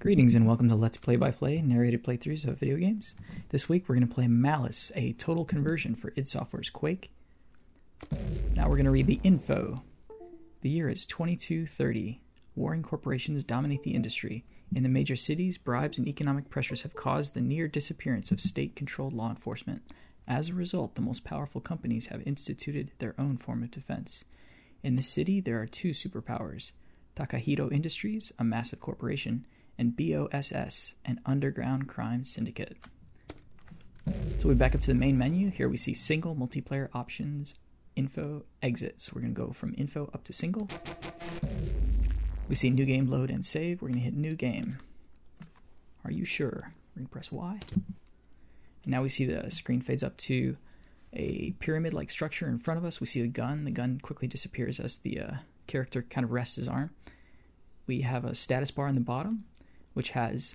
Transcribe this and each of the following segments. Greetings and welcome to Let's Play by Play, narrated playthroughs of video games. This week we're going to play Malice, a total conversion for id Software's Quake. Now we're going to read the info. The year is 2230. Warring corporations dominate the industry. In the major cities, bribes and economic pressures have caused the near disappearance of state-controlled law enforcement. As a result, the most powerful companies have instituted their own form of defense. In the city, there are two superpowers, Takahiro Industries, a massive corporation, and BOSS, an underground crime syndicate. So we back up to the main menu. Here we see single, multiplayer, options, info, exits. We're going to go from info up to single. We see new game, load, and save. We're going to hit new game. Are you sure? We're going to press Y. And now we see the screen fades up to a pyramid-like structure in front of us. We see the gun. The gun quickly disappears as the character kind of rests his arm. We have a status bar on the bottom, which has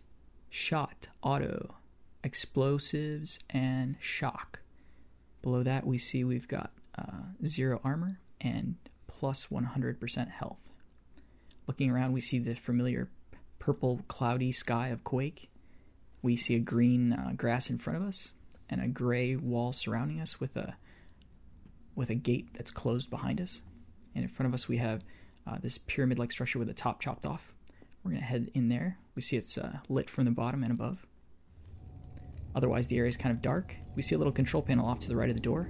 shot, auto, explosives, and shock. Below that, we see we've got 0 armor and plus 100% health. Looking around, we see the familiar purple cloudy sky of Quake. We see a green grass in front of us and a gray wall surrounding us with a gate that's closed behind us. And in front of us, we have this pyramid-like structure with the top chopped off. We're going to head in there. We see it's lit from the bottom and above. Otherwise, the area is kind of dark. We see a little control panel off to the right of the door.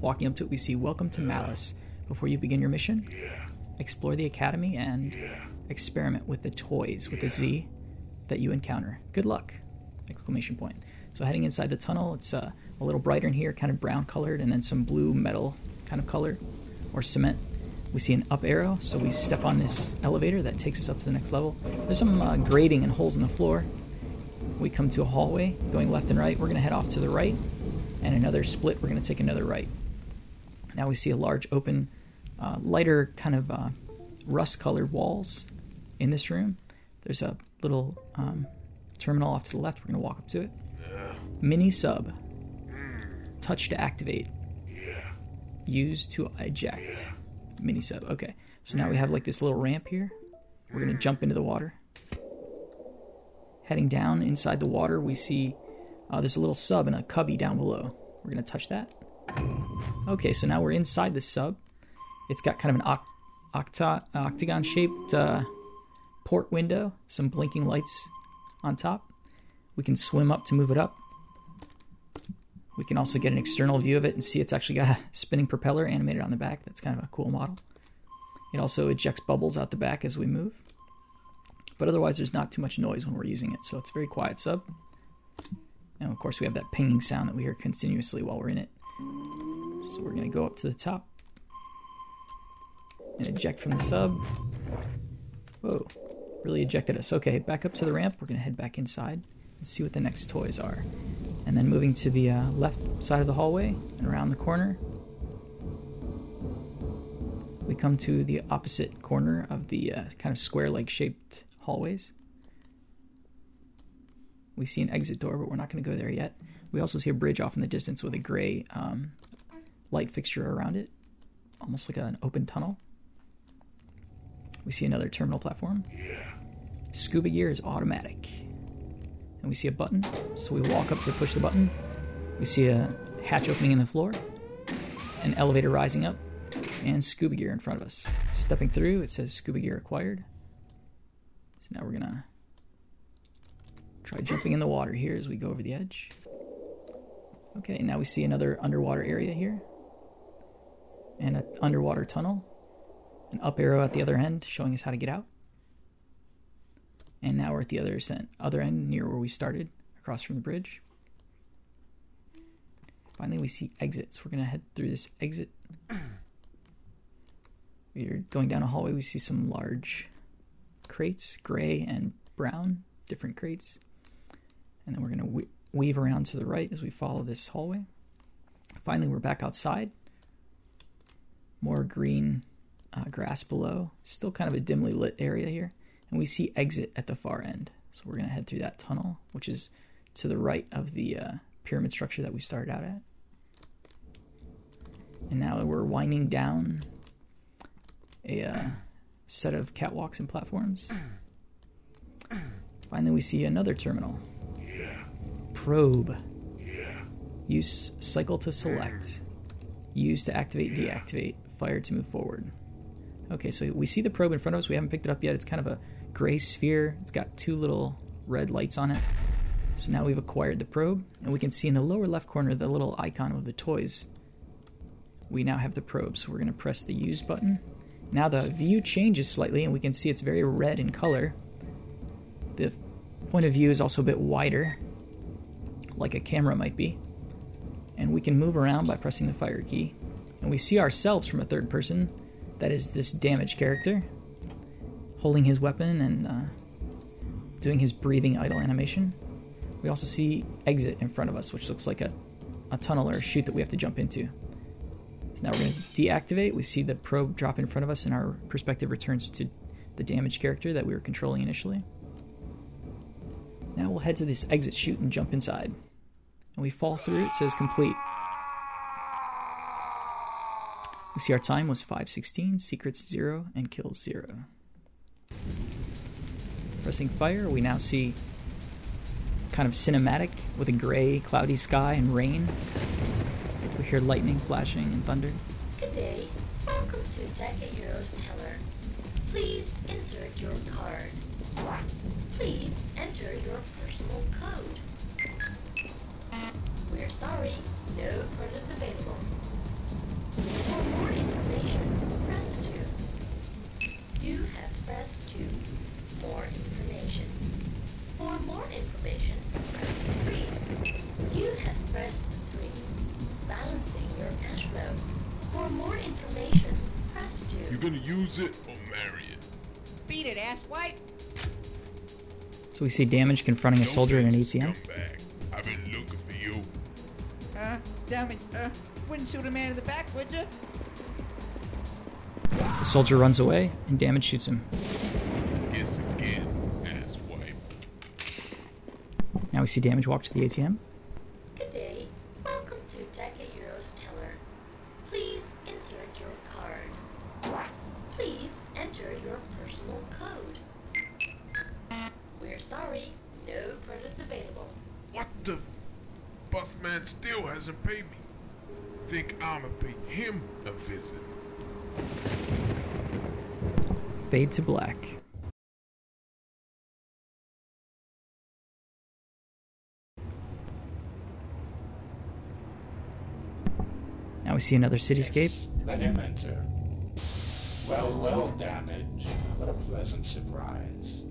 Walking up to it, we see Welcome to Malice. Before you begin your mission, explore the academy and experiment with the toys with a Z that you encounter. Good luck! Exclamation point. So heading inside the tunnel, it's a little brighter in here, kind of brown colored, and then some blue metal kind of color or cement. We see an up arrow, so we step on this elevator that takes us up to the next level. There's some grating and holes in the floor. We come to a hallway, going left and right. We're going to head off to the right, and another split. We're going to take another right. Now we see a large open, lighter kind of rust-colored walls in this room. There's a little terminal off to the left. We're going to walk up to it. Mini sub. Touch to activate. Use to eject. Mini sub. Okay, so now we have like this little ramp here. We're gonna jump into the water. Heading down inside the water, we see there's a little sub and a cubby down below. We're gonna touch that. Okay, so now we're inside the sub. It's got kind of an octagon-shaped port window, some blinking lights on top. We can swim up to move it up. We can also get an external view of it and see it's actually got a spinning propeller animated on the back. That's kind of a cool model. It also ejects bubbles out the back as we move. But otherwise, there's not too much noise when we're using it, so it's a very quiet sub. And of course, we have that pinging sound that we hear continuously while we're in it. So we're going to go up to the top and eject from the sub. Whoa, really ejected us. Okay, back up to the ramp. We're going to head back inside and see what the next toys are. And then moving to the left side of the hallway and around the corner, we come to the opposite corner of the kind of square-like shaped hallways. We see an exit door, but we're not going to go there yet. We also see a bridge off in the distance with a gray light fixture around it, almost like an open tunnel. We see another terminal platform. Scuba gear is automatic. And we see a button, so we walk up to push the button. We see a hatch opening in the floor, an elevator rising up, and scuba gear in front of us. Stepping through, it says scuba gear acquired. So now we're gonna try jumping in the water here as we go over the edge. Okay, now we see another underwater area here, and an underwater tunnel, an up arrow at the other end showing us how to get out. And now we're at the other end, near where we started, across from the bridge. Finally, we see exits. We're going to head through this exit. We're going down a hallway. We see some large crates, gray and brown, different crates. And then we're going to weave around to the right as we follow this hallway. Finally, we're back outside. More green grass below. Still kind of a dimly lit area here. And we see exit at the far end. So we're going to head through that tunnel, which is to the right of the pyramid structure that we started out at. And now we're winding down a set of catwalks and platforms. Finally, we see another terminal. Probe. Use cycle to select. Use to activate, deactivate. Fire to move forward. Okay, so we see the probe in front of us. We haven't picked it up yet. It's kind of a gray sphere. It's got two little red lights on it. So now we've acquired the probe, and we can see in the lower left corner the little icon of the toys. We now have the probe, so we're going to press the use button. Now the view changes slightly, and we can see it's very red in color. The point of view is also a bit wider, like a camera might be. And we can move around by pressing the fire key. And we see ourselves from a third person. That is this damaged character, holding his weapon and doing his breathing idle animation. We also see exit in front of us, which looks like a tunnel or a chute that we have to jump into. So now we're going to deactivate. We see the probe drop in front of us, and our perspective returns to the damaged character that we were controlling initially. Now we'll head to this exit chute and jump inside. And we fall through. It says complete. We see our time was 5:16, secrets 0, and kills 0. Pressing fire, we now see kind of cinematic with a gray, cloudy sky and rain. We hear lightning flashing and thunder. Good day. Welcome to Takahiro's teller. Please insert your card. Please enter your personal code. We're sorry, no card is available. For more information, press 2. You have pressed 2. More information. For more information, press 3. You have pressed 3. Balancing your cash flow. For more information, press 2. You're gonna use it or marry it. Beat it, asswipe! So we see damage confronting a soldier in an ATM. I've been looking for you. Damage, wouldn't shoot a man in the back, would you? The soldier runs away, and Damage shoots him. Yes, again, asswipe. Now we see Damage walk to the ATM. Good day. Welcome to Takahiro's teller. Please insert your card. Please enter your personal code. We're sorry, no credits available. What the? Busman still hasn't paid me. Think I'ma pay him a visit. Fade to black. Now we see another cityscape. Yes, let him enter. Well, Damage. What a pleasant surprise.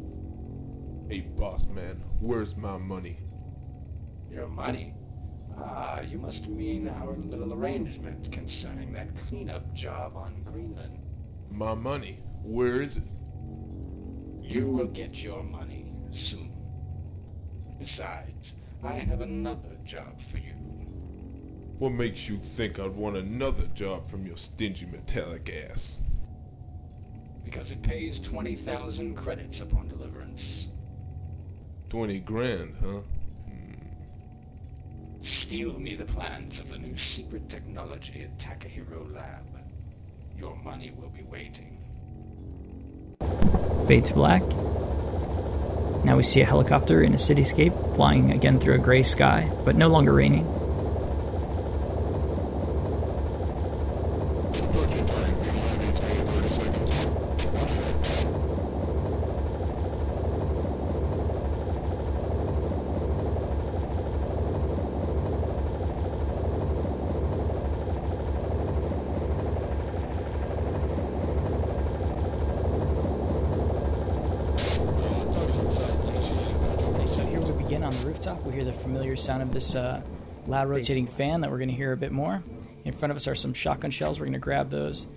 Hey, boss man, where's my money? Your money? Ah, you must mean our little arrangement concerning that cleanup job on Greenland. My money? Where is it? You will get your money soon. Besides, I have another job for you. What makes you think I'd want another job from your stingy metallic ass? Because it pays 20,000 credits upon deliverance. 20 grand, huh? Steal me the plans of the new secret technology at Takahiro Lab. Your money will be waiting. Fades black. Now we see a helicopter in a cityscape, flying again through a gray sky, but no longer raining. We hear the familiar sound of this loud rotating fan that we're going to hear a bit more. In front of us are some shotgun shells. We're going to grab those.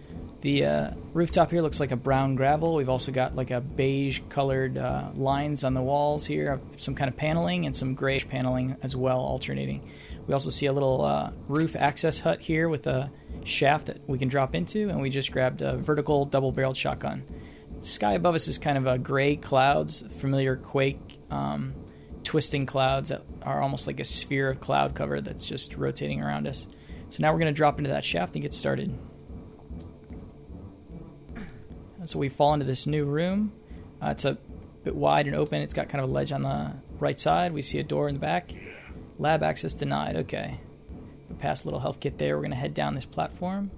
The rooftop here looks like a brown gravel. We've also got like a beige colored lines on the walls here, some kind of paneling and some grayish paneling as well alternating. We also see a little roof access hut here with a shaft that we can drop into, and we just grabbed a vertical double-barreled shotgun. Sky above us is kind of a gray clouds, familiar Quake twisting clouds that are almost like a sphere of cloud cover that's just rotating around us. So now we're going to drop into that shaft and get started. So we fall into this new room. It's a bit wide and open. It's got kind of a ledge on the right side. We see a door in the back. Lab access denied. Okay. We'll pass a little health kit there. We're going to head down this platform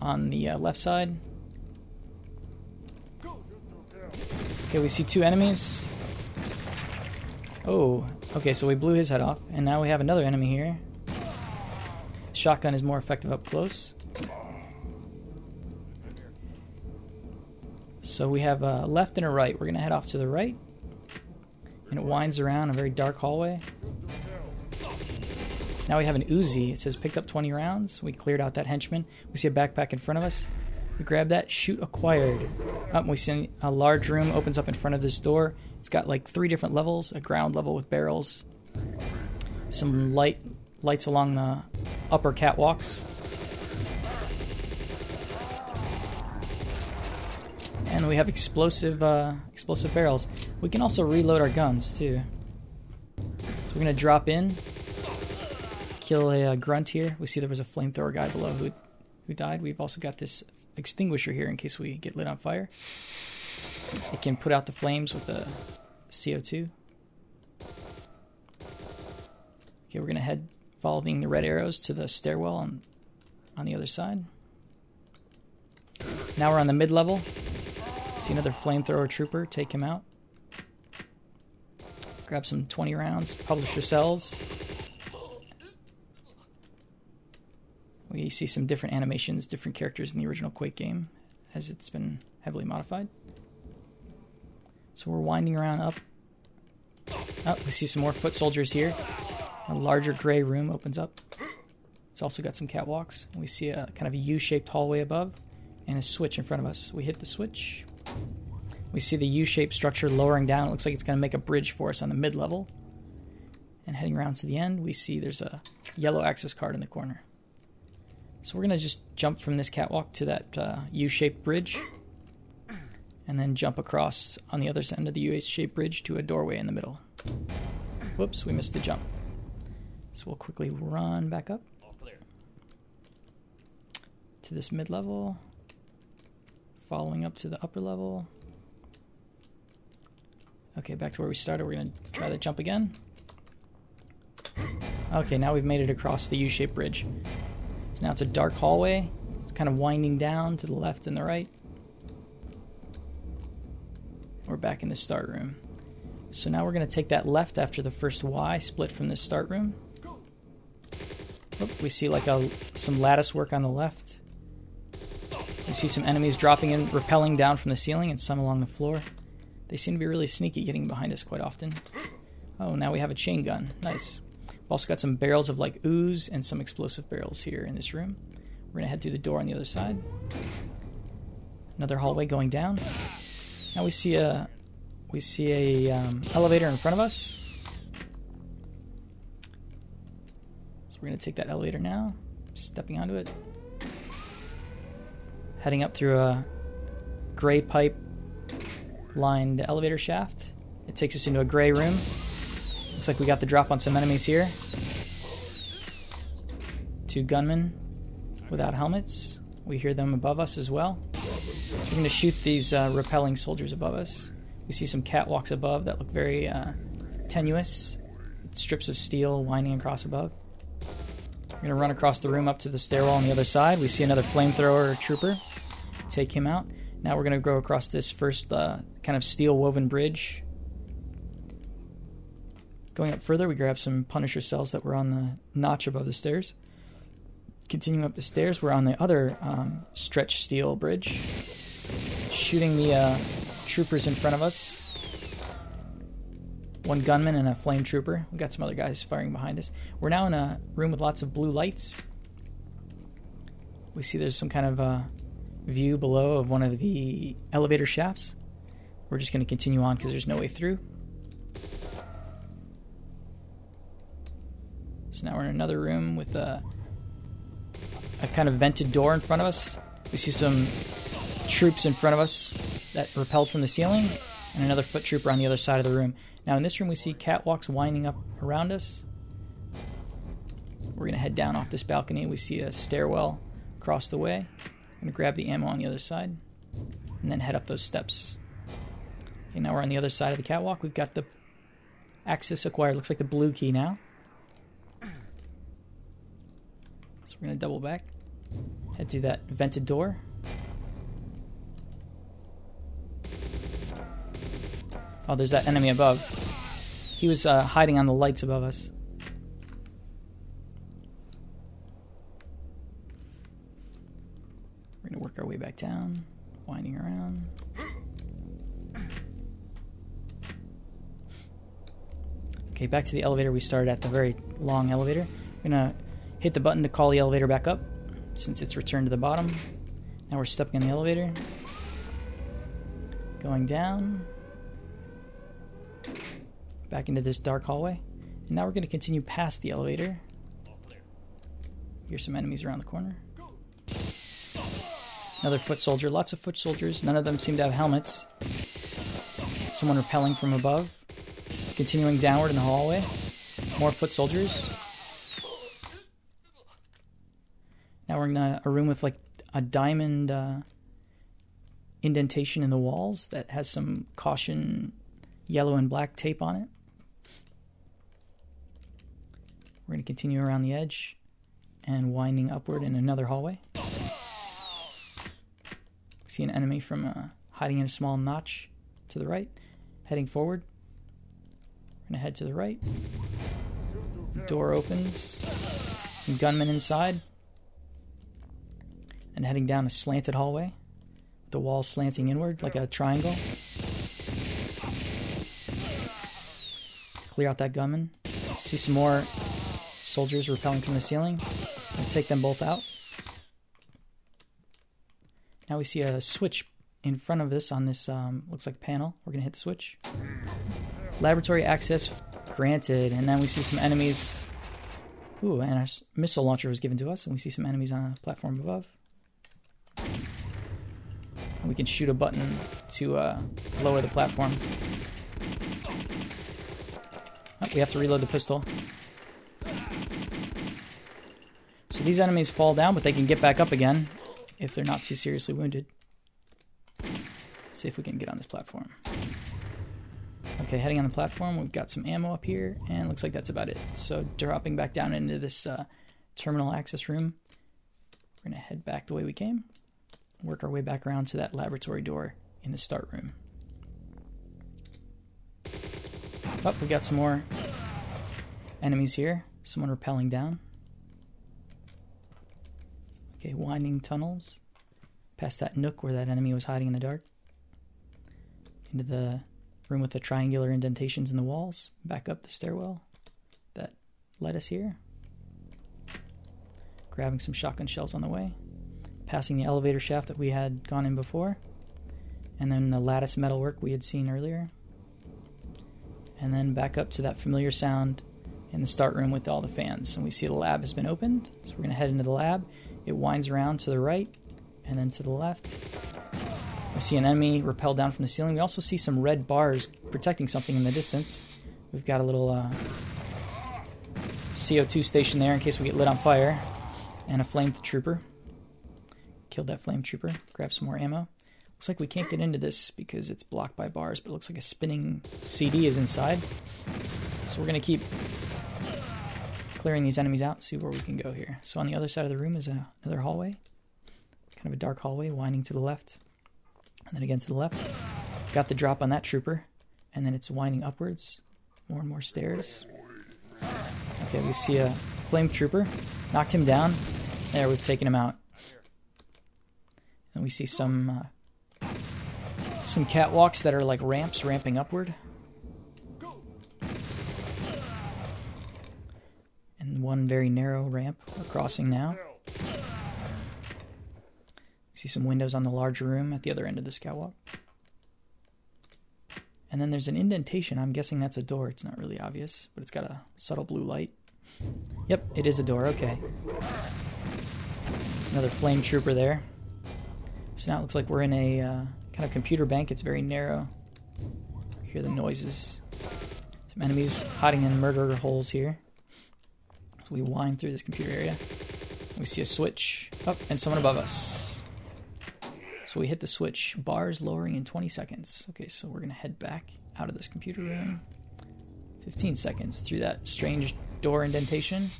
on the left side. Okay, we see two enemies. Oh, okay, so we blew his head off, and now we have another enemy here. Shotgun is more effective up close. So we have a left and a right. We're going to head off to the right. And it winds around a very dark hallway. Now we have an Uzi. It says picked up 20 rounds. We cleared out that henchman. We see a backpack in front of us. We grab that. Shoot acquired. We see a large room opens up in front of this door. It's got like 3 different levels. A ground level with barrels. Some lights along the upper catwalks. And we have explosive barrels. We can also reload our guns too. So we're gonna drop in, kill a grunt here. We see there was a flamethrower guy below who died. We've also got this extinguisher here in case we get lit on fire. It can put out the flames with the CO2. Okay, we're gonna head following the red arrows to the stairwell on the other side. Now we're on the mid level. See another flamethrower trooper, take him out. Grab some 20 rounds, Publisher cells. We see some different animations, different characters in the original Quake game, as it's been heavily modified. So we're winding around up. Oh, we see some more foot soldiers here. A larger gray room opens up. It's also got some catwalks. We see a kind of a U-shaped hallway above, and a switch in front of us. We hit the switch. We see the U-shaped structure lowering down. It looks like it's going to make a bridge for us on the mid-level. And heading around to the end, we see there's a yellow access card in the corner. So we're going to just jump from this catwalk to that U-shaped bridge, and then jump across on the other end of the U-shaped bridge to a doorway in the middle. Whoops, we missed the jump. So we'll quickly run back up to this mid-level, following up to the upper level. Okay, back to where we started. We're going to try the jump again. Okay, now we've made it across the U-shaped bridge. So now it's a dark hallway. It's kind of winding down to the left and the right. We're back in the start room. So now we're going to take that left after the first Y split from this start room. Oh, we see like some lattice work on the left. You see some enemies dropping in, rappelling down from the ceiling, and some along the floor. They seem to be really sneaky, getting behind us quite often. Oh, now we have a chain gun. Nice. We've also got some barrels of, like, ooze and some explosive barrels here in this room. We're going to head through the door on the other side. Another hallway going down. Now we see a elevator in front of us. So we're going to take that elevator now. Stepping onto it. Heading up through a gray pipe-lined elevator shaft. It takes us into a gray room. Looks like we got the drop on some enemies here. 2 gunmen without helmets. We hear them above us as well. So we're going to shoot these rappelling soldiers above us. We see some catwalks above that look very tenuous. Strips of steel winding across above. We're going to run across the room up to the stairwell on the other side. We see another flamethrower trooper. Take him out. Now we're going to go across this first kind of steel-woven bridge. Going up further, we grab some Punisher cells that were on the notch above the stairs. Continuing up the stairs, we're on the other stretch steel bridge. Shooting the troopers in front of us. 1 gunman and a flame trooper. We've got some other guys firing behind us. We're now in a room with lots of blue lights. We see there's some kind of view below of one of the elevator shafts. We're just going to continue on because there's no way through. So now we're in another room with a kind of vented door in front of us. We see some troops in front of us that repelled from the ceiling, and another foot trooper on the other side of the room. Now in this room we see catwalks winding up around us. We're going to head down off this balcony. We see a stairwell across the way. I'm going to grab the ammo on the other side and then head up those steps. Okay, now we're on the other side of the catwalk. We've got the axis acquired. Looks like the blue key now. So we're going to double back. Head to that vented door. Oh, there's that enemy above. He was hiding on the lights above us. We're going to work our way back down, winding around. Okay, back to the elevator we started at, the very long elevator. We're going to hit the button to call the elevator back up, since it's returned to the bottom. Now we're stepping in the elevator. Going down. Back into this dark hallway. And now we're going to continue past the elevator. Here's some enemies around the corner. Another foot soldier. Lots of foot soldiers. None of them seem to have helmets. Someone rappelling from above. Continuing downward in the hallway. More foot soldiers. Now we're in a room with like a diamond indentation in the walls that has some caution yellow and black tape on it. We're going to continue around the edge and winding upward in another hallway. We see an enemy from hiding in a small notch to the right, heading forward. We're going to head to the right. Door opens. Some gunmen inside. And heading down a slanted hallway. The wall slanting inward like a triangle. Clear out that gunman. See some more soldiers rappelling from the ceiling. I'll take them both out. Now we see a switch in front of us on this, looks like a panel. We're going to hit the switch. Laboratory access granted. And then we see some enemies. Ooh, and our missile launcher was given to us. And we see some enemies on a platform above. And we can shoot a button to lower the platform. Oh, we have to reload the pistol. So these enemies fall down, but they can get back up again if they're not too seriously wounded. Let's see if we can get on this platform. Okay, heading on the platform. We've got some ammo up here, and looks like that's about it. So dropping back down into this terminal access room. We're going to head back the way we came. Work our way back around to that laboratory door in the start room. Oh, we got some more enemies here. Someone rappelling down. Okay, winding tunnels. Past that nook where that enemy was hiding in the dark. Into the room with the triangular indentations in the walls. Back up the stairwell that led us here. Grabbing some shotgun shells on the way. Passing the elevator shaft that we had gone in before. And then the lattice metalwork we had seen earlier. And then back up to that familiar sound in the start room with all the fans. And we see the lab has been opened. So we're going to head into the lab. It winds around to the right and then to the left. We see an enemy rappel down from the ceiling. We also see some red bars protecting something in the distance. We've got a little CO2 station there in case we get lit on fire. And a flametrooper. Killed that flametrooper. Grab some more ammo. Looks like we can't get into this because it's blocked by bars, but it looks like a spinning CD is inside. So we're going to keep clearing these enemies out and see where we can go here. So on the other side of the room is another hallway. Kind of a dark hallway, winding to the left. And then again to the left. Got the drop on that trooper. And then it's winding upwards. More and more stairs. Okay, we see a flametrooper. Knocked him down. There, we've taken him out. And we see some catwalks that are like ramps, ramping upward. And one very narrow ramp we're crossing now. We see some windows on the large room at the other end of this catwalk. And then there's an indentation. I'm guessing that's a door. It's not really obvious, but it's got a subtle blue light. Yep, it is a door. Okay. Another flame trooper there. So now it looks like we're in a kind of computer bank. It's very narrow. You hear the noises. Some enemies hiding in murder holes here. So we wind through this computer area. We see a switch. Oh, and someone above us. So So we hit the switch. Bars lowering in 20 seconds. Okay, so we're going to head back out of this computer room. 15 seconds through that strange door indentation.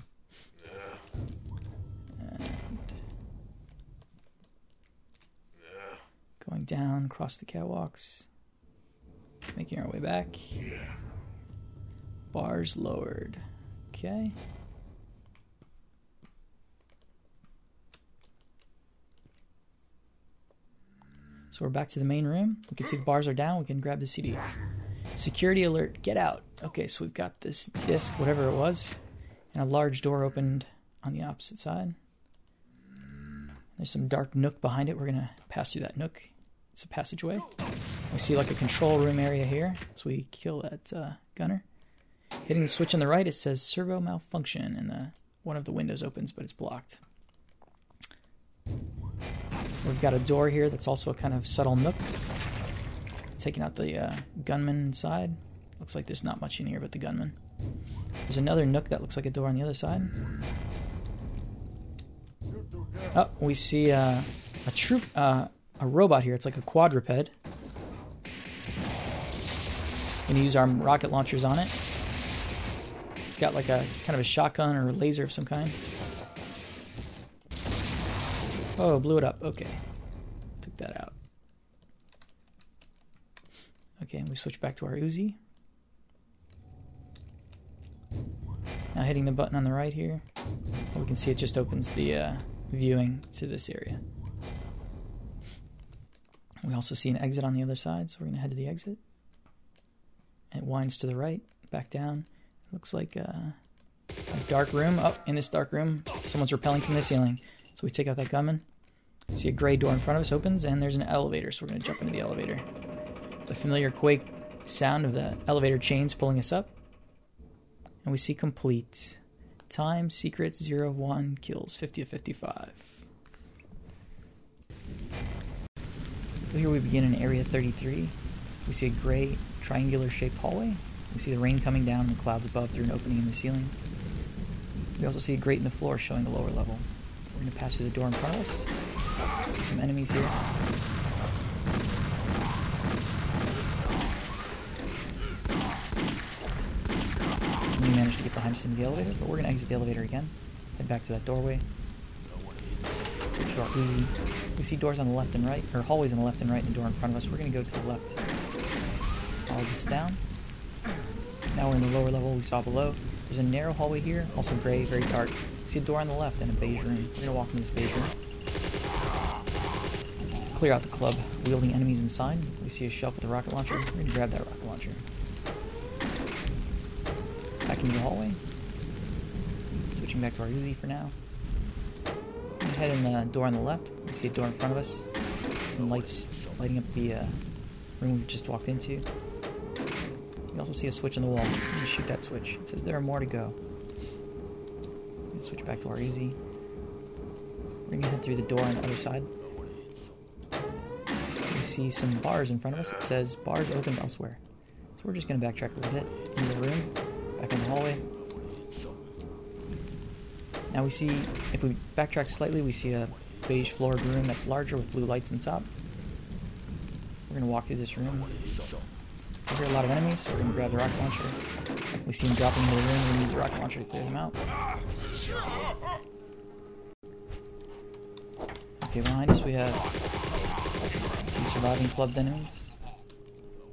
And going down, across the catwalks. Making our way back. Bars lowered. Okay. So we're back to the main room. We can see the bars are down. We can grab the CD. Security alert. Get out. Okay, so we've got this disc, whatever it was. And a large door opened on the opposite side. There's some dark nook behind it. We're going to pass through that nook. It's a passageway. We see like a control room area here. So we kill that gunner. Hitting the switch on the right, it says servo malfunction. And one of the windows opens, but it's blocked. We've got a door here that's also a kind of subtle nook. Taking out the gunman inside. Looks like there's not much in here but the gunman. There's another nook that looks like a door on the other side. Oh, we see a robot here. It's like a quadruped. Gonna use our rocket launchers on it. It's got like a kind of a shotgun or a laser of some kind. Oh, blew it up. Okay. Took that out. Okay, and we switch back to our Uzi. Now hitting the button on the right here. Well, we can see it just opens the viewing to this area. We also see an exit on the other side, so we're going to head to the exit. And it winds to the right, back down. It looks like a dark room. Oh, in this dark room, someone's rappelling from the ceiling. So we take out that gunman. See a gray door in front of us opens, and there's an elevator, so we're going to jump into the elevator. The familiar Quake sound of the elevator chains pulling us up. And we see complete. Time, secret, 01, kills, 50 of 55. So here we begin in Area 33. We see a gray, triangular-shaped hallway. We see the rain coming down and the clouds above through an opening in the ceiling. We also see a grate in the floor showing the lower level. We're going to pass through the door in front of us. See some enemies here. We managed to get behind us in the elevator, but we're going to exit the elevator again. Head back to that doorway. Switch to our Uzi. We see doors on the left and right, or hallways on the left and right, and a door in front of us. We're going to go to the left. Follow this down. Now we're in the lower level we saw below. There's a narrow hallway here, also gray, very dark. We see a door on the left and a beige room. We're going to walk into this beige room. Clear out the club, wielding enemies inside. We see a shelf with a rocket launcher. We're going to grab that rocket launcher. Back into the hallway. Switching back to our Uzi for now. We head in the door on the left. We see a door in front of us. Some lights lighting up the room we've just walked into. We also see a switch on the wall. We're going to shoot that switch. It says there are more to go. Switch back to our Uzi. We're going to head through the door on the other side. We see some bars in front of us. It says bars opened elsewhere. So we're just going to backtrack a little bit. Into the room. Back in the hallway. Now we see, if we backtrack slightly, we see a beige floored room that's larger with blue lights on top. We're going to walk through this room. We hear a lot of enemies, so we're going to grab the rocket launcher. We see them dropping into the room. We're going to use the rocket launcher to clear them out. Okay, behind us we have the surviving clubbed enemies.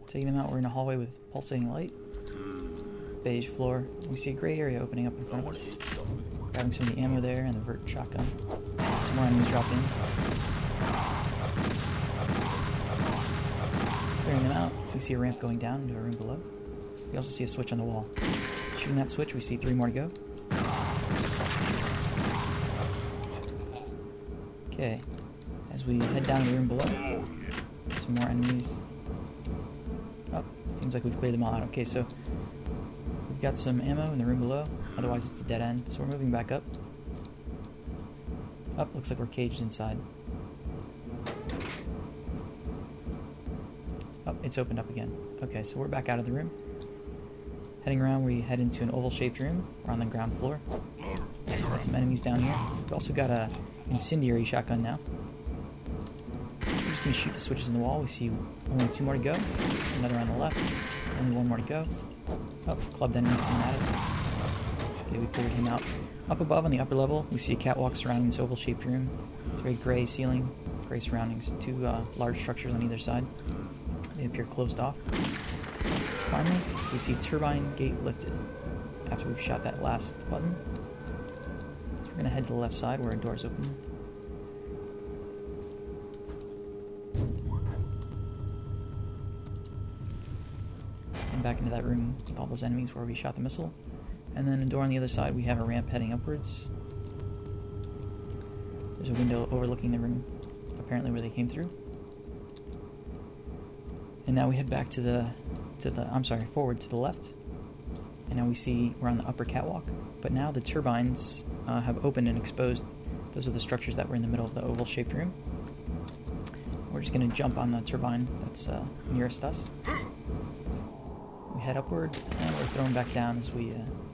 Taking them out, we're in a hallway with pulsating light. Beige floor. We see a gray area opening up in front of us. Grabbing some of the ammo there and the vert shotgun. Some more enemies drop in. Clearing them out, we see a ramp going down into a room below. We also see a switch on the wall. Shooting that switch, we see 3 more to go. Okay, as we head down to the room below, some more enemies. Oh, seems like we've cleared them all out. Okay, so we've got some ammo in the room below, otherwise it's a dead end, so we're moving back up. Oh, looks like we're caged inside. Oh, it's opened up again. Okay, so we're back out of the room. Heading around, we head into an oval-shaped room. We're on the ground floor. Got some enemies down here. We've also got an incendiary shotgun now. just going to shoot the switches in the wall. We see only two more to go. Another on the left. Only one more to go. Oh, clubbed enemy coming at us. Okay, we cleared him out. Up above on the upper level, we see a catwalk surrounding this oval-shaped room. It's a very gray ceiling, gray surroundings, two large structures on either side. They appear closed off. Finally, we see turbine gate lifted after we've shot that last button. So we're going to head to the left side where our door's open. And back into that room with all those enemies where we shot the missile. And then a door on the other side, we have a ramp heading upwards. There's a window overlooking the room, apparently where they came through. And now we head back to forward to the left. And now we see we're on the upper catwalk. But now the turbines have opened and exposed. Those are the structures that were in the middle of the oval-shaped room. We're just going to jump on the turbine that's nearest us. We head upward, and we're thrown back down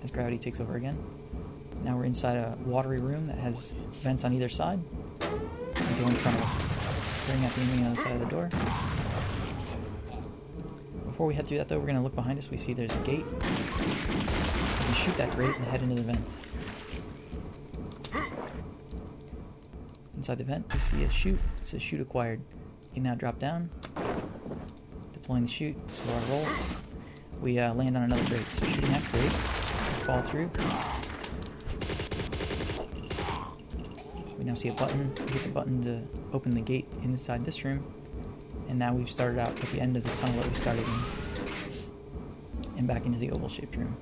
as gravity takes over again. Now we're inside a watery room that has vents on either side. A door in front of us, clearing out the enemy on the side of the door. Before we head through that, though, we're going to look behind us. We see there's a gate. We shoot that grate and head into the vent. Inside the vent, we see a chute. It says chute acquired. You can now drop down. Deploying the chute, slow our roll. We land on another grate, so shooting that grate, we fall through. We now see a button. We hit the button to open the gate inside this room, and now we've started out at the end of the tunnel that we started in, and back into the oval-shaped room.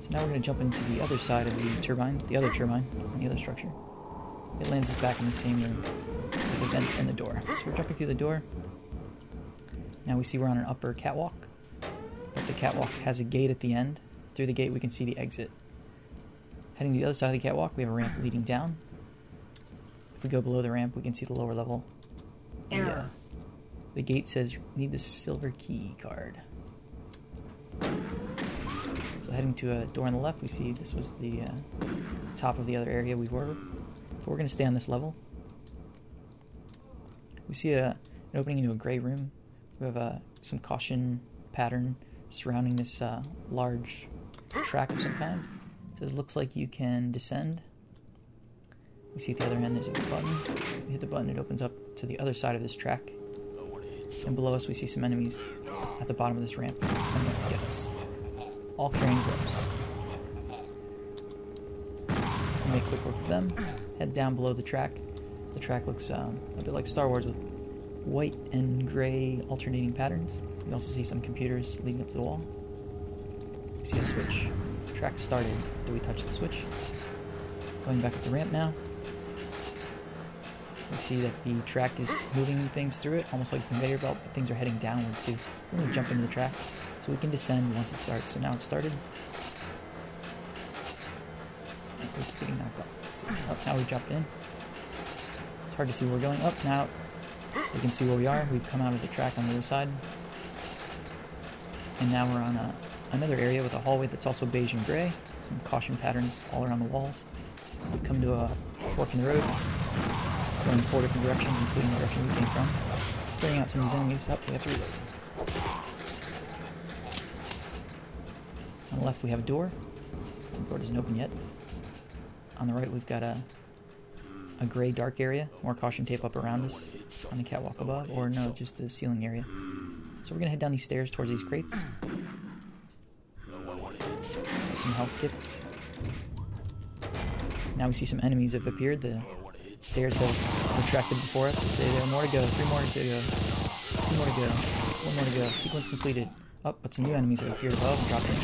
So now we're going to jump into the other side of the other turbine, and the other structure. It lands us back in the same room with the vents and the door. So we're jumping through the door. Now we see we're on an upper catwalk. The catwalk has a gate at the end. Through the gate, we can see the exit. Heading to the other side of the catwalk, we have a ramp leading down. If we go below the ramp, we can see the lower level. Error. The gate says, need the silver key card. So heading to a door on the left, we see this was the top of the other area we were. But we're going to stay on this level. We see an opening into a gray room. We have some caution pattern surrounding this large track of some kind. It says, looks like you can descend. We see at the other end there's a button. We hit the button, it opens up to the other side of this track. And below us we see some enemies at the bottom of this ramp coming up to get us. All carrying ropes. We'll make quick work of them. Head down below the track. The track looks a bit like Star Wars with white and gray alternating patterns. We also see some computers leading up to the wall. We see a switch. Track started after we touched the switch. Going back up the ramp now. We see that the track is moving things through it, almost like a conveyor belt, but things are heading downward too. We're going to jump into the track so we can descend once it starts. So now it's started. And we keep getting knocked off. Let's see. Oh, now we've jumped in. It's hard to see where we're going. Up now. We can see where we are. We've come out of the track on the other side. And now we're on another area with a hallway that's also beige and gray. Some caution patterns all around the walls. We've come to a fork in the road, going four different directions, including the direction we came from. Clearing out some of these enemies. Up, we have to reload. On the left we have a door. The door doesn't open yet. On the right we've got a gray dark area. More caution tape up around us on the catwalk above. Or no, just the ceiling area. So we're going to head down these stairs towards these crates. There's some health kits. Now we see some enemies have appeared. The stairs have retracted before us. They say there are more to go, three more to go, two more to go, one more to go. Sequence completed. Oh, but some new enemies have appeared above and dropped in.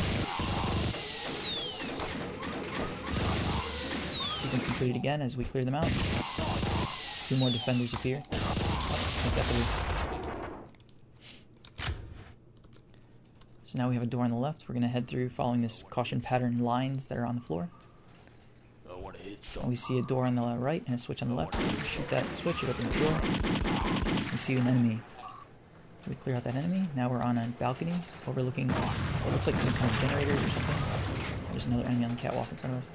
Sequence completed again as we clear them out. Two more defenders appear. Make that three. So now we have a door on the left. We're going to head through following this caution pattern lines that are on the floor. And we see a door on the right and a switch on the left. We shoot that switch, it opens the door. We see an enemy. We clear out that enemy. Now we're on a balcony overlooking what looks like some kind of generators or something. There's another enemy on the catwalk in front of us.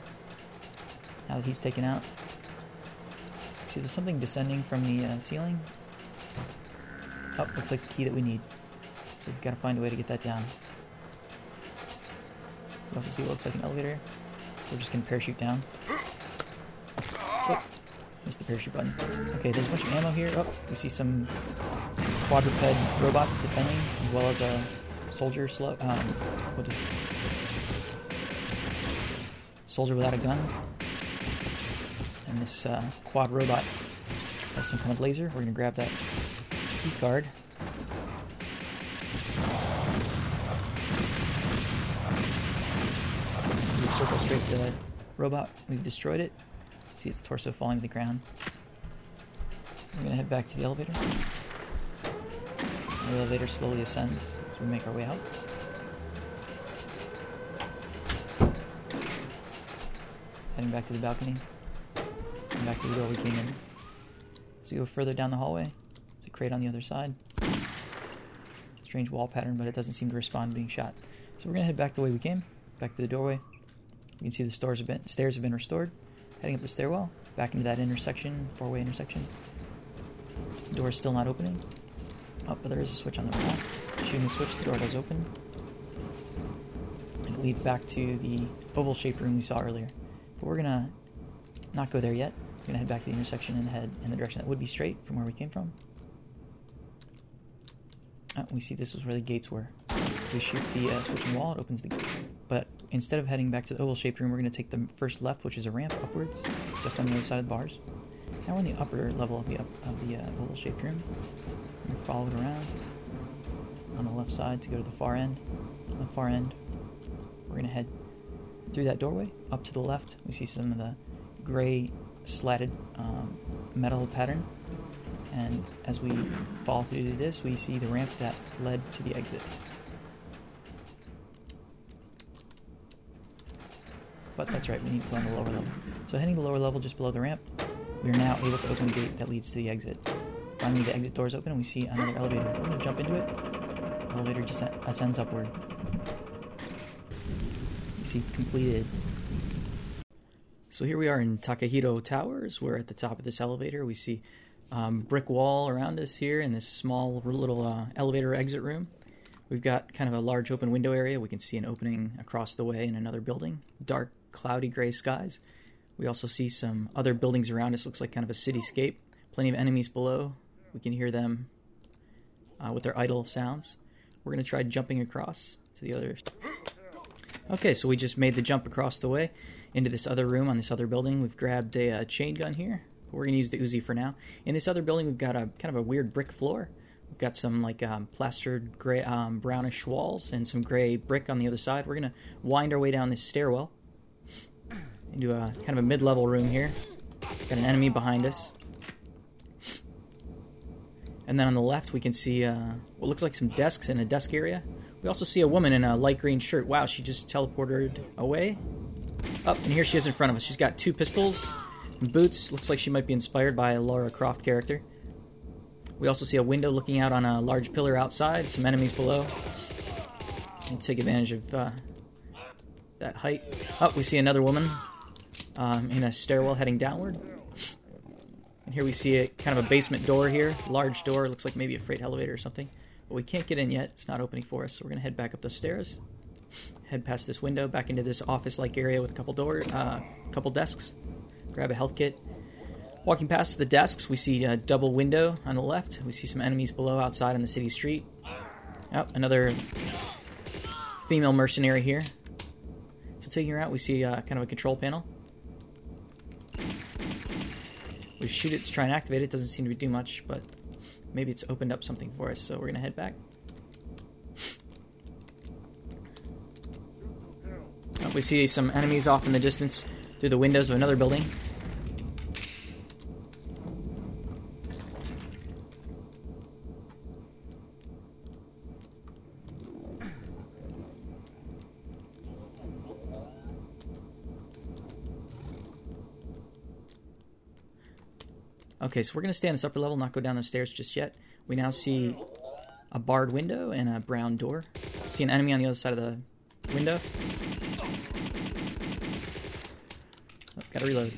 Now that he's taken out, see there's something descending from the ceiling. Oh, looks like the key that we need. So we've got to find a way to get that down. You also see what looks like an elevator. We're just going to parachute down. Oh, missed the parachute button. Okay, there's a bunch of ammo here. Oh, we see some quadruped robots defending, as well as a soldier soldier without a gun. And this quad robot has some kind of laser. We're going to grab that key card. As we circle straight to the robot, we've destroyed it. See its torso falling to the ground. We're going to head back to the elevator. The elevator slowly ascends as we make our way out. Heading back to the balcony. And back to the door we came in. So you go further down the hallway. There's a crate on the other side. Strange wall pattern, but it doesn't seem to respond to being shot. So we're going to head back the way we came, back to the doorway. You can see the stairs have been restored. Heading up the stairwell, back into that intersection, four-way intersection. The door is still not opening. Oh, but there is a switch on the wall. Shooting the switch, the door does open. It leads back to the oval-shaped room we saw earlier. But we're going to not go there yet. We're going to head back to the intersection and head in the direction that would be straight from where we came from. Oh, we see this was where the gates were. We shoot the switch on the wall, it opens the gate. But instead of heading back to the oval-shaped room, we're going to take the first left, which is a ramp upwards, just on the other side of the bars. Now we're on the upper level of the oval-shaped room. We're going to follow it around on the left side to go to the far end. On the far end, we're going to head through that doorway. Up to the left, we see some of the gray slatted metal pattern. And as we fall through this, we see the ramp that led to the exit. But that's right, we need to go on the lower level. So heading to the lower level just below the ramp, we are now able to open the gate that leads to the exit. Finally, the exit door is open and we see another elevator. We're going to jump into it. The elevator just ascends upward. You see, completed. So here we are in Takahiro Towers. We're at the top of this elevator. We see brick wall around us here in this small little elevator exit room. We've got kind of a large open window area. We can see an opening across the way in another building. Dark, cloudy gray skies. We also see some other buildings around us. Looks like kind of a cityscape. Plenty of enemies below. We can hear them with their idle sounds. We're going to try jumping across to the other. Okay, so we just made the jump across the way into this other room on this other building. We've grabbed a chain gun here. We're going to use the Uzi for now. In this other building, we've got a kind of a weird brick floor. We've got some like plastered gray, brownish walls and some gray brick on the other side. We're going to wind our way down this stairwell into a kind of a mid-level room here. Got an enemy behind us. And then on the left, we can see what looks like some desks in a desk area. We also see a woman in a light green shirt. Wow, she just teleported away. Up, and here she is in front of us. She's got two pistols and boots. Looks like she might be inspired by a Lara Croft character. We also see a window looking out on a large pillar outside, some enemies below. And take advantage of that height. Oh, we see another woman in a stairwell heading downward. And here we see a kind of a basement door here, large door, looks like maybe a freight elevator or something. But we can't get in yet, it's not opening for us, so we're going to head back up those stairs. Head past this window, back into this office-like area with a couple couple desks. Grab a health kit. Walking past the desks, we see a double window on the left. We see some enemies below outside on the city street. Oh, another female mercenary here. So taking her out, we see kind of a control panel. We shoot it to try and activate it. It doesn't seem to do much, but maybe it's opened up something for us. So we're going to head back. Oh, we see some enemies off in the distance through the windows of another building. Okay, so we're going to stay on this upper level, not go down those stairs just yet. We now see a barred window and a brown door. See an enemy on the other side of the window. Oh, gotta reload.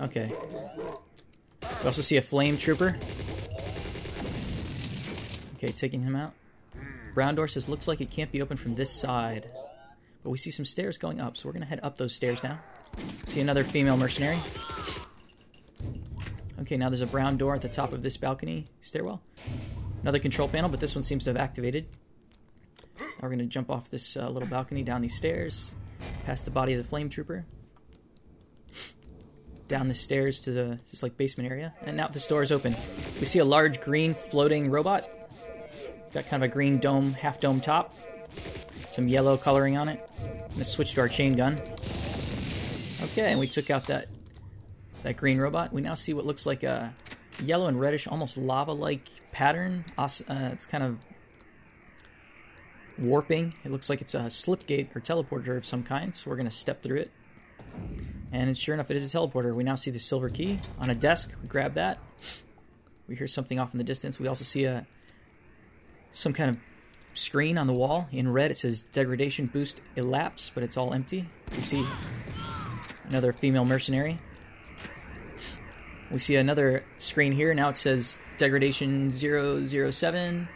Okay. We also see a flame trooper Okay, taking him out. Brown door says, looks like it can't be opened from this side. But we see some stairs going up, so we're going to head up those stairs now. See another female mercenary. Okay, now there's a brown door at the top of this balcony stairwell. Another control panel, but this one seems to have activated. Now we're going to jump off this little balcony, down these stairs, past the body of the flame trooper. Down the stairs to the this like basement area, and now this door is open. We see a large green floating robot. It's got kind of a green dome, half dome top, some yellow coloring on it. I'm gonna switch to our chain gun. Okay, and we took out that green robot. We now see what looks like a yellow and reddish, almost lava-like pattern. It's kind of warping. It looks like it's a slipgate or teleporter of some kind. So we're gonna step through it. And sure enough, it is a teleporter. We now see the silver key on a desk. We grab that. We hear something off in the distance. We also see some kind of screen on the wall. In red, it says degradation boost elapse, but it's all empty. We see another female mercenary. We see another screen here. Now it says degradation 007,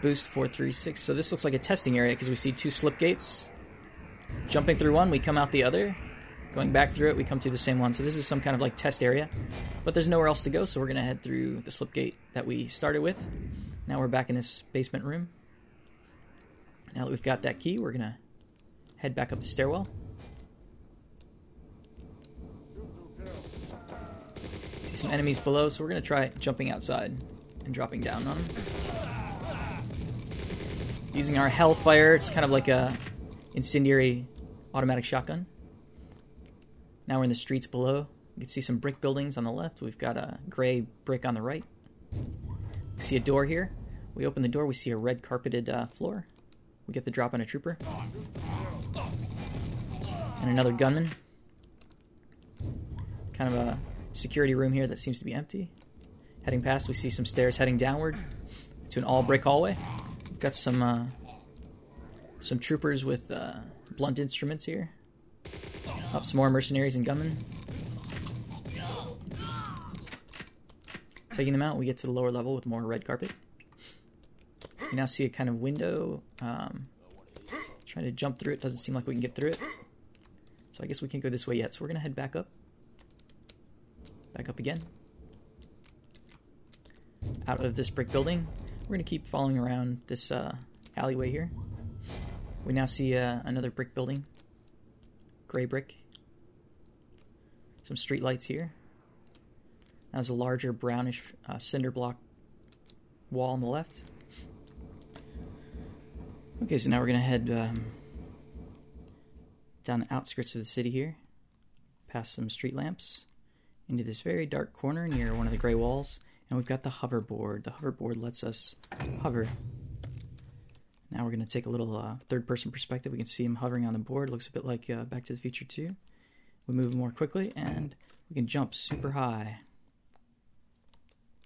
boost 436. So this looks like a testing area because we see two slip gates. Jumping through one, we come out the other. Going back through it, we come through the same one. So this is some kind of like test area. But there's nowhere else to go, so we're going to head through the slipgate that we started with. Now we're back in this basement room. Now that we've got that key, we're going to head back up the stairwell. See some enemies below, so we're going to try jumping outside and dropping down on them. Using our Hellfire, it's kind of like a incendiary automatic shotgun. Now we're in the streets below. You can see some brick buildings on the left. We've got a gray brick on the right. We see a door here. We open the door. We see a red carpeted floor. We get the drop on a trooper. And another gunman. Kind of a security room here that seems to be empty. Heading past, we see some stairs heading downward to an all-brick hallway. We've got some troopers with blunt instruments here. Up some more mercenaries and gunmen. Taking them out, we get to the lower level with more red carpet. We now see a kind of window. Trying to jump through it. Doesn't seem like we can get through it. So I guess we can't go this way yet. So we're going to head back up. Back up again. Out of this brick building. We're going to keep following around this alleyway here. We now see another brick building. Gray brick. Some street lights here. That was a larger brownish cinder block wall on the left. Okay, so now we're going to head down the outskirts of the city here, past some street lamps, into this very dark corner near one of the gray walls, and we've got the hoverboard. The hoverboard lets us hover. Now we're going to take a little third-person perspective. We can see him hovering on the board. Looks a bit like Back to the Future 2. We move more quickly, and we can jump super high,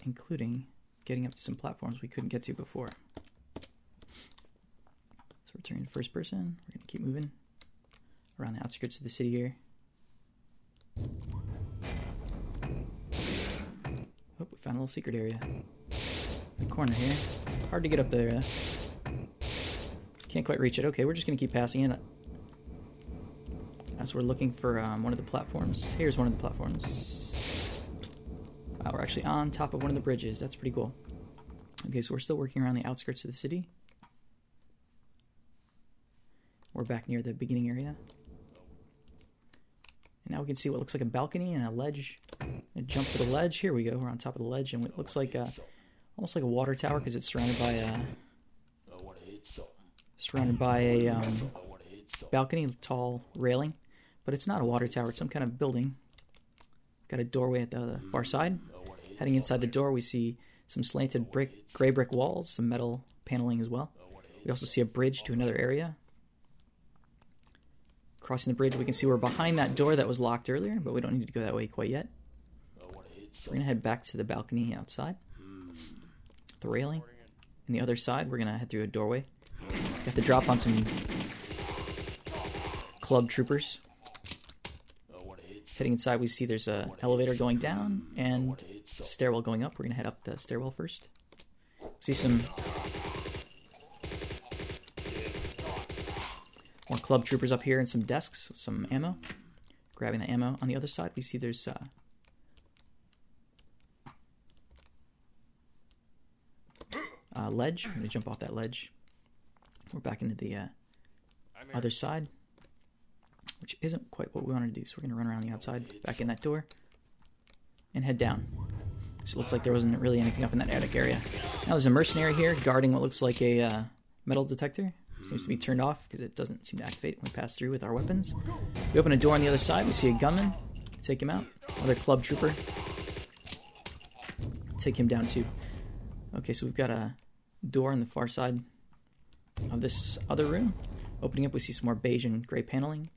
including getting up to some platforms we couldn't get to before. So we're turning to first person. We're going to keep moving around the outskirts of the city here. Oh, we found a little secret area. The corner here. Hard to get up there, Can't quite reach it. Okay, we're just going to keep passing in. As we're looking for one of the platforms. Here's one of the platforms. Wow, we're actually on top of one of the bridges. That's pretty cool. Okay, so we're still working around the outskirts of the city. We're back near the beginning area. And now we can see what looks like a balcony and a ledge. A jump to the ledge. Here we go. We're on top of the ledge, and it looks like almost like a water tower because it's surrounded by a... Surrounded by a balcony, tall railing, but it's not a water tower. It's some kind of building. Got a doorway at the far side. Heading inside the door, we see some slanted brick, gray brick walls, some metal paneling as well. We also see a bridge to another area. Crossing the bridge, we can see we're behind that door that was locked earlier, but we don't need to go that way quite yet. We're going to head back to the balcony outside, the railing. On the other side, we're going to head through a doorway. Got the drop on some club troopers. Heading inside, we see there's an elevator going down and stairwell going up. We're going to head up the stairwell first. See some more club troopers up here and some desks with some ammo. Grabbing the ammo. On the other side, we see there's ledge. I'm going to jump off that ledge. We're back into the other side, which isn't quite what we wanted to do. So we're going to run around the outside, back in that door, and head down. So it looks like there wasn't really anything up in that attic area. Now there's a mercenary here guarding what looks like a metal detector. Seems to be turned off because it doesn't seem to activate when we pass through with our weapons. We open a door on the other side. We see a gunman. Take him out. Another club trooper. Take him down too. Okay, so we've got a door on the far side of this other room. Opening up, we see some more beige and gray paneling.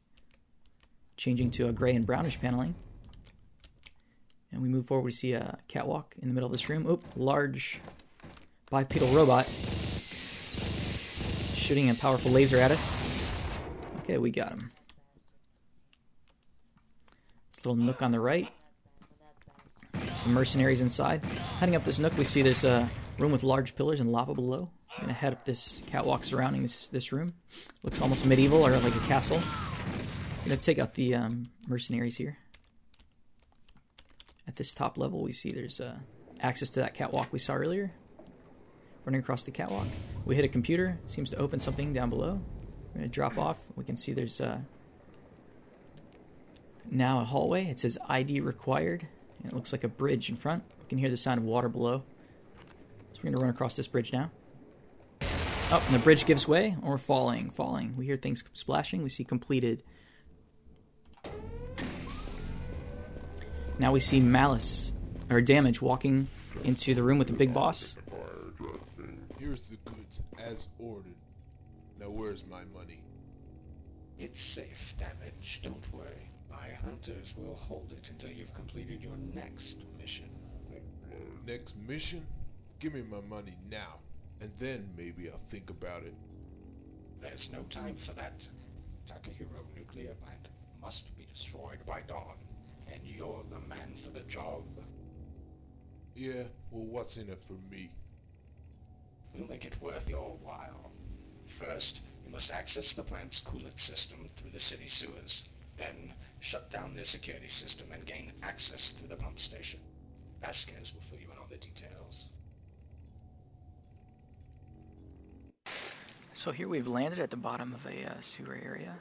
Changing to a gray and brownish paneling. And we move forward. We see a catwalk in the middle of this room. Oop, large bipedal robot. Shooting a powerful laser at us. Okay, we got him. This little nook on the right. Some mercenaries inside. Heading up this nook, we see there's a room with large pillars and lava below. I'm going to head up this catwalk surrounding this room. Looks almost medieval or like a castle. I'm going to take out the mercenaries here. At this top level, we see there's access to that catwalk we saw earlier. Running across the catwalk. We hit a computer. Seems to open something down below. We're going to drop off. We can see there's now a hallway. It says ID required. And it looks like a bridge in front. We can hear the sound of water below. So we're going to run across this bridge now. Oh, and the bridge gives way. And we're falling. We hear things splashing. We see completed. Now we see Malice, or Damage, walking into the room with the big boss. Here's the goods, as ordered. Now where's my money? It's safe, Damage. Don't worry. My hunters will hold it until you've completed your next mission. Next mission? Give me my money now, and then maybe I'll think about it. There's no time for that. Takahiro Nuclear Plant must be destroyed by dawn, and you're the man for the job. Yeah, well, what's in it for me? We'll make it worth your while. First, you must access the plant's coolant system through the city sewers. Then, shut down their security system and gain access through the pump station. Vasquez will fill you in on the details. So here we've landed at the bottom of a sewer area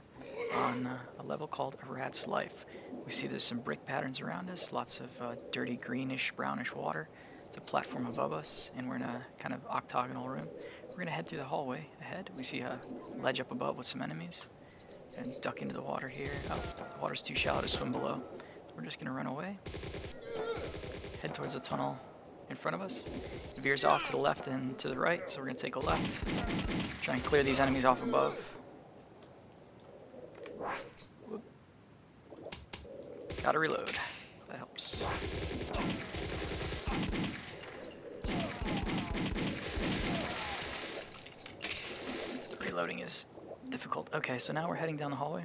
on a level called A Rat's Life. We see there's some brick patterns around us, lots of dirty greenish, brownish water. The platform above us, and we're in a kind of octagonal room. We're going to head through the hallway ahead. We see a ledge up above with some enemies. And duck into the water here. Oh, the water's too shallow to swim below. We're just going to run away. Head towards the tunnel in front of us. It veers off to the left and to the right, so we're going to take a left. Try and clear these enemies off above. Whoop. Gotta reload. That helps. Loading is difficult. Okay, so now we're heading down the hallway.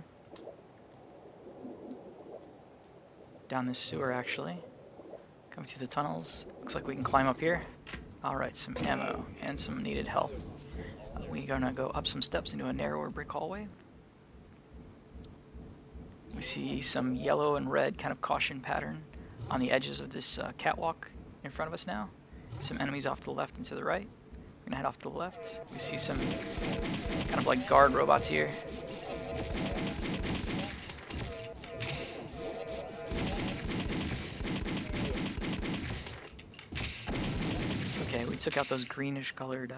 Down this sewer, actually. Coming through the tunnels. Looks like we can climb up here. Alright, some ammo and some needed health. We're going to go up some steps into a narrower brick hallway. We see some yellow and red kind of caution pattern on the edges of this catwalk in front of us now. Some enemies off to the left and to the right. We're gonna head off to the left. We see some kind of like guard robots here. Okay, we took out those greenish colored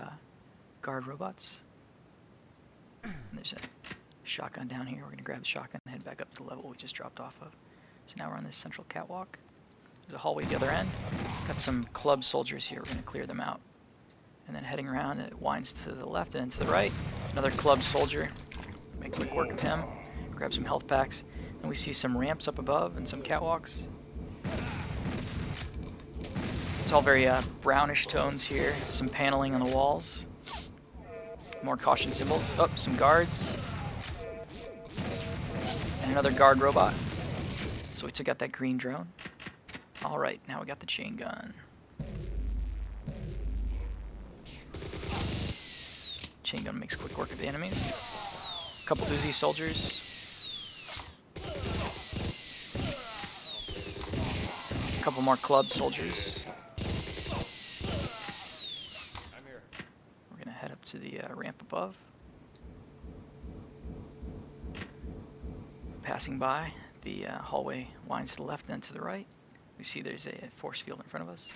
guard robots. And there's a shotgun down here. We're gonna grab the shotgun and head back up to the level we just dropped off of. So now we're on this central catwalk. There's a hallway at the other end. Got some club soldiers here. We're gonna clear them out. And then heading around, it winds to the left and then to the right. Another club soldier. Make quick work of him. Grab some health packs. And we see some ramps up above and some catwalks. It's all very brownish tones here. Some paneling on the walls. More caution symbols. Oh, some guards. And another guard robot. So we took out that green drone. Alright, now we got the chain gun. Chain gun makes quick work of the enemies. A couple Uzi soldiers. A couple more club soldiers. We're gonna head up to the ramp above. Passing by, the hallway winds to the left and to the right. We see there's a force field in front of us.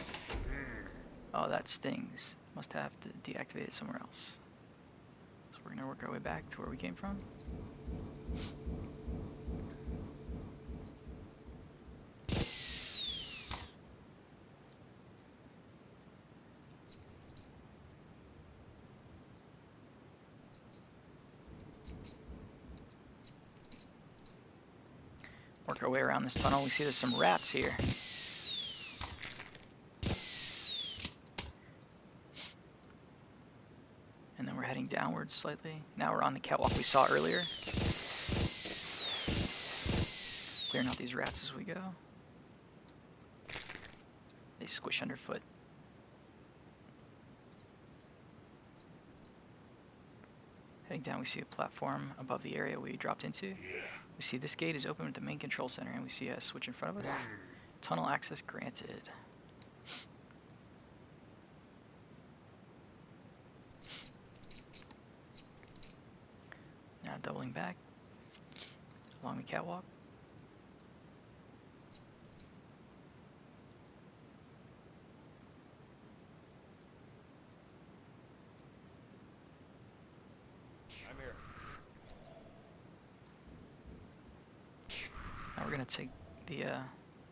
Oh, that stings. Must have to deactivate it somewhere else. So we're going to work our way back to where we came from. Work our way around this tunnel. We see there's some rats here. And then we're heading downwards slightly. Now we're on the catwalk we saw earlier. Clearing out these rats as we go. They squish underfoot. Heading down, we see a platform above the area we dropped into. Yeah. We see this gate is open at the main control center, and we see a switch in front of us. Tunnel access granted. Now doubling back along the catwalk. I'm here. Now we're going to take the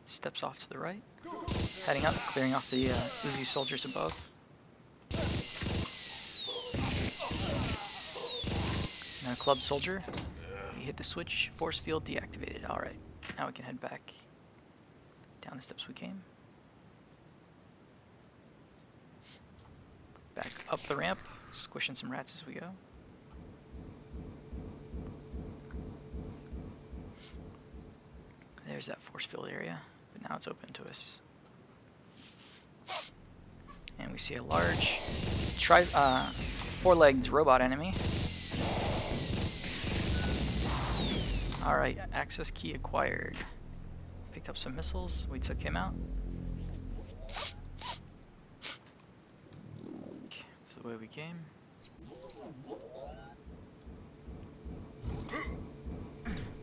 steps off to the right, heading up, clearing off the Uzi soldiers above. Now club soldier, you hit the switch, force field deactivated. Alright, now we can head back down the steps we came. Back up the ramp, squishing some rats as we go. There's that force field area, but now it's open to us. And we see a large four-legged robot enemy. Alright, access key acquired. Picked up some missiles, we took him out. That's the way we came.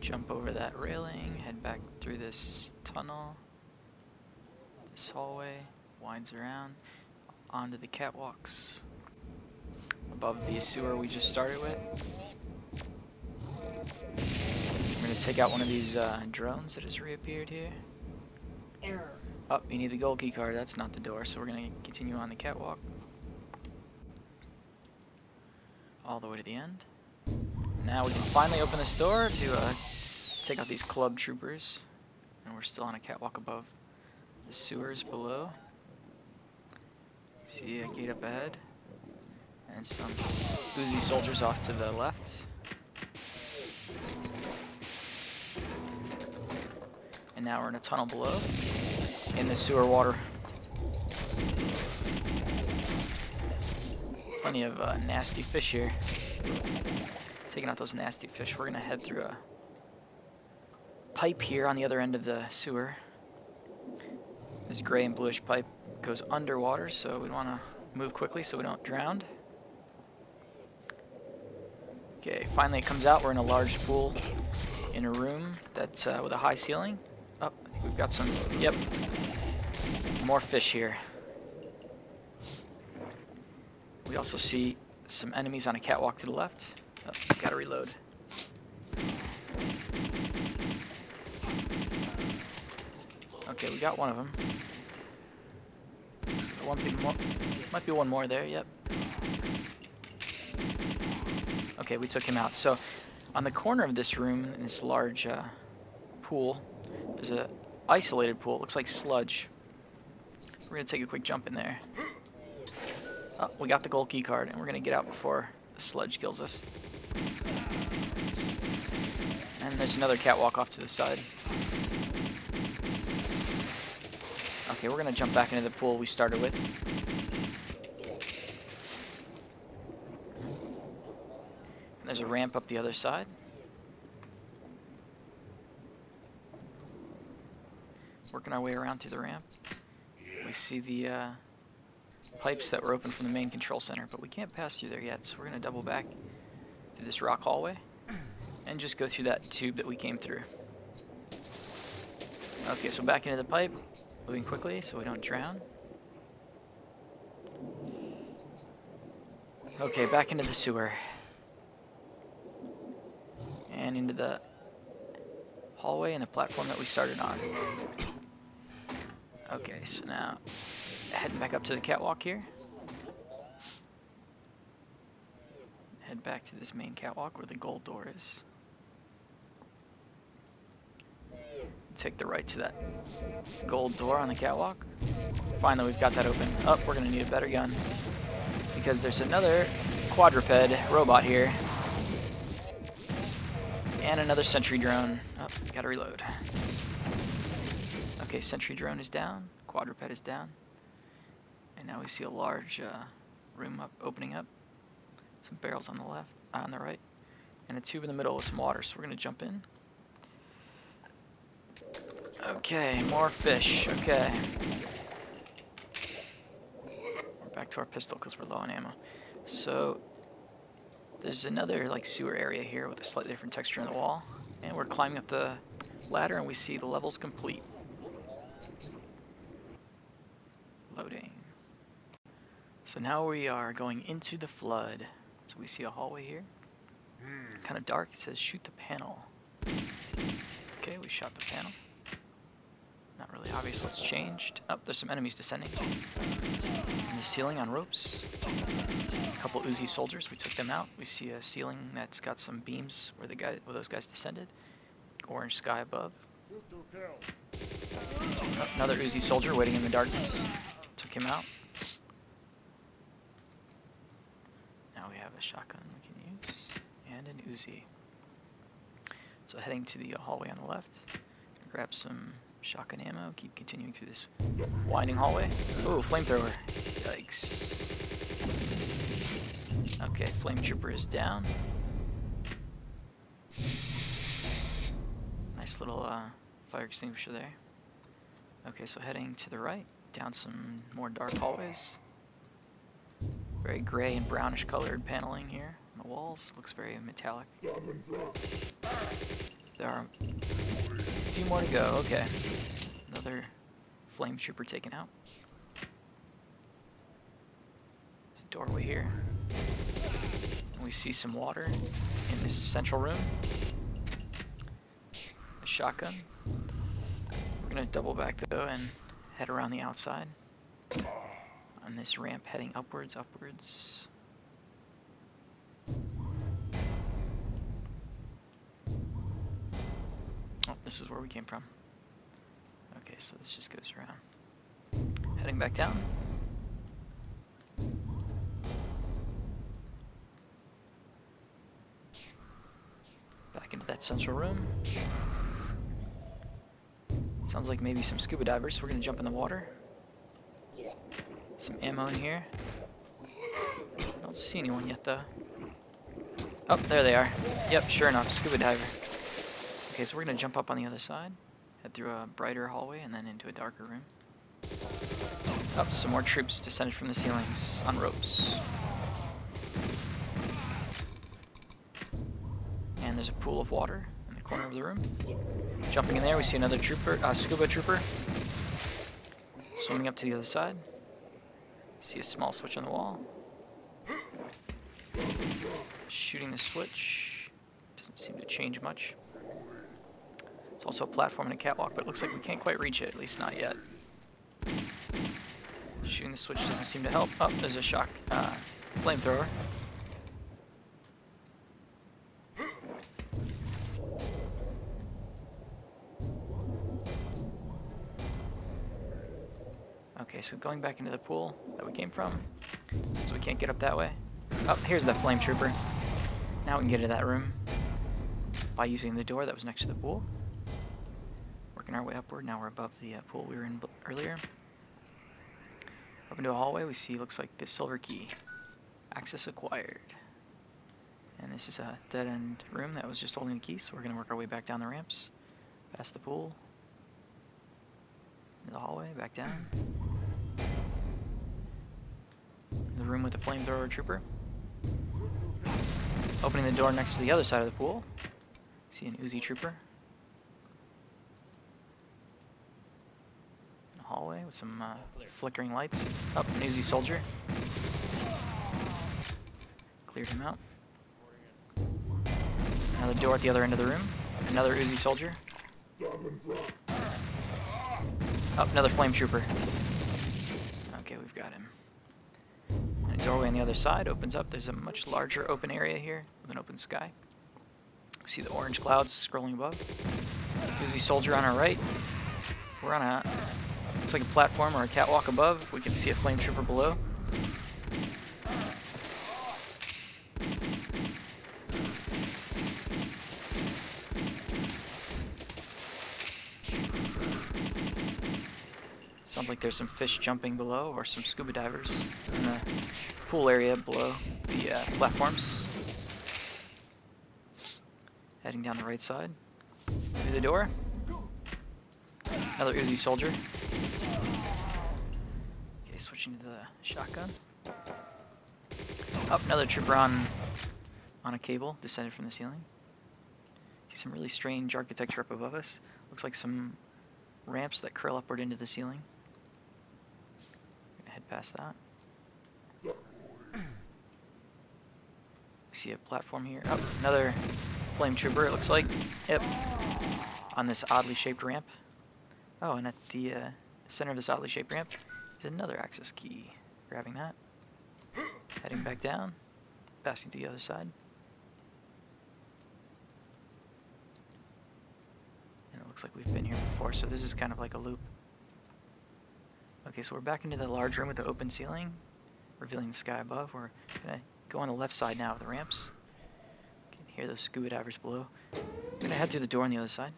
Jump over that railing, head back through this tunnel. This hallway winds around onto the catwalks above the sewer we just started with. We're going to take out one of these drones that has reappeared here. Error. Oh, you need the gold key card. That's not the door, so we're going to continue on the catwalk all the way to the end. Now we can finally open this door to take out these club troopers. And we're still on a catwalk above the sewers below. See a gate up ahead. And some Uzi soldiers off to the left. And now we're in a tunnel below, in the sewer water. Plenty of nasty fish here. Taking out those nasty fish, we're gonna head through a pipe here on the other end of the sewer. This gray and bluish pipe goes underwater, so we want to move quickly so we don't drown. Okay, finally it comes out. We're in a large pool in a room that's with a high ceiling. Oh, I think we've got some, yep, more fish here. We also see some enemies on a catwalk to the left. Oh, gotta reload. Okay, we got one of them. So there won't be more. Might be one more there, yep. Okay, we took him out. So, on the corner of this room, in this large pool, there's an isolated pool. It looks like sludge. We're going to take a quick jump in there. Oh, we got the gold key card, and we're going to get out before the sludge kills us. And there's another catwalk off to the side. Okay, we're going to jump back into the pool we started with. There's a the ramp up the other side. Working our way around through the ramp. We see the pipes that were open from the main control center, but we can't pass through there yet, so we're going to double back through this rock hallway and just go through that tube that we came through. Okay, so back into the pipe, moving quickly so we don't drown. Okay, back into the sewer. And into the hallway and the platform that we started on. Okay, so now heading back up to the catwalk here. Head back to this main catwalk where the gold door is. Take the right to that gold door on the catwalk. Finally, we've got that open. Oh, we're going to need a better gun, because there's another quadruped robot here. And another sentry drone. Oh, gotta reload. Okay, sentry drone is down. Quadruped is down. And now we see a large room opening up. Some barrels on the left, on the right. And a tube in the middle with some water, so we're gonna jump in. Okay, more fish, okay. We're back to our pistol because we're low on ammo. So, there's another like sewer area here with a slightly different texture on the wall. And we're climbing up the ladder and we see the level's complete. Loading. So now we are going into the flood. So we see a hallway here. Kind of dark, it says shoot the panel. Okay, we shot the panel. Not really obvious what's changed. Oh, there's some enemies descending. And the ceiling on ropes. A couple Uzi soldiers, we took them out. We see a ceiling that's got some beams where the guy, where those guys descended. Orange sky above. Oh, another Uzi soldier waiting in the darkness. Took him out. Now we have a shotgun we can use. And an Uzi. So heading to the hallway on the left. Grab some shotgun ammo, keep continuing through this winding hallway. Oh, flamethrower. Yikes. Okay, flame trooper is down. Nice little fire extinguisher there. Okay, so heading to the right, down some more dark hallways. Very gray and brownish colored paneling here on the walls. Looks very metallic. There are a few more to go, okay. Another flame trooper taken out. There's a doorway here. And we see some water in this central room. A shotgun. We're gonna double back though and head around the outside. On this ramp heading upwards, upwards. This is where we came from. Okay, so this just goes around. Heading back down. Back into that central room. Sounds like maybe some scuba divers, so we're gonna jump in the water. Some ammo in here. I don't see anyone yet though. Oh, there they are. Yep, sure enough, scuba diver. Okay, so we're going to jump up on the other side, head through a brighter hallway, and then into a darker room. Up, some more troops descended from the ceilings on ropes. And there's a pool of water in the corner of the room. Jumping in there, we see another trooper, scuba trooper, swimming up to the other side. See a small switch on the wall. Shooting the switch. Doesn't seem to change much. Also a platform and a catwalk, but it looks like we can't quite reach it, at least not yet. Shooting the switch doesn't seem to help. Oh, there's a shock flamethrower. Okay, so going back into the pool that we came from, since we can't get up that way. Oh, here's that flame trooper. Now we can get into that room by using the door that was next to the pool. Working our way upward, now we're above the pool we were in earlier. Up into a hallway, we see, looks like this silver key. Access acquired. And this is a dead-end room that was just holding the key, so we're going to work our way back down the ramps, past the pool, into the hallway, back down. The room with the flamethrower trooper. Opening the door next to the other side of the pool, see an Uzi trooper. In the hallway with some flickering lights. Up, an Uzi soldier. Cleared him out. Another door at the other end of the room. Another Uzi soldier. Up, another flame trooper. Okay, we've got him. And a doorway on the other side opens up. There's a much larger open area here with an open sky. We see the orange clouds scrolling above. Uzi soldier on our right. We're on a, looks like a platform or a catwalk above. We can see a flame trooper below. Sounds like there's some fish jumping below, or some scuba divers in the pool area below the platforms. Heading down the right side, through the door. Another Uzi soldier. Okay, switching to the shotgun. Up, another trooper on a cable, descended from the ceiling. See some really strange architecture up above us. Looks like some ramps that curl upward into the ceiling. Head past that. We see a platform here. Oh, another flame trooper, it looks like. Yep. On this oddly shaped ramp. Oh, and at the center of this oddly shaped ramp is another access key. Grabbing that. Heading back down. Passing to the other side. And it looks like we've been here before, so this is kind of like a loop. Okay, so we're back into the large room with the open ceiling, revealing the sky above. We're going to go on the left side now of the ramps. You can hear those scuba divers below. I'm going to head through the door on the other side.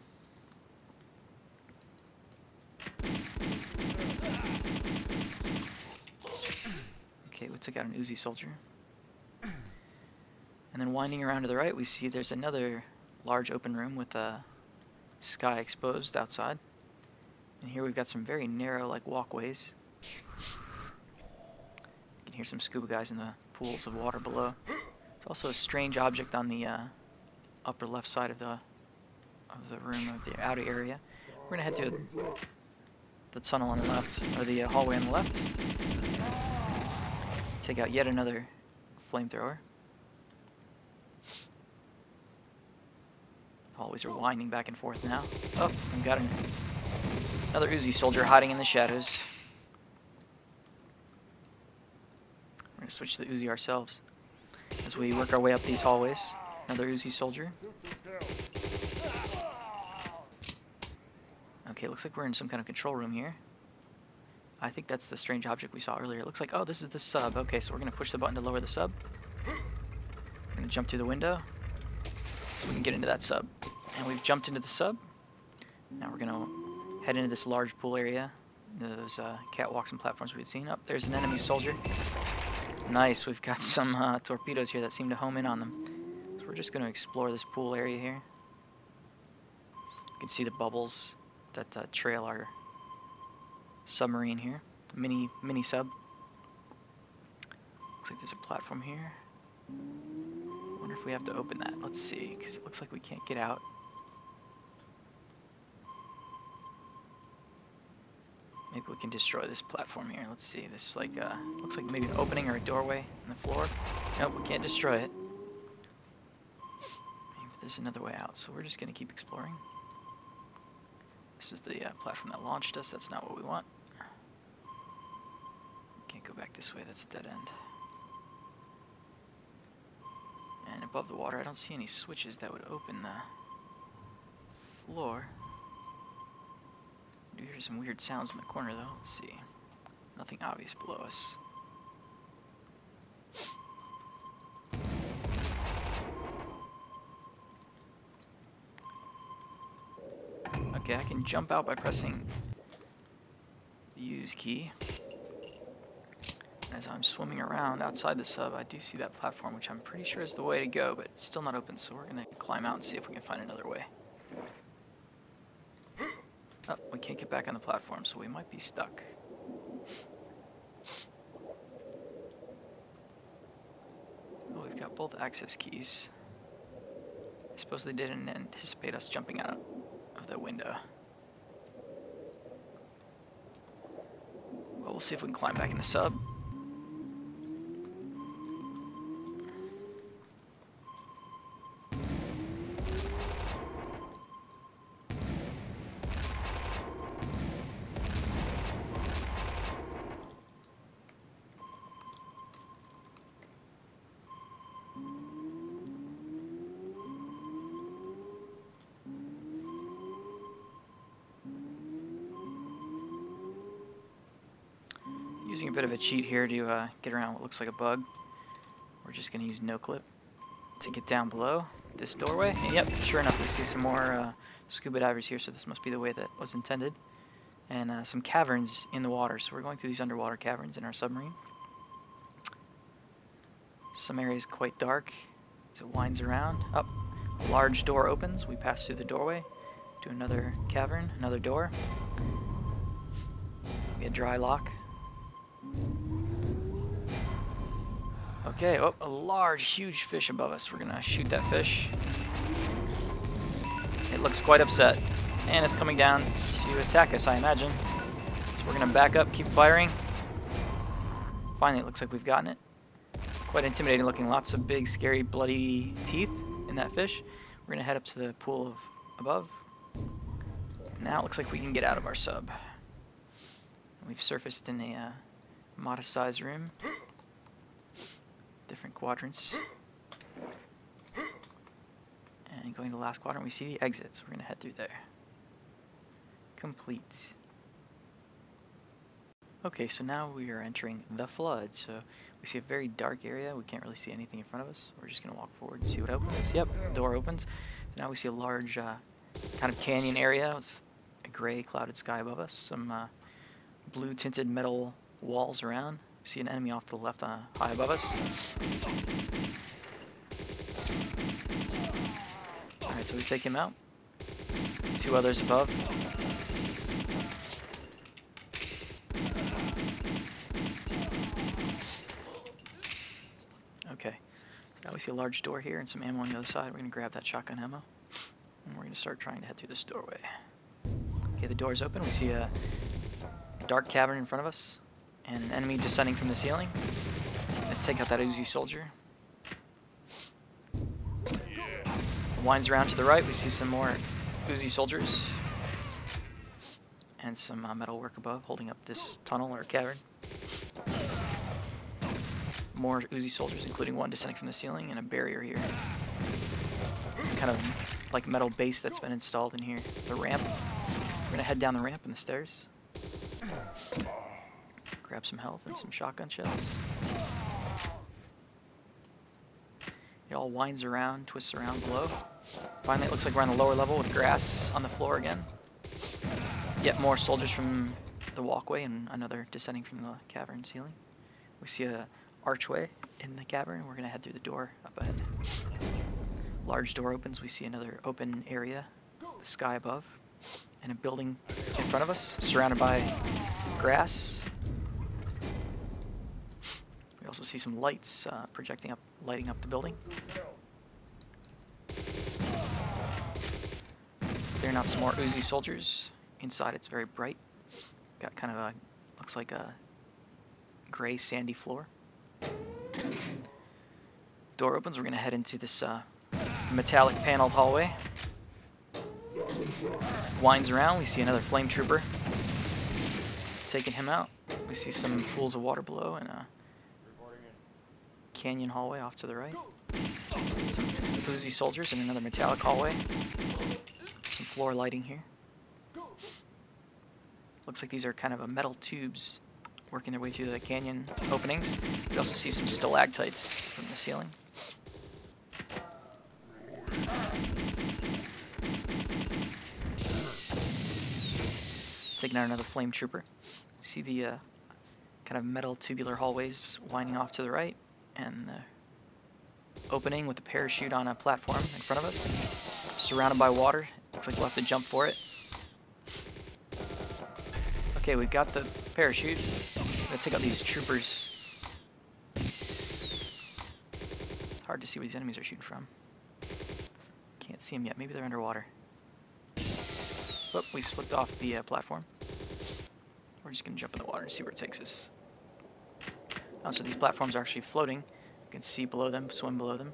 Okay, we took out an Uzi soldier. And then winding around to the right, we see there's another large open room with a sky exposed outside. And here we've got some very narrow, like, walkways. You can hear some scuba guys in the pools of water below. There's also a strange object on the upper left side of the room, of the outer area. We're gonna head to the tunnel on the left, or the hallway on the left. Take out yet another flamethrower. The hallways are winding back and forth now. Oh, we've got another Uzi soldier hiding in the shadows. We're going to switch to the Uzi ourselves as we work our way up these hallways. Another Uzi soldier. Okay, looks like we're in some kind of control room here. I think that's the strange object we saw earlier. It looks like, oh, this is the sub. Okay, so we're going to push the button to lower the sub. We're going to jump through the window so we can get into that sub. And we've jumped into the sub. Now we're going to head into this large pool area, those catwalks and platforms we had seen. Up, there's an enemy soldier. Nice, we've got some torpedoes here that seem to home in on them. So we're just going to explore this pool area here. You can see the bubbles that trail our submarine here, the mini sub. Looks like there's a platform here. I wonder if we have to open that. Let's see, because it looks like we can't get out. Maybe we can destroy this platform here. Let's see. This like looks like maybe an opening or a doorway in the floor. Nope, we can't destroy it. Maybe there's another way out, so we're just going to keep exploring. This is the platform that launched us. That's not what we want. Can't go back this way. That's a dead end. And above the water, I don't see any switches that would open the floor. We hear some weird sounds in the corner though. Let's see. Nothing obvious below us. Okay, I can jump out by pressing the use key. as I'm swimming around outside the sub, I do see that platform, which I'm pretty sure is the way to go, but it's still not open, so we're going to climb out and see if we can find another way. Oh, we can't get back on the platform, so we might be stuck. Oh, we've got both access keys. I suppose they didn't anticipate us jumping out of the window. Well, we'll see if we can climb back in the sub. Using a bit of a cheat here to get around what looks like a bug. We're just going to use noclip to get down below this doorway. And yep, sure enough, we see some more scuba divers here, so this must be the way that was intended. And some caverns in the water, so we're going through these underwater caverns in our submarine. Some areas quite dark as it winds around. Up, a large door opens. We pass through the doorway to another cavern, another door. Maybe a dry lock. Okay, oh, a large, huge fish above us. We're gonna shoot that fish. It looks quite upset, and it's coming down to attack us, I imagine. So we're gonna back up, keep firing. Finally, it looks like we've gotten it. Quite intimidating looking. Lots of big, scary, bloody teeth in that fish. We're gonna head up to the pool above. Now it looks like we can get out of our sub. We've surfaced in a modest sized room. Different quadrants. And going to the last quadrant, we see the exits. We're going to head through there. Complete. Okay, so now we are entering the flood. So we see a very dark area. We can't really see anything in front of us. We're just going to walk forward and see what opens. Yep, the door opens. So now we see a large kind of canyon area. It's a gray clouded sky above us. Some blue tinted metal walls around. We see an enemy off to the left high above us. Alright, so we take him out. Two others above. Okay. Now we see a large door here and some ammo on the other side. We're going to grab that shotgun ammo. And we're going to start trying to head through this doorway. Okay, the door's open. We see a dark cavern in front of us, and an enemy descending from the ceiling. Let's take out that Uzi soldier. It winds around to the right, we see some more Uzi soldiers, and some metal work above holding up this tunnel or cavern. More Uzi soldiers, including one descending from the ceiling, and a barrier here. Some kind of like metal base that's been installed in here. The ramp. We're gonna head down the ramp and the stairs. Grab some health and some shotgun shells. It all winds around, twists around below. Finally, it looks like we're on the lower level with grass on the floor again. Yet more soldiers from the walkway and another descending from the cavern ceiling. We see an archway in the cavern. We're going to head through the door up ahead. Large door opens. We see another open area, the sky above, and a building in front of us, surrounded by grass. We also see some lights projecting up, lighting up the building. They're not some more Uzi soldiers. Inside, it's very bright. Got kind of a, looks like a gray sandy floor. Door opens. We're gonna head into this metallic paneled hallway. Winds around, we see another flame trooper. Taking him out. We see some pools of water below and a canyon hallway off to the right. Some Uzi soldiers in another metallic hallway. Some floor lighting here. Looks like these are kind of a metal tubes working their way through the canyon openings. We also see some stalactites from the ceiling. Taking out another flame trooper. See the kind of metal tubular hallways winding off to the right, and the opening with a parachute on a platform in front of us, surrounded by water. Looks like we'll have to jump for it. Okay, we've got the parachute. Let's take out these troopers. It's hard to see where these enemies are shooting from. Can't see them yet. Maybe they're underwater. Oh, we slipped off the platform. We're just going to jump in the water and see where it takes us. Oh, so these platforms are actually floating. You can see below them, swim below them.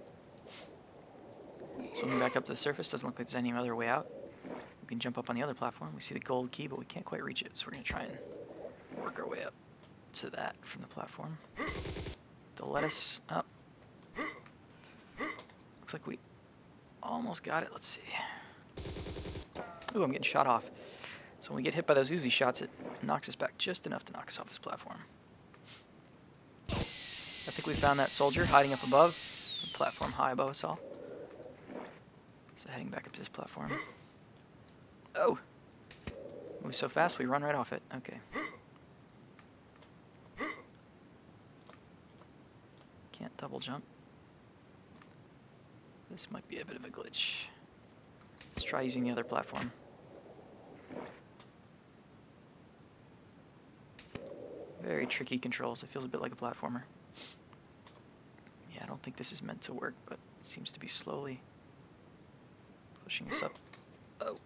Swimming back up to the surface. Doesn't look like there's any other way out. We can jump up on the other platform. We see the gold key, but we can't quite reach it, so we're going to try and work our way up to that from the platform. They'll let us up. Looks like we almost got it. Let's see. Ooh, I'm getting shot off. So when we get hit by those Uzi shots, it knocks us back just enough to knock us off this platform. I think we found that soldier hiding up above the platform, high above us all. So heading back up to this platform. Oh! Move so fast we run right off it. Okay. Can't double jump. This might be a bit of a glitch. Let's try using the other platform. Very tricky controls. It feels a bit like a platformer. Yeah, I don't think this is meant to work, but it seems to be slowly pushing us up. Oh,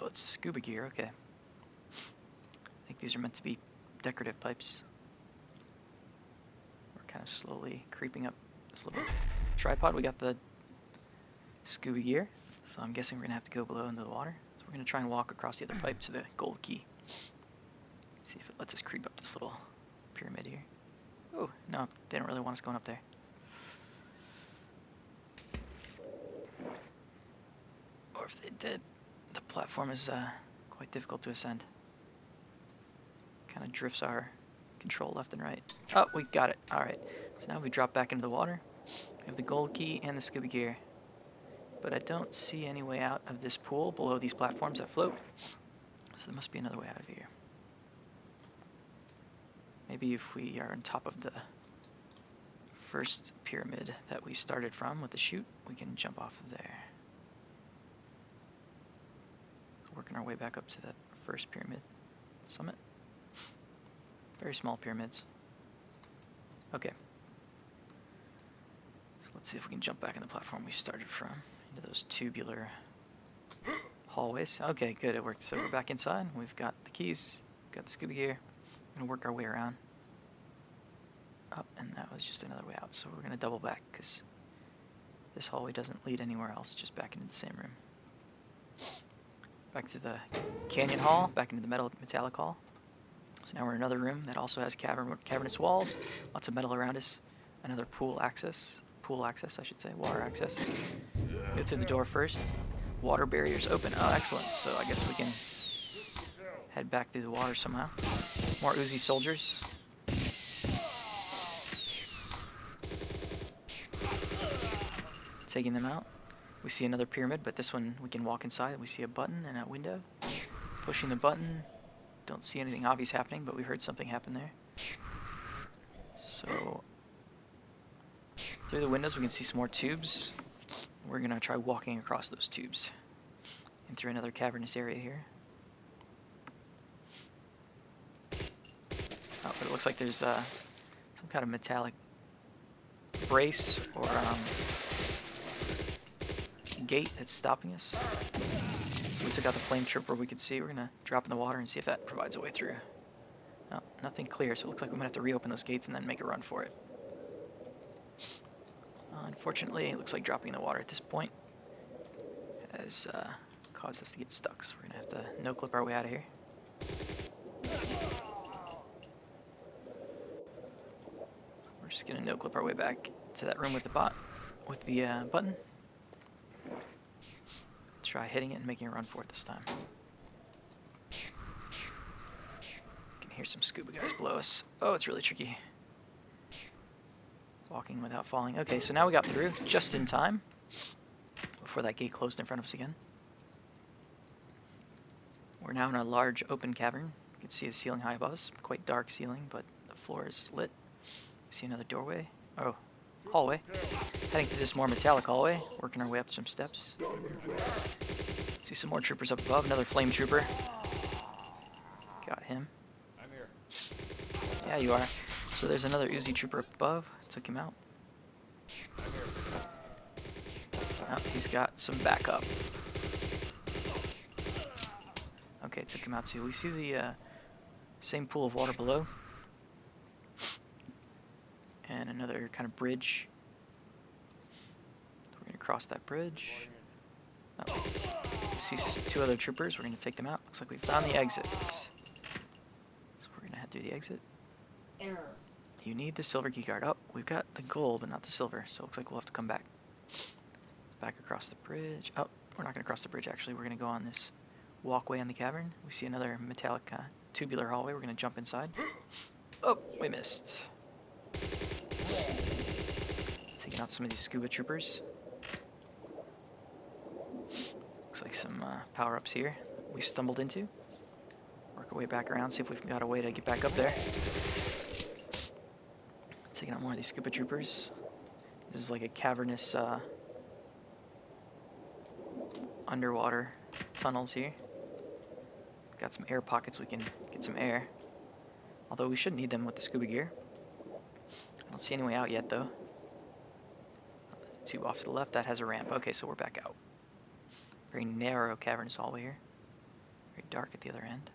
oh, it's scuba gear. Okay. I think these are meant to be decorative pipes. We're kind of slowly creeping up this little tripod. We got the scuba gear, so I'm guessing we're gonna have to go below into the water. So we're gonna try and walk across the other pipe to the gold key. See if it lets us creep up this little pyramid here. Oh, no, they don't really want us going up there. Or if they did, the platform is quite difficult to ascend. Kind of drifts our control left and right. Oh, we got it. Alright, so now we drop back into the water. We have the gold key and the scuba gear. But I don't see any way out of this pool below these platforms that float. So there must be another way out of here. Maybe if we are on top of the first pyramid that we started from with the chute, we can jump off of there. Working our way back up to that first pyramid summit. Very small pyramids. Okay. So let's see if we can jump back on the platform we started from into those tubular hallways. Okay, good, it worked. So we're back inside. We've got the keys, we've got the scuba gear. We're going to work our way around. Up, and that was just another way out. So we're going to double back because this hallway doesn't lead anywhere else, just back into the same room. Back to the canyon hall, back into the metallic hall. So now we're in another room that also has cavernous walls, lots of metal around us, another pool access I should say, water access. Go through the door first. Water barriers open. Oh, excellent. So I guess we can head back through the water somehow. More Uzi soldiers. Taking them out. We see another pyramid, but this one we can walk inside. We see a button and a window. Pushing the button. Don't see anything obvious happening, but we heard something happen there. So through the windows we can see some more tubes. We're going to try walking across those tubes. And through another cavernous area here. Oh, but it looks like there's some kind of metallic brace or gate that's stopping us. So we took out the flame trooper we could see. We're going to drop in the water and see if that provides a way through. Oh, nothing clear, so it looks like we might have to reopen those gates and then make a run for it. Unfortunately, it looks like dropping in the water at this point has caused us to get stuck, so we're going to have to no-clip our way out of here. We're just going to no-clip our way back to that room with the button. Try hitting it and making a run for it this time. Can hear some scuba guys below us. Oh, it's really tricky. Walking without falling. Okay, so now we got through just in time before that gate closed in front of us again. We're now in a large open cavern. You can see the ceiling high above us. Quite dark ceiling, but the floor is lit. See another doorway? Oh, hallway. Heading through this more metallic hallway, working our way up some steps. See some more troopers up above, another flame trooper. Got him. I'm here. Yeah, you are. So there's another Uzi trooper up above. Took him out. Oh, he's got some backup. Okay, took him out too. We see the same pool of water below. And another kind of bridge. We're going to cross that bridge. Oh. We see two other troopers. We're going to take them out. Looks like we found the exits. So we're going to head through the exit. Error. You need the silver key card. Oh, we've got the gold, but not the silver. So it looks like we'll have to come back. Back across the bridge. Oh, we're not going to cross the bridge, actually. We're going to go on this walkway in the cavern. We see another metallic tubular hallway. We're going to jump inside. Oh, we missed. Taking out some of these scuba troopers. Looks like some power-ups here we stumbled into. Work our way back around, see if we've got a way to get back up there. Taking out more of these scuba troopers. This is like a cavernous underwater tunnels here. Got some air pockets, we can get some air. Although we should need them with the scuba gear. I don't see any way out yet though. Two off to the left, that has a ramp. Okay, so we're back out. Very narrow cavernous hallway here. Very dark at the other end.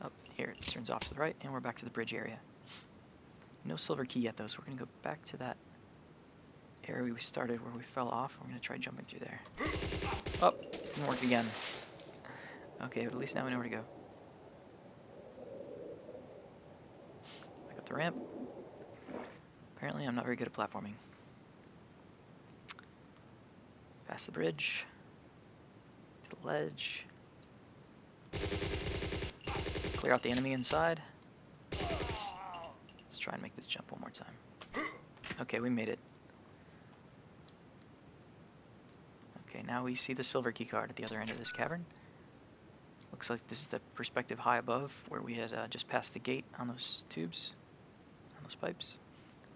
Up here it turns off to the right and we're back to the bridge area. No silver key yet though, so we're going to go back to that area we started where we fell off. We're going to try jumping through there. Oh, didn't work again. Okay, but at least now we know where to go. Back up the ramp. Apparently I'm not very good at platforming. Past the bridge. To the ledge. Clear out the enemy inside. Let's try and make this jump one more time. Okay, we made it. Okay, now we see the silver key card at the other end of this cavern. Looks like this is the perspective high above where we had just passed the gate on those tubes, on those pipes.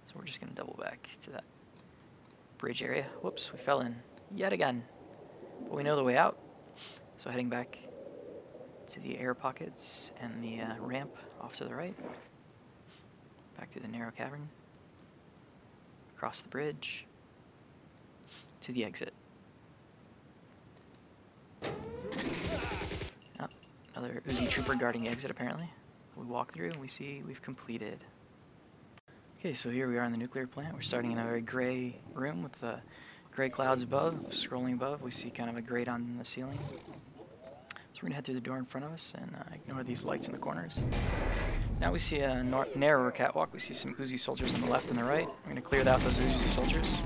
So we're just going to double back to that bridge area. Whoops, we fell in yet again. But we know the way out. So heading back to the air pockets and the ramp off to the right. Back through the narrow cavern. Across the bridge. To the exit. Oh, another Uzi trooper guarding the exit apparently. We walk through and we see we've completed. Okay, so here we are in the nuclear plant. We're starting in a very gray room with the gray clouds above, scrolling above. We see kind of a grate on the ceiling. So we're gonna head through the door in front of us and ignore these lights in the corners. Now we see a narrower catwalk. We see some Uzi soldiers on the left and the right. We're gonna clear out those Uzi soldiers.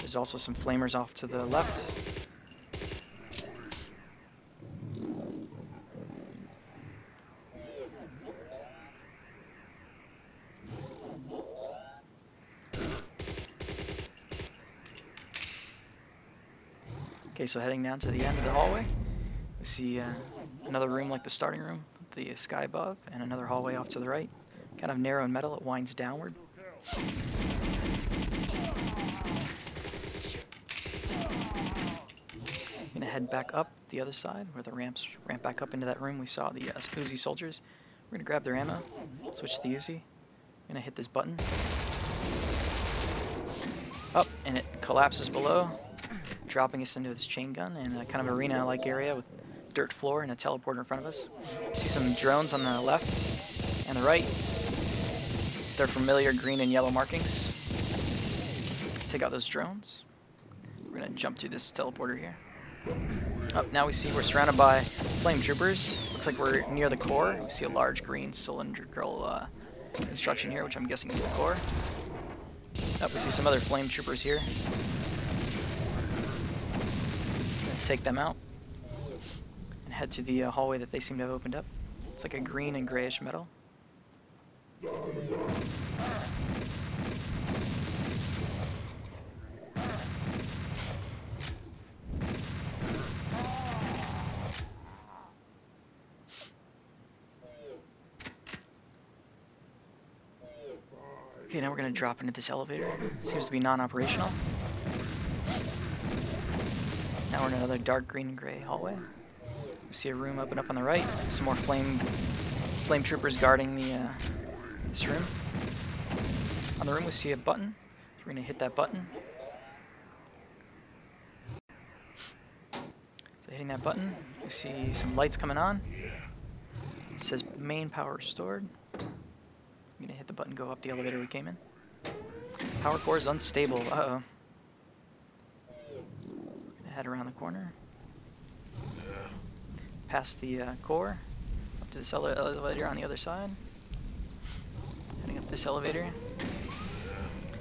There's also some flamers off to the left. Okay, so heading down to the end of the hallway, we see another room like the starting room, the sky above, and another hallway off to the right. Kind of narrow and metal, it winds downward. Gonna head back up the other side, where the ramps ramp back up into that room. We saw the Uzi soldiers. We're gonna grab their ammo, switch to the Uzi. Gonna hit this button. Up, and it collapses below. Dropping us into this chain gun in a kind of arena-like area with dirt floor and a teleporter in front of us. See some drones on the left and the right. Their familiar green and yellow markings. Take out those drones. We're gonna jump through this teleporter here. Up now we see we're surrounded by flame troopers. Looks like we're near the core. We see a large green cylindrical construction here, which I'm guessing is the core. Up we see some other flame troopers here. Take them out and head to the hallway that they seem to have opened up. It's like a green and grayish metal. Okay, now we're going to drop into this elevator. It seems to be non-operational. Now we're in another dark green and gray hallway. We see a room open up on the right. Some more flame troopers guarding the this room. On the room we see a button. So we're going to hit that button. So hitting that button, we see some lights coming on. It says main power restored. I'm gonna hit the button, go up the elevator we came in. Power core is unstable. Uh-oh. Gonna head around the corner. Past the core. Up to this elevator on the other side. Heading up this elevator.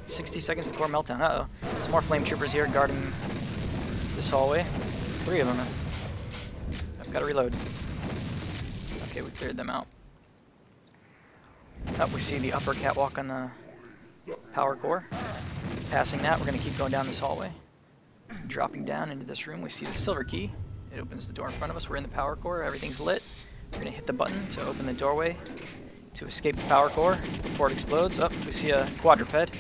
60 seconds to the core meltdown. Uh-oh. Some more flame troopers here guarding this hallway. 3 of them. I've got to reload. Okay, we cleared them out. Up we see the upper catwalk on the power core. Passing that, we're going to keep going down this hallway. Dropping down into this room, we see the silver key. It opens the door in front of us. We're in the power core. Everything's lit. We're going to hit the button to open the doorway to escape the power core before it explodes. Up we see a quadruped.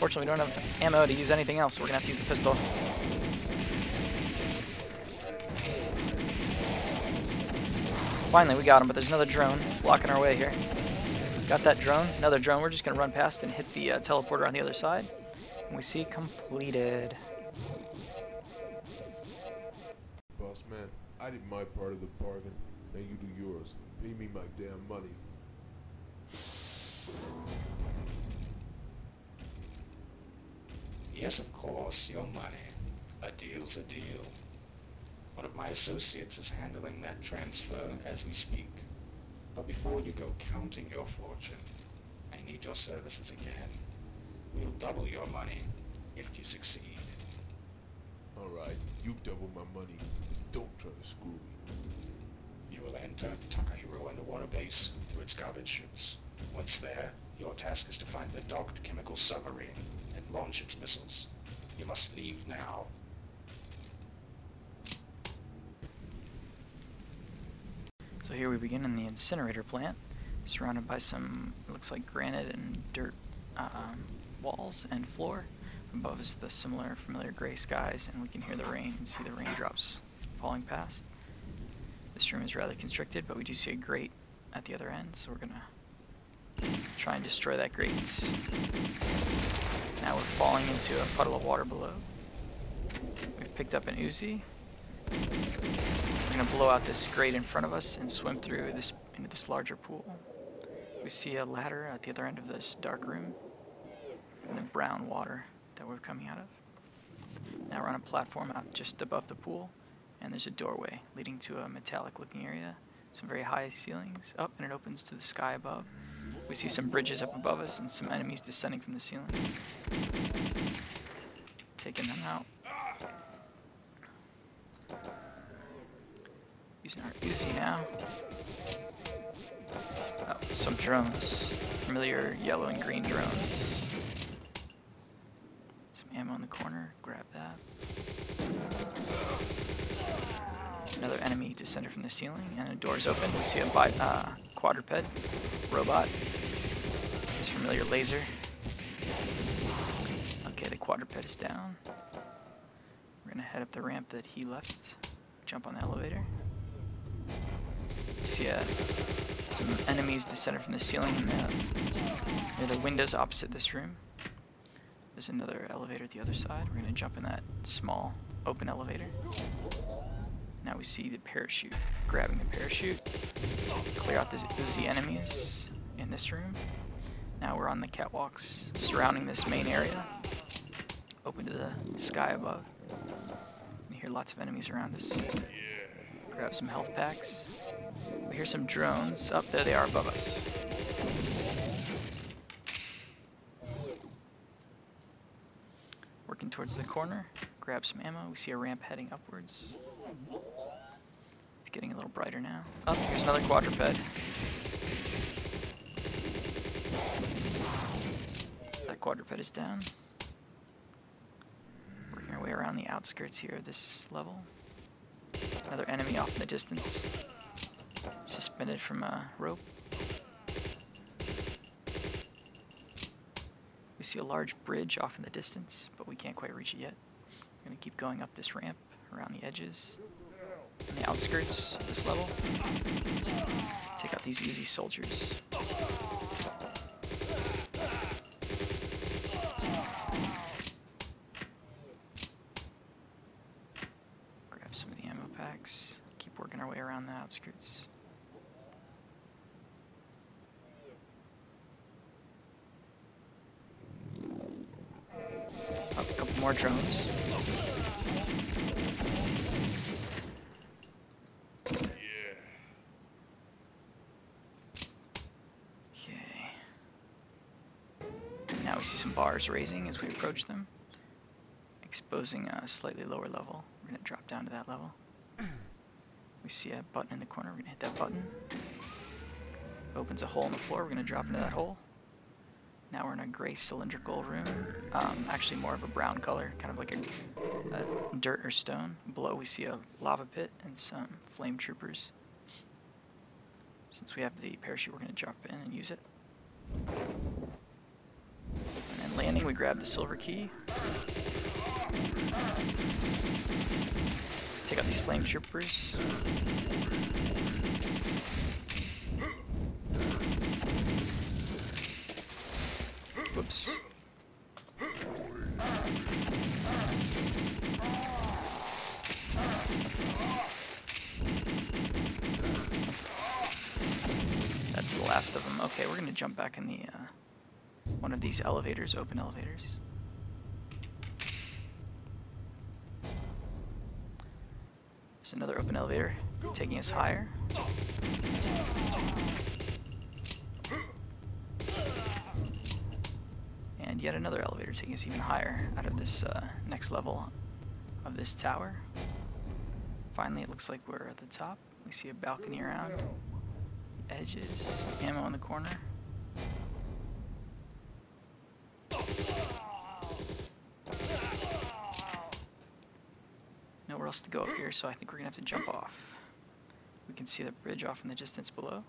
Fortunately, we don't have ammo to use anything else, so we're going to have to use the pistol. Finally, we got him, but there's another drone blocking our way here. Got that drone, another drone. We're just going to run past and hit the teleporter on the other side. And we see completed. Boss man, I did my part of the bargain. Now you do yours. Pay me my damn money. Yes, of course, your money. A deal's a deal. One of my associates is handling that transfer as we speak. But before you go counting your fortune, I need your services again. We'll double your money if you succeed. Alright, you double my money. Don't try to screw me. You will enter Takahiro Underwater Base through its garbage chutes. Once there, your task is to find the docked chemical submarine and launch its missiles. You must leave now. So here we begin in the incinerator plant, surrounded by some, it looks like granite and dirt walls and floor. Above is the similar familiar gray skies, and we can hear the rain and see the raindrops falling past. This room is rather constricted, but we do see a grate at the other end, so we're going to try and destroy that grate. Now we're falling into a puddle of water below. We've picked up an Uzi. We're going to blow out this grate in front of us and swim through this into this larger pool. We see a ladder at the other end of this dark room and the brown water that we're coming out of. Now we're on a platform out just above the pool, and there's a doorway leading to a metallic looking area, some very high ceilings up, and it opens to the sky above. We see some bridges up above us and some enemies descending from the ceiling, taking them out. Using our Uzi now. Oh, some drones. Familiar yellow and green drones. Some ammo in the corner. Grab that. Another enemy descended from the ceiling, and the door's open. We see a quadruped robot. This familiar laser. Okay, the quadruped is down. We're gonna head up the ramp that he left. Jump on the elevator. You see some enemies descended from the ceiling near the windows opposite this room. There's another elevator at the other side. We're going to jump in that small open elevator. Now we see the parachute. Grabbing the parachute. Clear out the Uzi enemies in this room. Now we're on the catwalks surrounding this main area. Open to the sky above. You hear lots of enemies around us. Grab some health packs. We hear some drones. Up there they are above us. Working towards the corner. Grab some ammo. We see a ramp heading upwards. It's getting a little brighter now. Up, here's another quadruped. That quadruped is down. Working our way around the outskirts here of this level. Another enemy off in the distance, suspended from a rope. We see a large bridge off in the distance, but we can't quite reach it yet. We're going to keep going up this ramp, around the edges, and the outskirts of this level. Take out these easy soldiers. Grab some of the ammo packs. Keep working our way around the outskirts. More drones. Yeah. Okay. Now we see some bars raising as we approach them, exposing a slightly lower level. We're going to drop down to that level. We see a button in the corner. We're going to hit that button. It opens a hole in the floor. We're going to drop into that hole. Now we're in a gray cylindrical room, actually more of a brown color, kind of like a dirt or stone. Below we see a lava pit and some flame troopers. Since we have the parachute, we're going to jump in and use it. And then landing, we grab the silver key. Take out these flame troopers. Whoops. That's the last of them. Okay, we're gonna jump back in the one of these elevators, open elevators. There's another open elevator taking us higher. And yet another elevator taking us even higher out of this next level of this tower. Finally, it looks like we're at the top. We see a balcony around, edges, ammo in the corner. Nowhere else to go up here, so I think we're gonna have to jump off. We can see the bridge off in the distance below.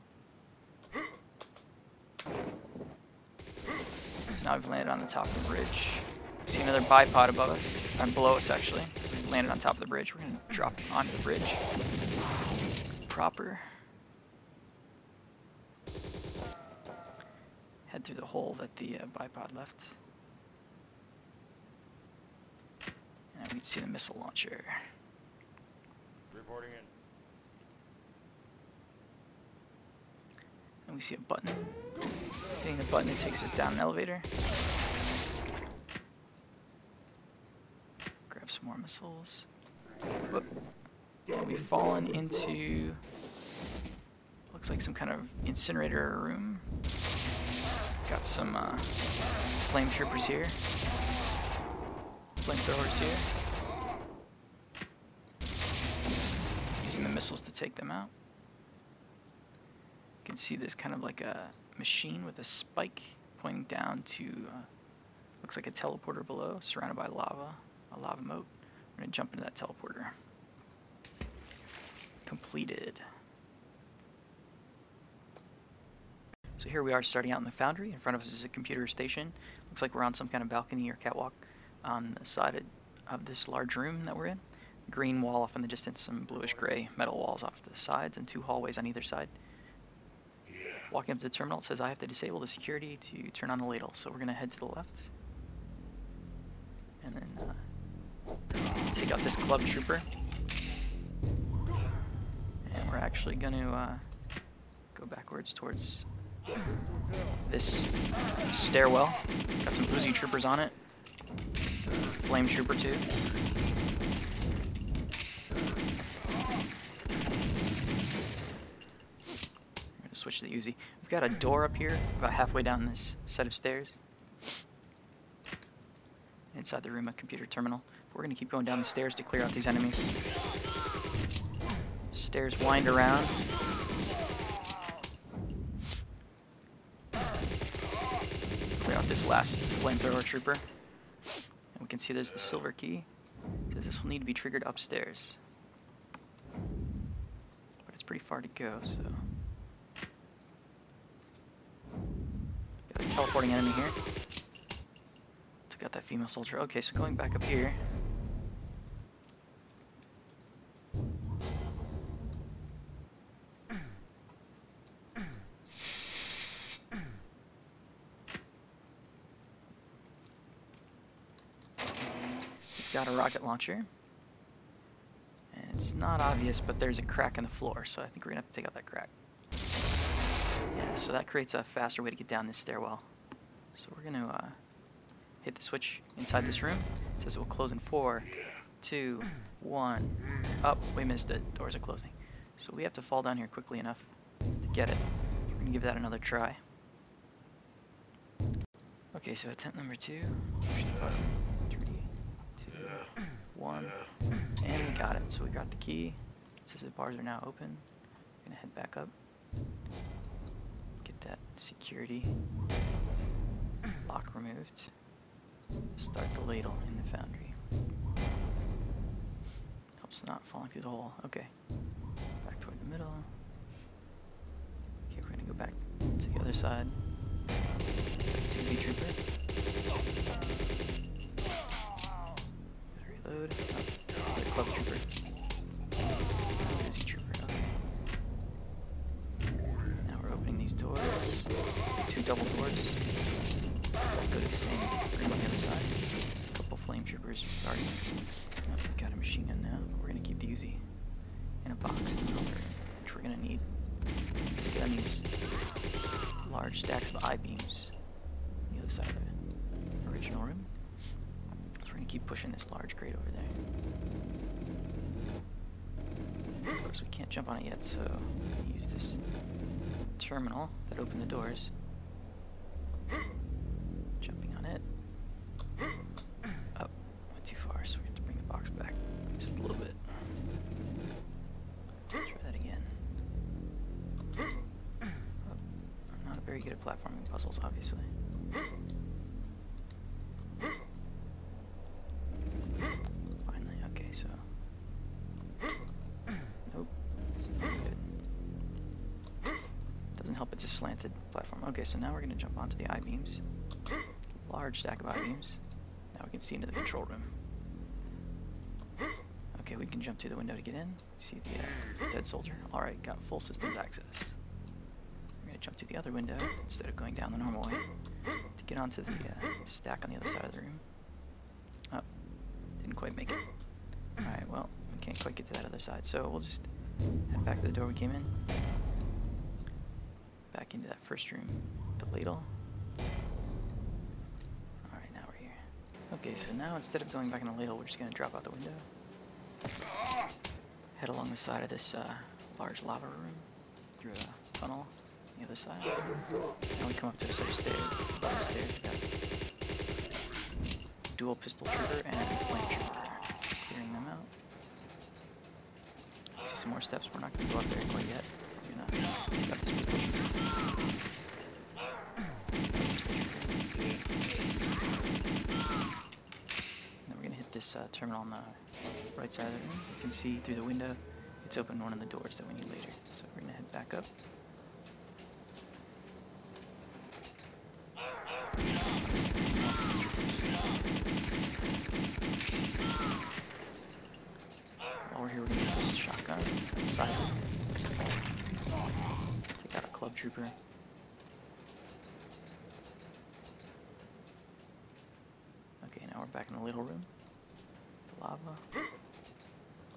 So now we've landed on the top of the bridge. We see another bipod above us, and below us actually. So we've landed on top of the bridge. We're gonna drop onto the bridge. Proper. Head through the hole that the bipod left. And we can see the missile launcher. Reporting in. And we see a button. Hitting the button, it takes us down an elevator. Grab some more missiles. Whoop. And we've fallen into, looks like some kind of incinerator room. Got some flame troopers here. Flamethrowers here. Using the missiles to take them out. You can see this kind of like a machine with a spike pointing down to looks like a teleporter below, surrounded by lava, a lava moat. We're gonna jump into that teleporter. Completed. So here we are starting out in the foundry. In front of us is a computer station. Looks like we're on some kind of balcony or catwalk on the side of this large room that we're in. Green wall off in the distance, some bluish gray metal walls off to the sides, and two hallways on either side. Walking up to the terminal, it says I have to disable the security to turn on the ladle, so we're going to head to the left. And then take out this club trooper. And we're actually going to go backwards towards this stairwell. Got some Uzi troopers on it. Flame trooper too. Switch to the Uzi. We've got a door up here, about halfway down this set of stairs. Inside the room, a computer terminal. We're going to keep going down the stairs to clear out these enemies. Stairs wind around. Clear out this last flamethrower trooper. And we can see there's the silver key. It says this will need to be triggered upstairs. But it's pretty far to go, so... teleporting enemy here. we got that female soldier. Okay, so going back up here. Got a rocket launcher, and it's not obvious, but there's a crack in the floor, so I think we're gonna have to take out that crack. Yeah, so that creates a faster way to get down this stairwell. So we're gonna hit the switch inside this room. It says it will close in 4, 2, 1. Up, we missed it. Doors are closing, so we have to fall down here quickly enough to get it. We're gonna give that another try. Okay, so attempt number 2. Push the button. 1, and we got it. So we got the key. It says the bars are now open. We're gonna head back up, get that security lock removed, start the ladle in the foundry. Helps not falling through the hole. Okay, back toward the middle. Okay, we're gonna go back to the other side. Susie Trooper. Load. Oh, the club trooper. Busy trooper, okay. Now we're opening these doors. 2 double doors. Both go to the same room on the other side. A couple flame troopers guarding. Oh, we've got a machine gun now, but we're gonna keep the Uzi in a box in the holder, which we're gonna need to get on these large stacks of I-beams on the other side of the original room. We're gonna keep pushing this large crate over there. Of course, we can't jump on it yet, so I'm gonna use this terminal that opened the doors. Jumping on it. Oh, went too far, so we have to bring the box back just a little bit. Try that again. Oh, I'm not very good at platforming puzzles, obviously. Slanted platform. Okay, so now we're going to jump onto the I-beams. Large stack of I-beams. Now we can see into the control room. Okay, we can jump through the window to get in. See the dead soldier. Alright, got full systems access. We're going to jump through the other window instead of going down the normal way to get onto the stack on the other side of the room. Oh, didn't quite make it. Alright, well, we can't quite get to that other side, so we'll just head back to the door we came in. Back into that first room, the ladle. Alright, now we're here. Okay, so now instead of going back in the ladle, we're just going to drop out the window. Head along the side of this large lava room, through a tunnel on the other side. Now we come up to a set of stairs. Above the stairs, we've got dual pistol trooper and flame trooper. Clearing them out. I see some more steps, we're not going to go up there quite yet. Got this pistol trooper. Then we're gonna hit this terminal on the right side of the room. You can see through the window it's opened one of the doors that we need later. So we're gonna head back up. While we're here, we're gonna get this shotgun inside. Take out a club trooper. Okay, now we're back in the little room. The lava.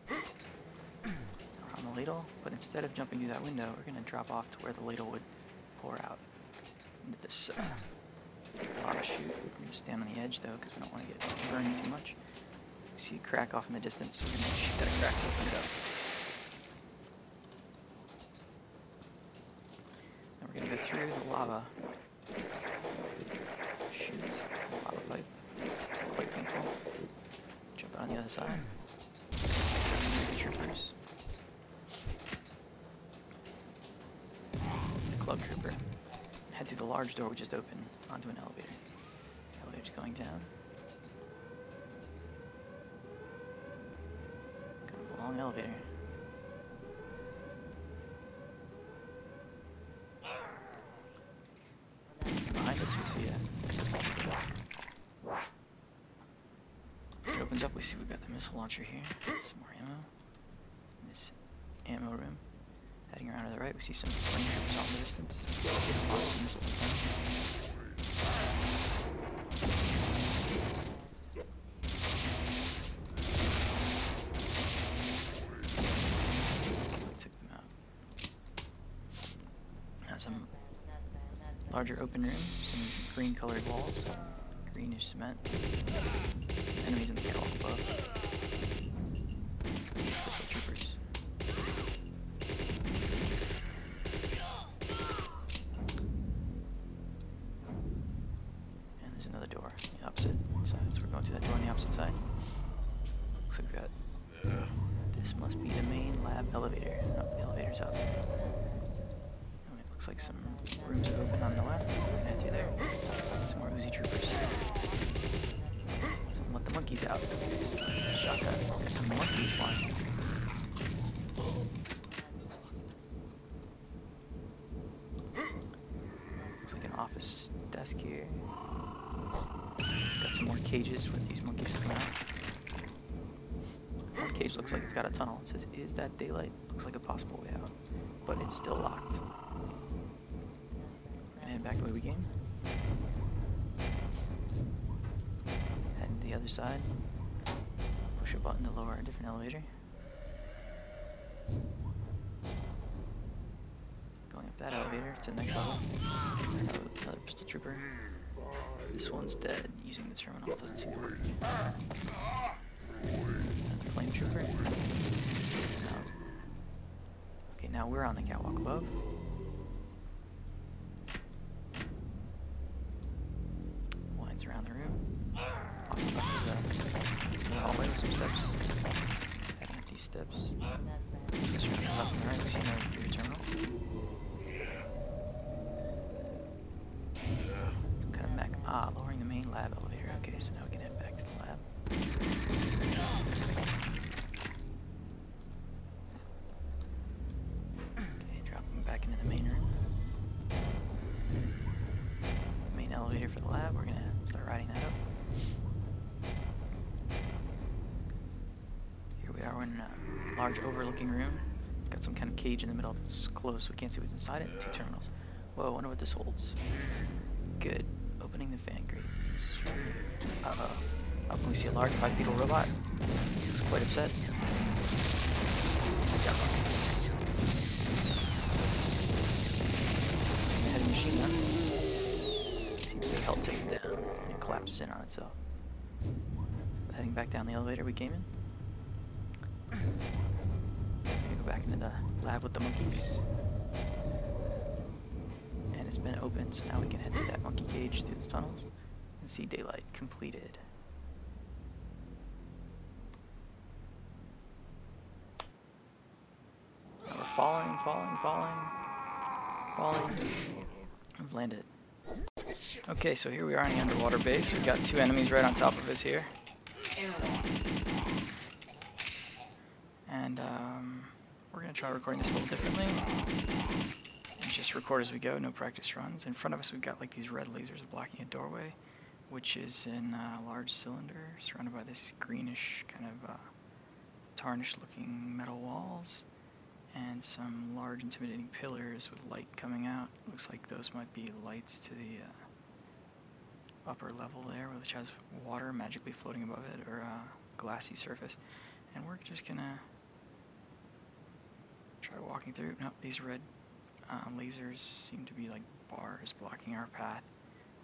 We're on the ladle, but instead of jumping through that window, we're gonna drop off to where the ladle would pour out into this lava chute. We're gonna stand on the edge though, because we don't want to get burned too much. We see a crack off in the distance, so we're gonna shoot that crack to open it up. We're gonna go through the lava. Shoot. Lava pipe. Quite painful. Jump out on the other side. Got some busy troopers. The club trooper. Head through the large door we just opened onto an elevator. The elevator's going down. Kind of a long elevator. We see a pistol trooper. opens up, we see we've got the missile launcher here. Some more ammo. In this ammo room. Heading around to the right, we see some flamethrowers out in the distance. Lots of missiles again. We took them out. Now some larger open room, some green colored walls, greenish cement. Some enemies in the vault above. Pistol troopers. And there's another door on the opposite side, so we're going through that door on the opposite side. Looks like we got... This must be the main lab elevator. Oh, the elevator's up. And it looks like some rooms are open on the left. And through there, some more Uzi troopers. Let the monkeys out. Shotgun. Got some monkeys flying. Looks like an office desk here. Got some more cages with these monkeys coming out. One cage looks like it's got a tunnel. It says, "Is that daylight?" Looks like a possible way out, but it's still locked. We're gonna head back the way we came. The other side, push a button to lower a different elevator. Going up that elevator to the next level. Another pistol trooper. This one's dead. Using the terminal doesn't seem to work. Another flame trooper. Okay, now we're on the catwalk above. Winds around the room. Off the left is a hallway with some steps. Heading up these steps. Just around the left and the right, we see another computer terminal. Some kind of mech. Ah, lowering the main lab elevator. Okay, so now we can head back to the lab. Okay, drop them back into the main room. Main elevator for the lab. We're gonna start riding that up. We're in a large overlooking room. It's got some kind of cage in the middle that's closed so we can't see what's inside it. Two terminals. Whoa, I wonder what this holds. Good. Opening the fan grate. Uh-oh. Up we see a large bipedal robot. He looks quite upset. He's got rockets. He had a machine gun. Seems to have held it down and it collapses in on itself. Heading back down the elevator we came in. We go back into the lab with the monkeys, and it's been open, so now we can head through that monkey cage through the tunnels and see daylight completed. Now we're falling. I've landed. Okay, so here we are in the underwater base. We've got two enemies right on top of us here. And we're going to try recording this a little differently and just record as we go, no practice runs. In front of us we've got like these red lasers blocking a doorway, which is in a large cylinder surrounded by this greenish kind of tarnished looking metal walls and some large intimidating pillars with light coming out. Looks like those might be lights to the upper level there, which has water magically floating above it, or a glassy surface. And we're just going to try walking through. Nope, these red lasers seem to be like bars blocking our path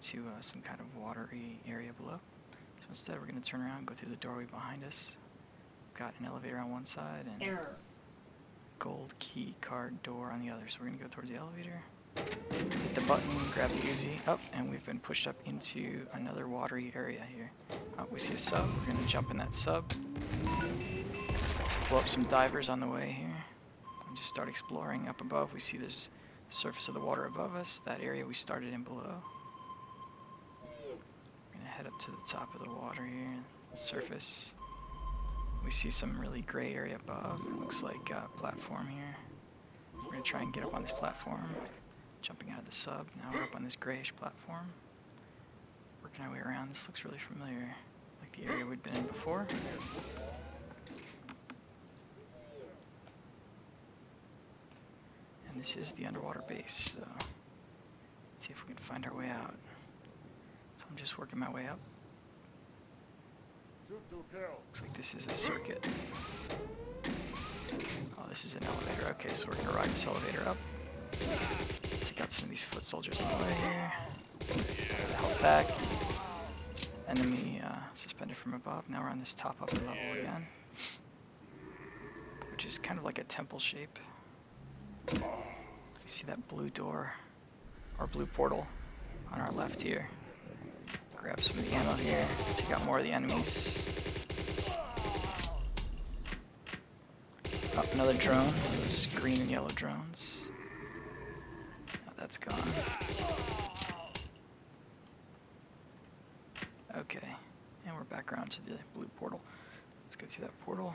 to some kind of watery area below. So instead we're going to turn around and go through the doorway behind us. We've got an elevator on one side and a gold key card door on the other. So we're going to go towards the elevator, hit the button, grab the Uzi up, and we've been pushed up into another watery area here. We see a sub. We're going to jump in that sub, blow up some divers on the way here. Just start exploring up above. We see this surface of the water above us, that area we started in below. We're gonna head up to the top of the water here, the surface. We see some really gray area above. It looks like a platform here. We're gonna try and get up on this platform, jumping out of the sub. Now we're up on this grayish platform, working our way around. This looks really familiar, like the area we'd been in before. And this is the underwater base, so let's see if we can find our way out. So I'm just working my way up. Looks like this is a circuit. Oh, this is an elevator. Okay, so we're going to ride this elevator up. Take out some of these foot soldiers on the way here. Help back. Enemy suspended from above. Now we're on this top upper level again, which is kind of like a temple shape. You see that blue door or blue portal on our left here. Grab some of the ammo here. Take out more of the enemies. Up another drone. Those green and yellow drones. Now that's gone. Okay, and we're back around to the blue portal. Let's go through that portal.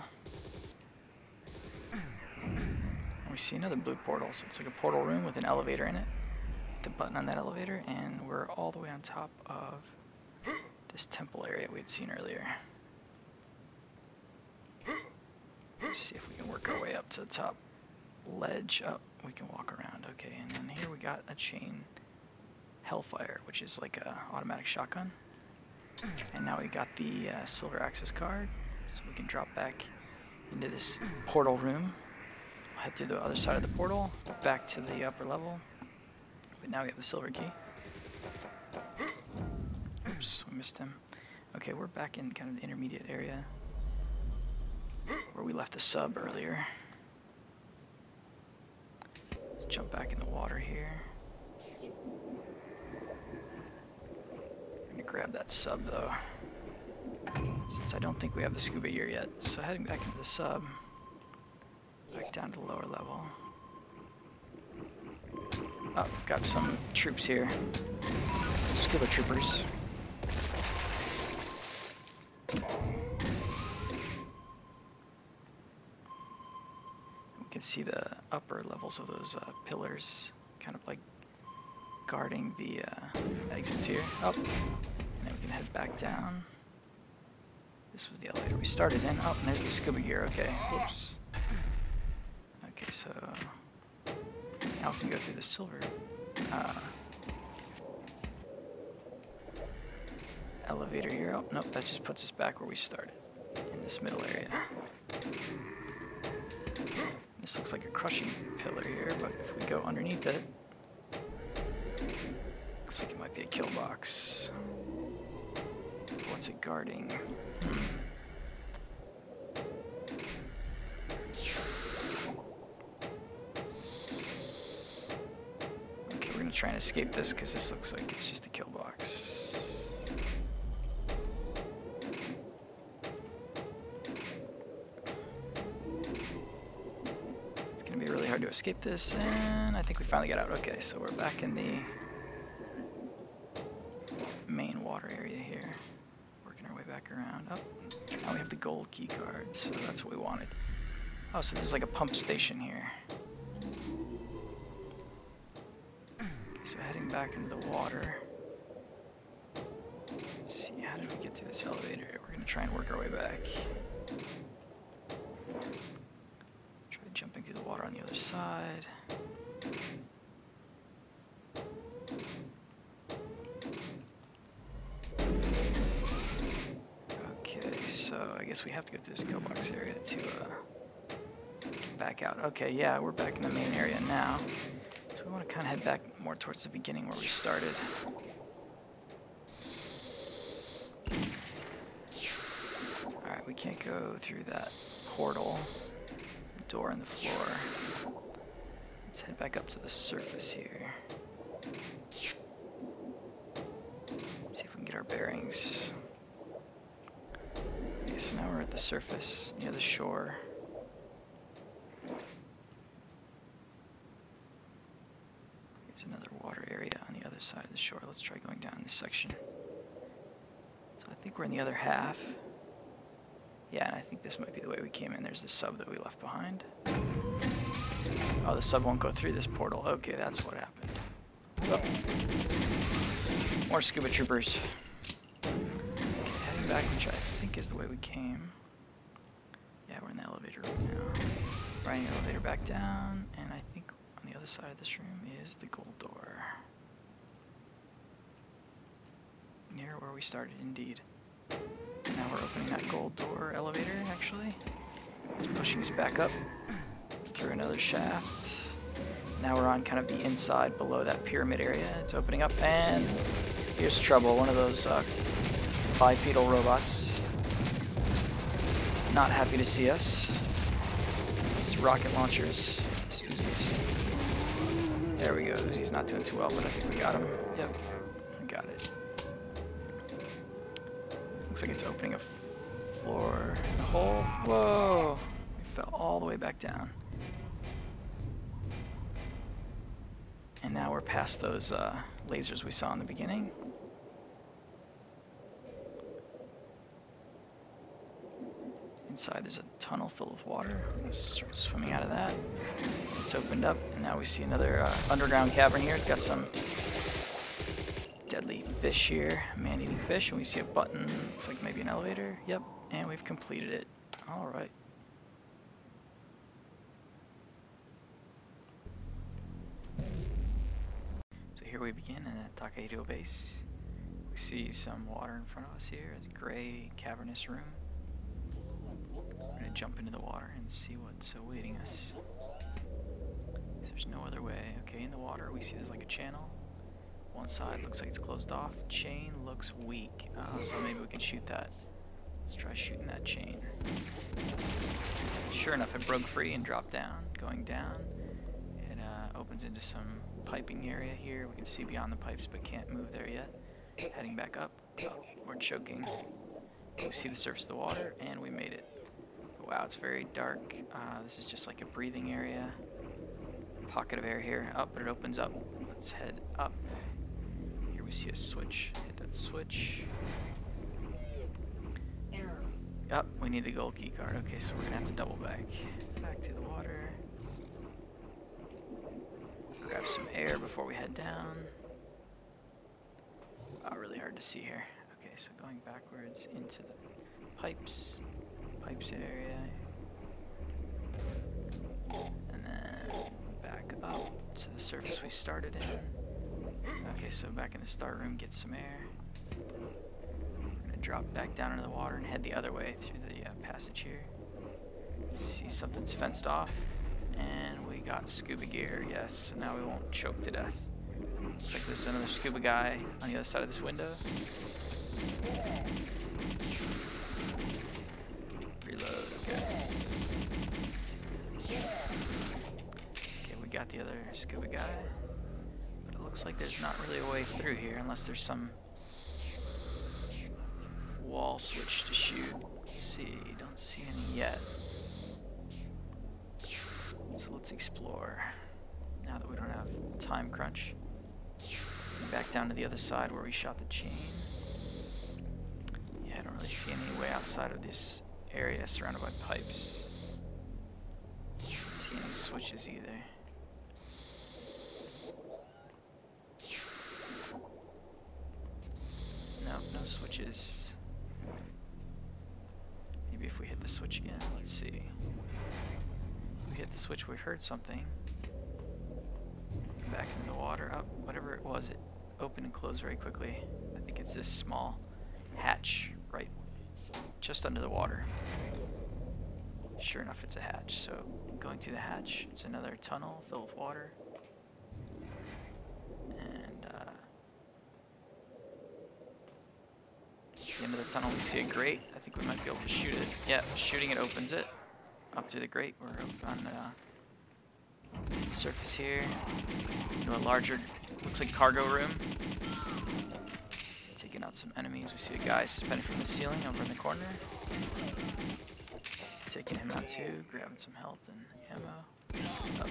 And we see another blue portal, so it's like a portal room with an elevator in it. The button on that elevator, and we're all the way on top of this temple area we had seen earlier. Let's see if we can work our way up to the top ledge. Up, oh, we can walk around. Okay, and then here we got a chain Hellfire, which is like a automatic shotgun. And now we got the silver access card, so we can drop back into this portal room. We'll head through the other side of the portal, back to the upper level. But now we have the silver key. Oops, we missed him. Okay, we're back in kind of the intermediate area where we left the sub earlier. Let's jump back in the water here. I'm gonna grab that sub though, since I don't think we have the scuba gear yet. So heading back into the sub, back down to the lower level. Oh, we've got some troops here. Scuba troopers. We can see the upper levels of those pillars, kind of like guarding the exits here. Up, and then we can head back down. This was the elevator we started in. Oh, and there's the scuba gear. Okay, whoops. Okay, so now we can go through the silver elevator here. Oh, nope, that just puts us back where we started, in this middle area. This looks like a crushing pillar here, but if we go underneath it, looks like it might be a kill box. What's it guarding? Try and escape this because this looks like it's just a kill box. It's gonna be really hard to escape this, and I think we finally got out. Okay, so we're back in the main water area here, working our way back around. Up, now we have the gold key card, so that's what we wanted. Oh, so there's like a pump station here. So heading back into the water. Let's see, how did we get to this elevator? We're gonna try and work our way back. Try jumping through the water on the other side. Okay, so I guess we have to go through this kill box area to get back out. Okay, yeah, we're back in the main area now. So we want to kind of head back more towards the beginning where we started. Alright, we can't go through that portal, the door on the floor. Let's head back up to the surface here. See if we can get our bearings. Okay, so now we're at the surface, near the shore. Side of the shore. Let's try going down this section. So I think we're in the other half. Yeah, and I think this might be the way we came in. There's the sub that we left behind. Oh, the sub won't go through this portal. Okay, that's what happened. Oh. More scuba troopers. Okay, heading back, which I think is the way we came. Yeah, we're in the elevator right now. Riding the elevator back down, and I think on the other side of this room is the gold door. Near where we started, indeed. Now we're opening that gold door elevator, actually. It's pushing us back up through another shaft. Now we're on kind of the inside below that pyramid area. It's opening up, and here's trouble. One of those bipedal robots. Not happy to see us. It's rocket launchers. It's Uzi's. There we go. Uzi's not doing too well, but I think we got him. Yep, we got it. Looks like it's opening a floor. A hole. Whoa! We fell all the way back down. And now we're past those lasers we saw in the beginning. Inside there's a tunnel filled with water. We're swimming out of that. It's opened up, and now we see another underground cavern here. It's got some deadly fish here, man-eating fish, and we see a button. Looks like maybe an elevator. Yep, and we've completed it. All right. Here we begin in a Takahiro base. We see some water in front of us here. It's a gray, cavernous room. We're gonna jump into the water and see what's awaiting us. There's no other way. Okay, in the water we see there's like a channel. One side looks like it's closed off. Chain looks weak, so maybe we can shoot that. Let's try shooting that chain. Sure enough, it broke free and dropped down, going down. It opens into some piping area here. We can see beyond the pipes but can't move there yet. Heading back up. Oh, we're choking. We see the surface of the water and we made it. Wow, it's very dark. This is just like a breathing area. Pocket of air here. Oh, but it opens up. Let's head up. Here we see a switch. Hit that switch. Oh, we need the gold key card. Okay, so we're gonna have to double back. Back to the water. Grab some air before we head down. Oh, really hard to see here. Okay, so going backwards into the pipes area. And then back up to the surface we started in. Okay, so back in the start room, get some air. We're gonna drop back down into the water and head the other way through the passage here. See something's fenced off. And we got scuba gear, yes, so now we won't choke to death. Looks like there's another scuba guy on the other side of this window. Reload, okay. Okay, we got the other scuba guy. But it looks like there's not really a way through here unless there's some wall switch to shoot. Let's see, don't see any yet. So let's explore, now that we don't have time crunch. Back down to the other side where we shot the chain. Yeah, I don't really see any way outside of this area surrounded by pipes. Don't see any switches either. Nope, no switches. Maybe if we hit the switch again, let's see. We hit the switch, we heard something. Back in the water, up, whatever it was, it opened and closed very quickly. I think it's this small hatch right just under the water. Sure enough, it's a hatch. So going through the hatch, it's another tunnel filled with water. And at the end of the tunnel we see a grate. I think we might be able to shoot it. Yeah, shooting it opens it. Up through the grate, we're up on the surface here. Into a larger, looks like cargo room. Taking out some enemies. We see a guy suspended from the ceiling over in the corner. Taking him out too, grabbing some health and ammo. Up.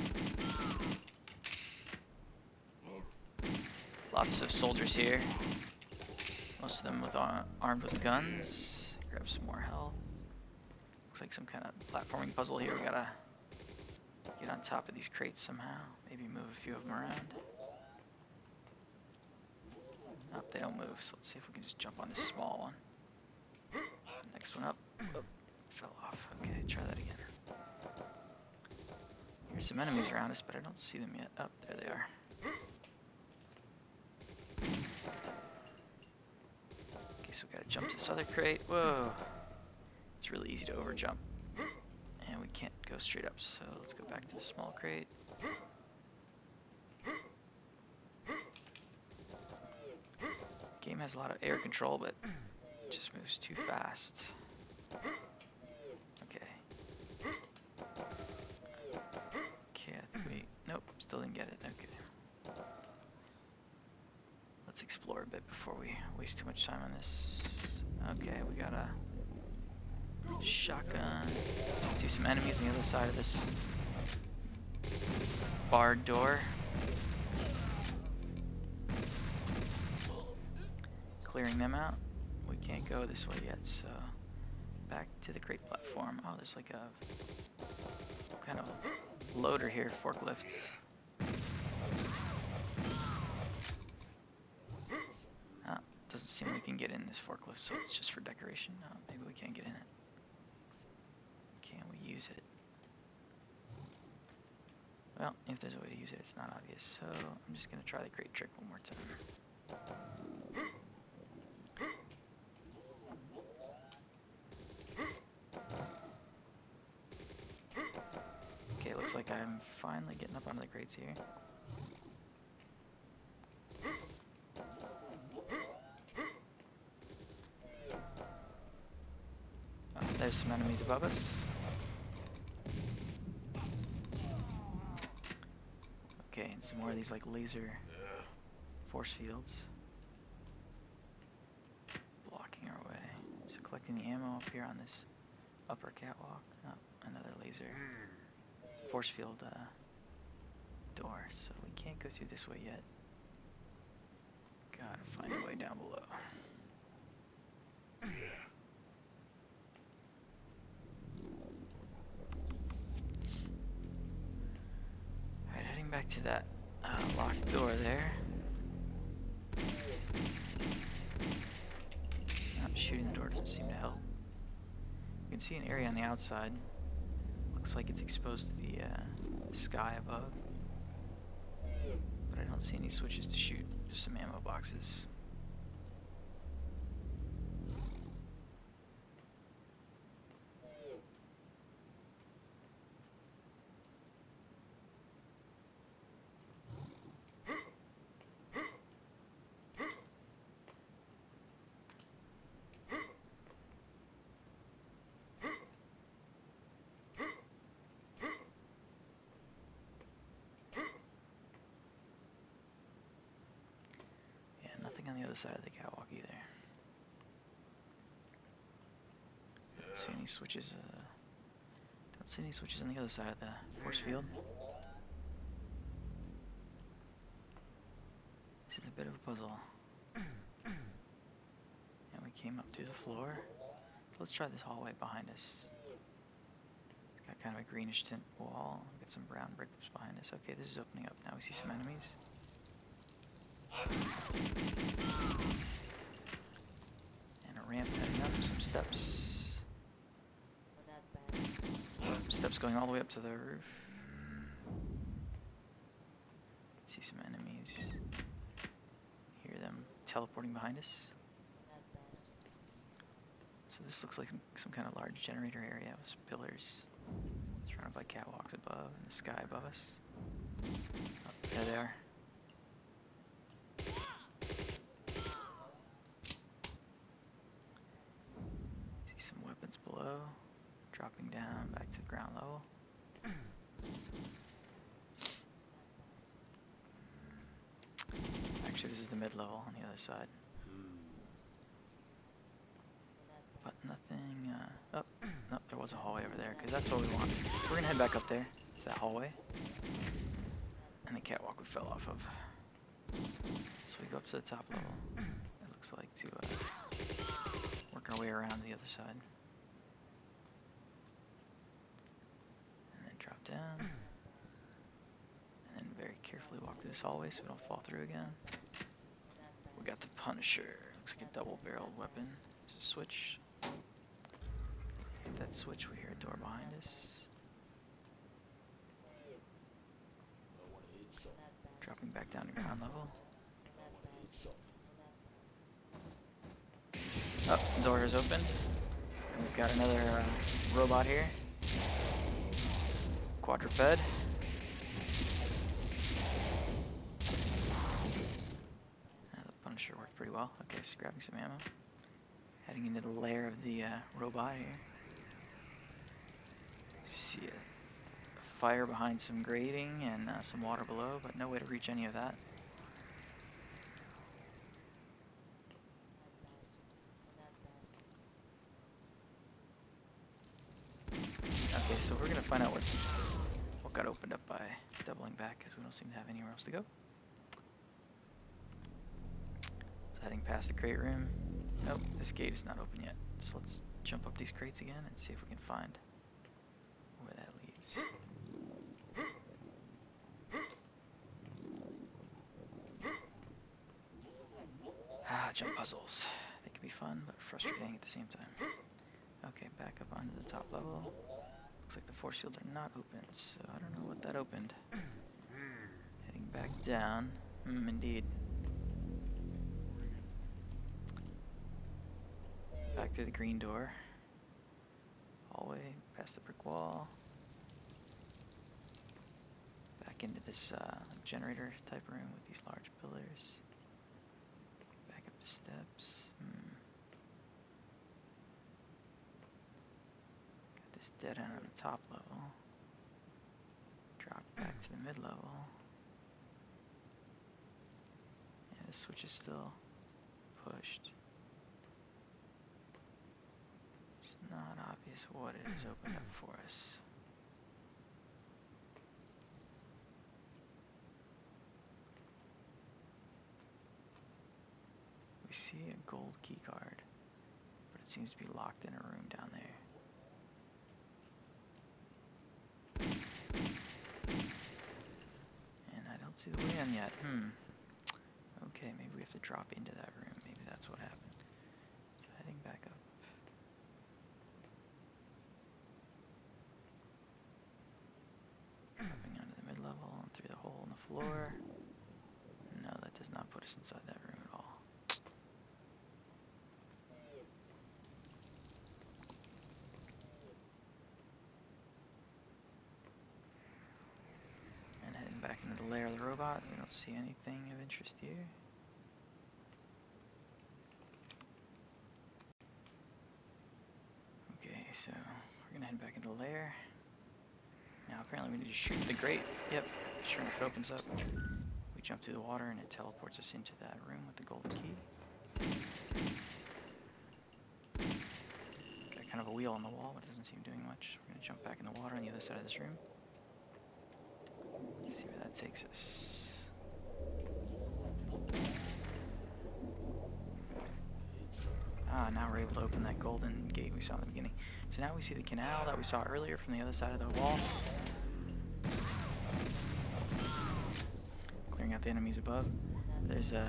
Lots of soldiers here. Most of them with armed with guns. Grab some more health. Like some kind of platforming puzzle here. We gotta get on top of these crates somehow. Maybe move a few of them around. Nope, they don't move, so let's see if we can just jump on this small one. Next one up. Oh, fell off. Okay, try that again. There's some enemies around us, but I don't see them yet. Oh, there they are. Okay, so we gotta jump to this other crate. Whoa. It's really easy to over jump. And we can't go straight up, so let's go back to the small crate. Game has a lot of air control, but it just moves too fast. Okay. Okay, I think we... Nope, still didn't get it. Okay. Let's explore a bit before we waste too much time on this. Okay, we got a shotgun. I see some enemies on the other side of this barred door. Clearing them out. We can't go this way yet, so back to the crate platform. Oh, there's like a kind of loader here, forklift. Oh, doesn't seem we can get in this forklift, so it's just for decoration. No, maybe we can't get in it. Can we use it? Well, if there's a way to use it, it's not obvious, so I'm just gonna try the crate trick one more time. Looks like I'm finally getting up onto the crates here. Oh, there's some enemies above us. Okay, and some more of these like laser force fields blocking our way. So collecting the ammo up here on this upper catwalk. Oh, another laser force field door, so we can't go through this way yet. Gotta find a way down below. Yeah. Alright, heading back to that locked door there. Shooting the door doesn't seem to help. You can see an area on the outside. Looks like it's exposed to the sky above, but I don't see any switches to shoot, just some ammo boxes. On the other side of the catwalk either. Don't see any switches. Don't see any switches on the other side of the force field. This is a bit of a puzzle. And we came up to the floor. So let's try this hallway behind us. It's got kind of a greenish tint wall. We've got some brown bricks behind us. Okay, this is opening up now. We see some enemies. And a ramp heading up, some steps. Steps going all the way up to the roof. See some enemies. Hear them teleporting behind us. So this looks like some kind of large generator area with some pillars. Surrounded by catwalks above and the sky above us. Oh, there they are. Below, dropping down back to the ground level. Actually, this is the mid-level on the other side. But nothing, oh, no, there was a hallway over there, because that's what we want. So we're gonna head back up there, to that hallway. And the catwalk we fell off of. So we go up to the top level, it looks like, to work our way around the other side. Drop down, and then very carefully walk through this hallway so we don't fall through again. We got the Punisher. Looks like a double-barreled weapon. There's a switch. Hit that switch, we hear a door behind us. Dropping back down to ground level. Oh, the door is open. And we've got another robot here. Quadruped. Sure worked pretty well. Okay, so grabbing some ammo. Heading into the lair of the robot here. See a fire behind some grating and some water below, but no way to reach any of that. Okay, so we're gonna find out what got opened up by doubling back, because we don't seem to have anywhere else to go. Heading past the crate room. Nope, this gate is not open yet. So let's jump up these crates again and see if we can find where that leads. Ah, jump puzzles. They can be fun, but frustrating at the same time. Okay, back up onto the top level. Looks like the force shields are not open, so I don't know what that opened. Heading back down. Indeed. Back through the green door, hallway, past the brick wall, back into this generator type room with these large pillars, back up the steps, got this dead end on the top level, drop back to the mid level, yeah, the switch is still pushed. Not obvious what it has opened up for us. We see a gold key card, but it seems to be locked in a room down there. And I don't see the way in yet. Okay, maybe we have to drop into that room. Maybe that's what happened. So heading back up. Floor. No, that does not put us inside that room at all. And heading back into the lair of the robot, we don't see anything of interest here. Okay, so we're gonna head back into the lair. Now apparently we need to shoot the grate. Yep. Sure enough, it opens up. We jump through the water and it teleports us into that room with the golden key. Got kind of a wheel on the wall, but it doesn't seem doing much. We're going to jump back in the water on the other side of this room. Let's see where that takes us. Ah, now we're able to open that golden gate we saw in the beginning. So now we see the canal that we saw earlier from the other side of the wall. Out the enemies above. There's a...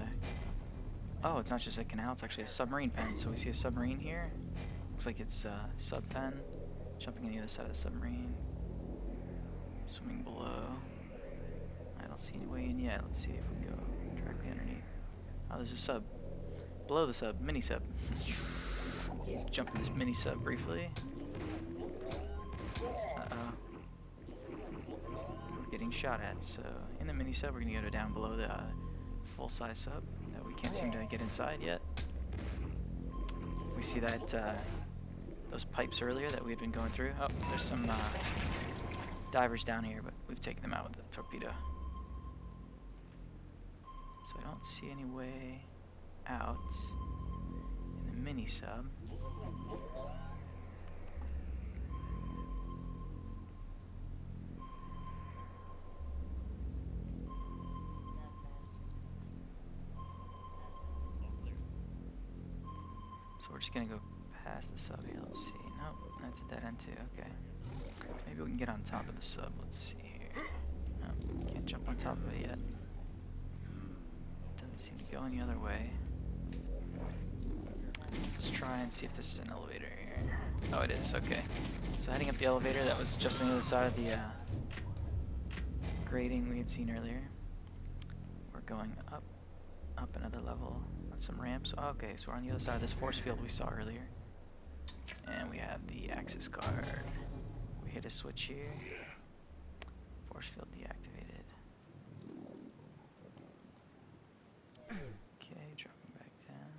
Oh, it's not just a canal, it's actually a submarine pen. So we see a submarine here. Looks like it's a sub pen. Jumping on the other side of the submarine. Swimming below. I don't see any way in yet. Let's see if we go directly underneath. Oh, there's a sub. Below the sub. Mini sub. Jump in this mini sub briefly. Getting shot at, so in the mini sub we're gonna go to down below the full-size sub that we can't seem to get inside yet. We see that those pipes earlier that we had been going through. Oh, there's some divers down here, but we've taken them out with the torpedo. So I don't see any way out in the mini sub. We're just gonna go past the sub here. Let's see. Nope, that's a dead end too. Okay. Maybe we can get on top of the sub. Let's see here. Nope, can't jump on top of it yet. Doesn't seem to go any other way. Let's try and see if this is an elevator here. Oh, it is, okay. So heading up the elevator, that was just on the other side of the grating we had seen earlier. We're going up another level on some ramps. Oh, okay, so we're on the other side of this force field we saw earlier. And we have the access card. We hit a switch here. Force field deactivated. Okay, dropping back down.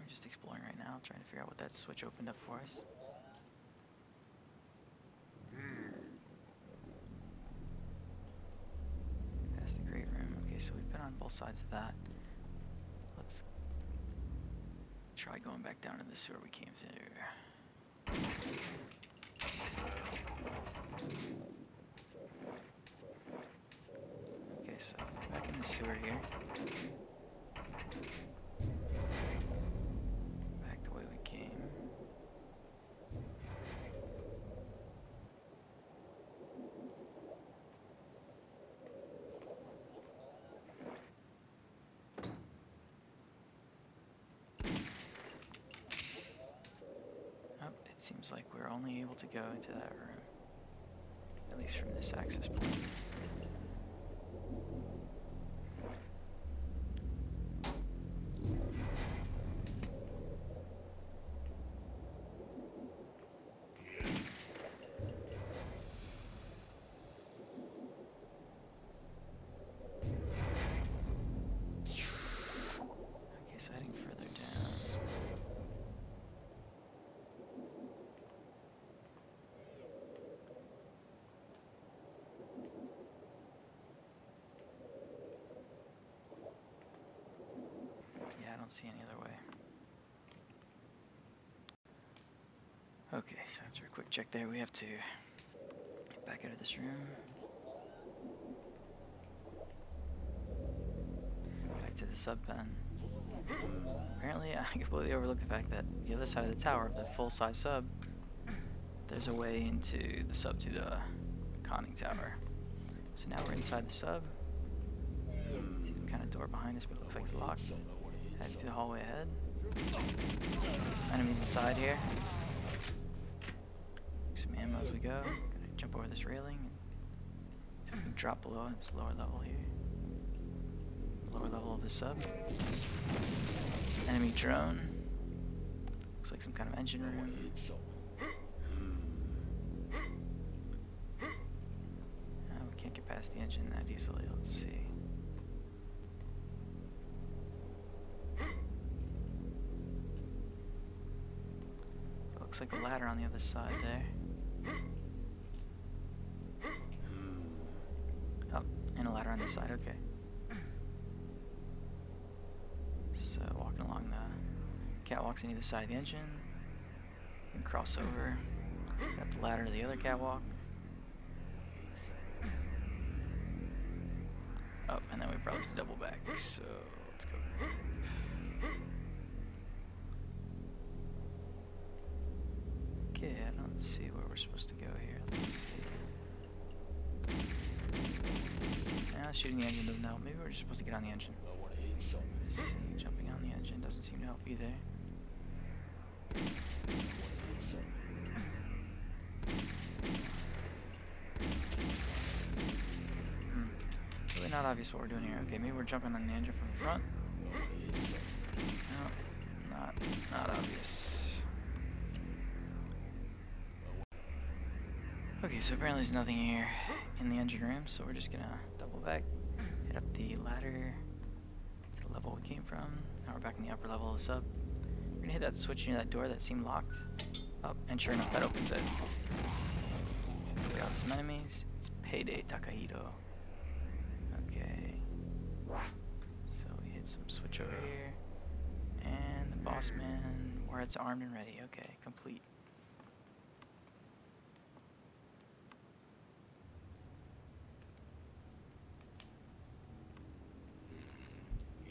We're just exploring right now, trying to figure out what that switch opened up for us. That's the great room. Okay, so we've been on both sides of that. Let's try going back down to the sewer we came through. Okay, so back in the sewer here. Back the way we came. Oh, it seems like we're only able to go into that room. At least from this access point. Okay, so heading further down. See any other way. Okay, so after a quick check there, we have to get back out of this room. Back to the sub pen. Apparently, I completely overlooked the fact that the other side of the tower, the full-size sub, there's a way into the sub to the conning tower. So now we're inside the sub. See some kind of door behind us, but it looks like it's locked. Head to the hallway ahead. Some enemies inside here. Some ammo as we go. Gonna jump over this railing. And see if we can drop below on this lower level here. Lower level of the sub. It's an enemy drone. Looks like some kind of engine room. We can't get past the engine that easily. Let's see. Looks like a ladder on the other side there. Oh, and a ladder on this side, okay. So, walking along the catwalks on either side of the engine. And cross over. Got the ladder to the other catwalk. Oh, and then we probably have to double back, so let's go. Okay, I don't see where we're supposed to go here. Let's see. Nah, shooting the engine doesn't help. Maybe we're just supposed to get on the engine. Let's see, jumping on the engine doesn't seem to help either. Really not obvious what we're doing here. Okay, maybe we're jumping on the engine from the front. No, not obvious. Okay, so apparently there's nothing here in the engine room, so we're just gonna double back, hit up the ladder to the level we came from. Now we're back in the upper level of the sub. We're gonna hit that switch near that door that seemed locked. Oh, and sure enough, that opens it. We got some enemies. It's Payday Takahiro. Okay. So we hit some switch over here. And the boss man, warheads armed and ready. Okay, complete.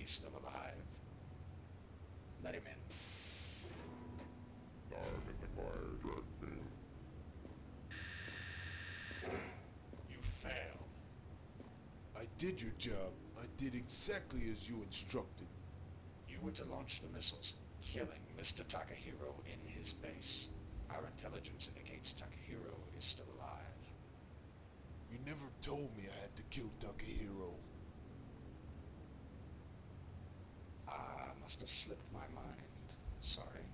Still alive. Let him in. You failed. I did your job. I did exactly as you instructed. You were to launch the missiles, killing Mr. Takahiro in his base. Our intelligence indicates Takahiro is still alive. You never told me I had to kill Takahiro. Ah, must have slipped my mind. Sorry.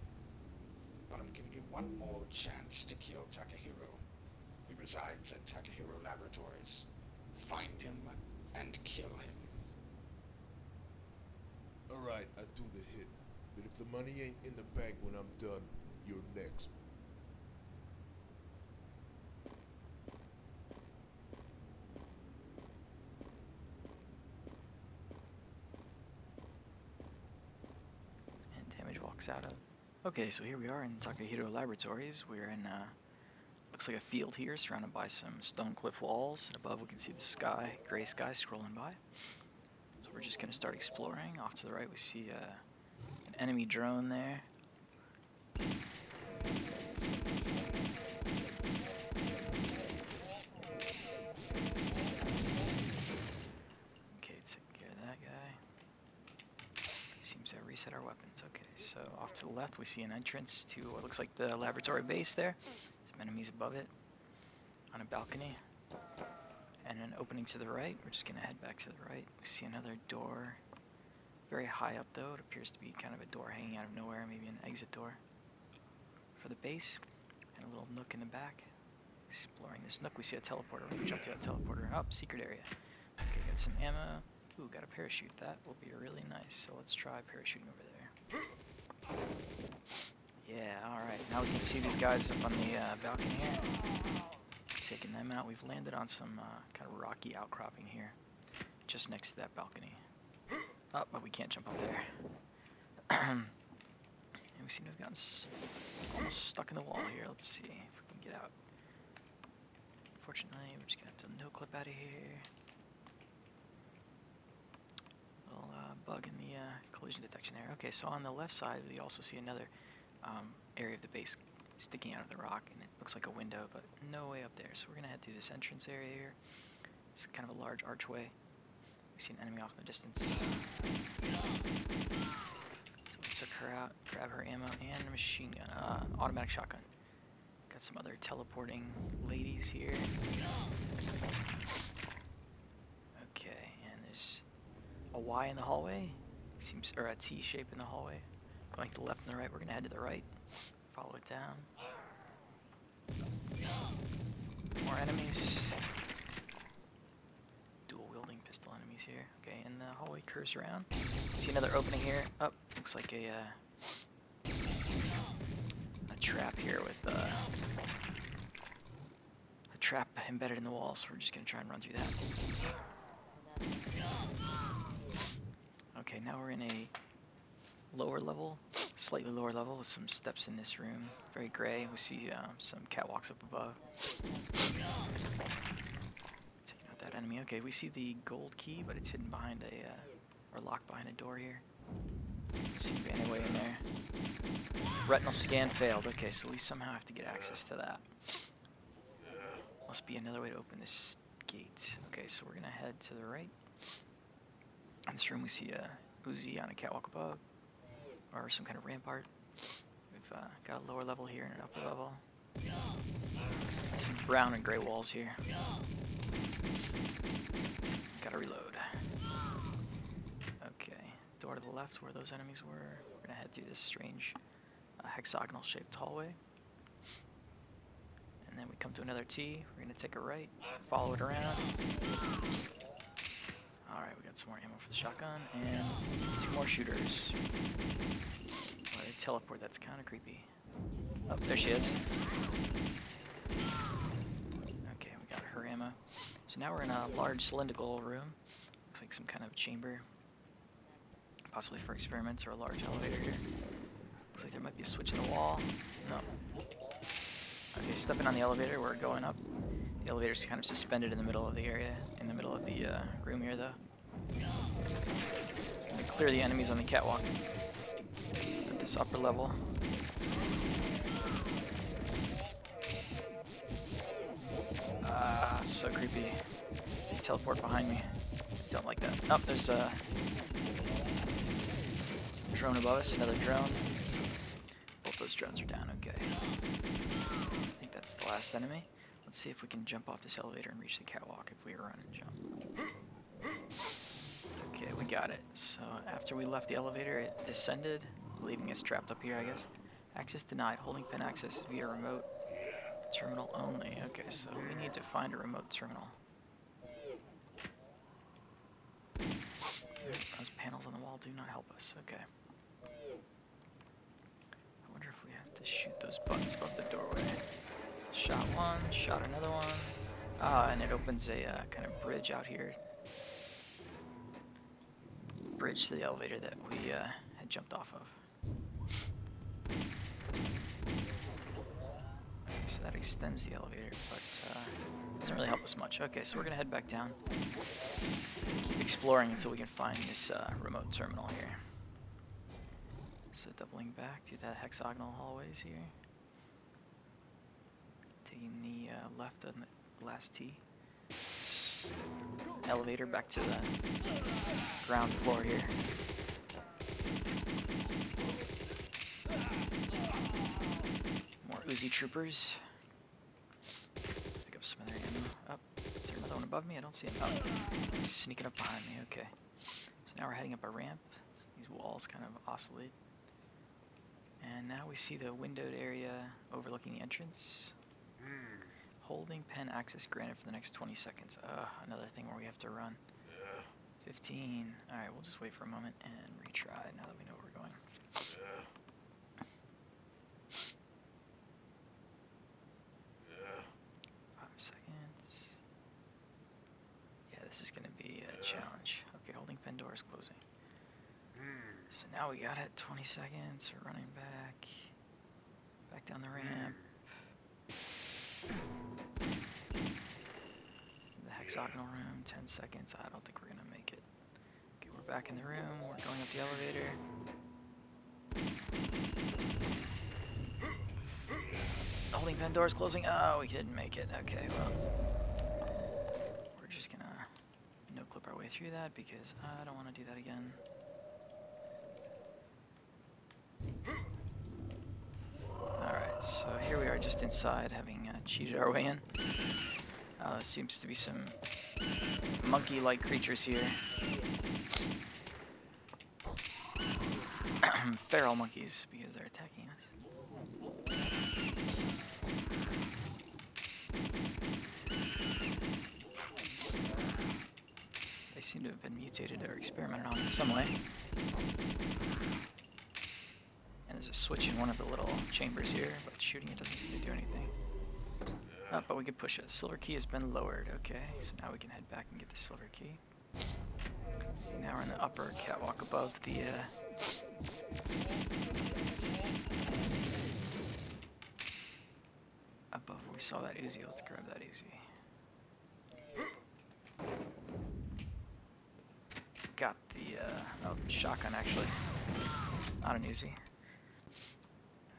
But I'm giving you one more chance to kill Takahiro. He resides at Takahiro Laboratories. Find him and kill him. Alright, I do the hit. But if the money ain't in the bank when I'm done, you're next. And damage walks out of. Okay, so here we are in Takahiro Laboratories. We're in, looks like a field here, surrounded by some stone cliff walls, and above we can see the sky, gray sky scrolling by. So we're just gonna start exploring. Off to the right we see an enemy drone there. Okay, take care of that guy. Seems to reset our weapons. Okay, so off to the left we see an entrance to what looks like the laboratory base there. Enemies above it on a balcony, and an opening to the right. We're just gonna head back to the right. We see another door, very high up though. It appears to be kind of a door hanging out of nowhere, maybe an exit door for the base, and a little nook in the back. Exploring this nook, we see a teleporter. We're gonna jump to that teleporter. Oh, secret area. Okay, got some ammo. Ooh, got a parachute. That will be really nice. So let's try parachuting over there. Yeah, alright, now we can see these guys up on the balcony here. Taking them out. We've landed on some kind of rocky outcropping here, just next to that balcony. Oh, but we can't jump up there. And we seem to have gotten almost stuck in the wall here. Let's see if we can get out. Fortunately, we're just going to have to no-clip out of here. Little bug in the collision detection there. Okay, so on the left side, we also see another area of the base sticking out of the rock, and it looks like a window, but no way up there. So we're gonna head through this entrance area here. It's kind of a large archway. We see an enemy off in the distance. So we took her out, grab her ammo and a machine gun, automatic shotgun. Got some other teleporting ladies here. Okay, and there's a Y in the hallway. Seems, or a T shape in the hallway. Going to the left and the right, we're going to head to the right. Follow it down. More enemies. Dual wielding pistol enemies here. Okay, and the hallway curves around. See another opening here. Up, oh, looks like a trap here with a trap embedded in the wall. So we're just going to try and run through that. Okay, now we're in a lower level, slightly lower level, with some steps in this room. Very gray. We see some catwalks up above. Taking out that enemy. Okay, we see the gold key, but it's hidden behind a, or locked behind a door here. Doesn't seem to be any way in there. Retinal scan failed. Okay, so we somehow have to get access to that. Must be another way to open this gate. Okay, so we're gonna head to the right. In this room we see a Uzi on a catwalk above, or some kind of rampart. We've got a lower level here and an upper level. Some brown and gray walls here. Gotta reload. Okay, door to the left where those enemies were. We're gonna head through this strange hexagonal shaped hallway. And then we come to another T. We're gonna take a right, follow it around. Alright, we got some more ammo for the shotgun, and two more shooters. Well, they teleport, that's kind of creepy. Oh, there she is. Okay, we got her ammo. So now we're in a large cylindrical room. Looks like some kind of chamber, possibly for experiments, or a large elevator here. Looks like there might be a switch in the wall. No. Okay, stepping on the elevator, we're going up. The elevator's kind of suspended in the middle of the area, in the middle of the room here though. I'm gonna clear the enemies on the catwalk at this upper level. Ah, so creepy. They teleport behind me. don't like that. Oh, there's a drone above us, another drone. Both those drones are down, okay. I think that's the last enemy. Let's see if we can jump off this elevator and reach the catwalk if we run and jump. Okay, we got it. So after we left the elevator, it descended, leaving us trapped up here, I guess. Access denied. Holding pin access via remote terminal only. Okay, so we need to find a remote terminal. Those panels on the wall do not help us. Okay. I wonder if we have to shoot those buttons above the doorway. Shot one, shot another one. Ah, and it opens a kind of bridge out here. Bridge to the elevator that we had jumped off of. So that extends the elevator, but doesn't really help us much. Okay, so we're gonna head back down. Keep exploring until we can find this remote terminal here. So doubling back through that hexagonal hallways here. Taking the left on the last T. Elevator back to the ground floor here. Uzi troopers. Pick up some of their ammo. Up. Is there another one above me? I don't see him. Oh, he's sneaking up behind me. Okay. So now we're heading up a ramp. These walls kind of oscillate. And now we see the windowed area overlooking the entrance. Holding pen access granted for the next 20 seconds. Another thing where we have to run. 15. Alright, we'll just wait for a moment and retry now that we know where we're going. This is going to be a challenge. Okay, holding pen door is closing. So now we got it. 20 seconds. We're running back. Back down the ramp. The hexagonal room. 10 seconds. I don't think we're going to make it. Okay, we're back in the room. We're going up the elevator. The holding pen door is closing. Oh, we didn't make it. Okay, well, clip our way through that because I don't want to do that again. Alright, so here we are just inside, having cheated our way in. Seems to be some monkey-like creatures here. Feral monkeys, because they're attacking us. Seem to have been mutated or experimented on in some way. And there's a switch in one of the little chambers here, but shooting it doesn't seem to do anything. Oh, but we can push it. Silver key has been lowered. Okay, so now we can head back and get the silver key. Now we're in the upper catwalk above the above where we saw that Uzi. Let's grab that Uzi. Got the shotgun actually, not an Uzi.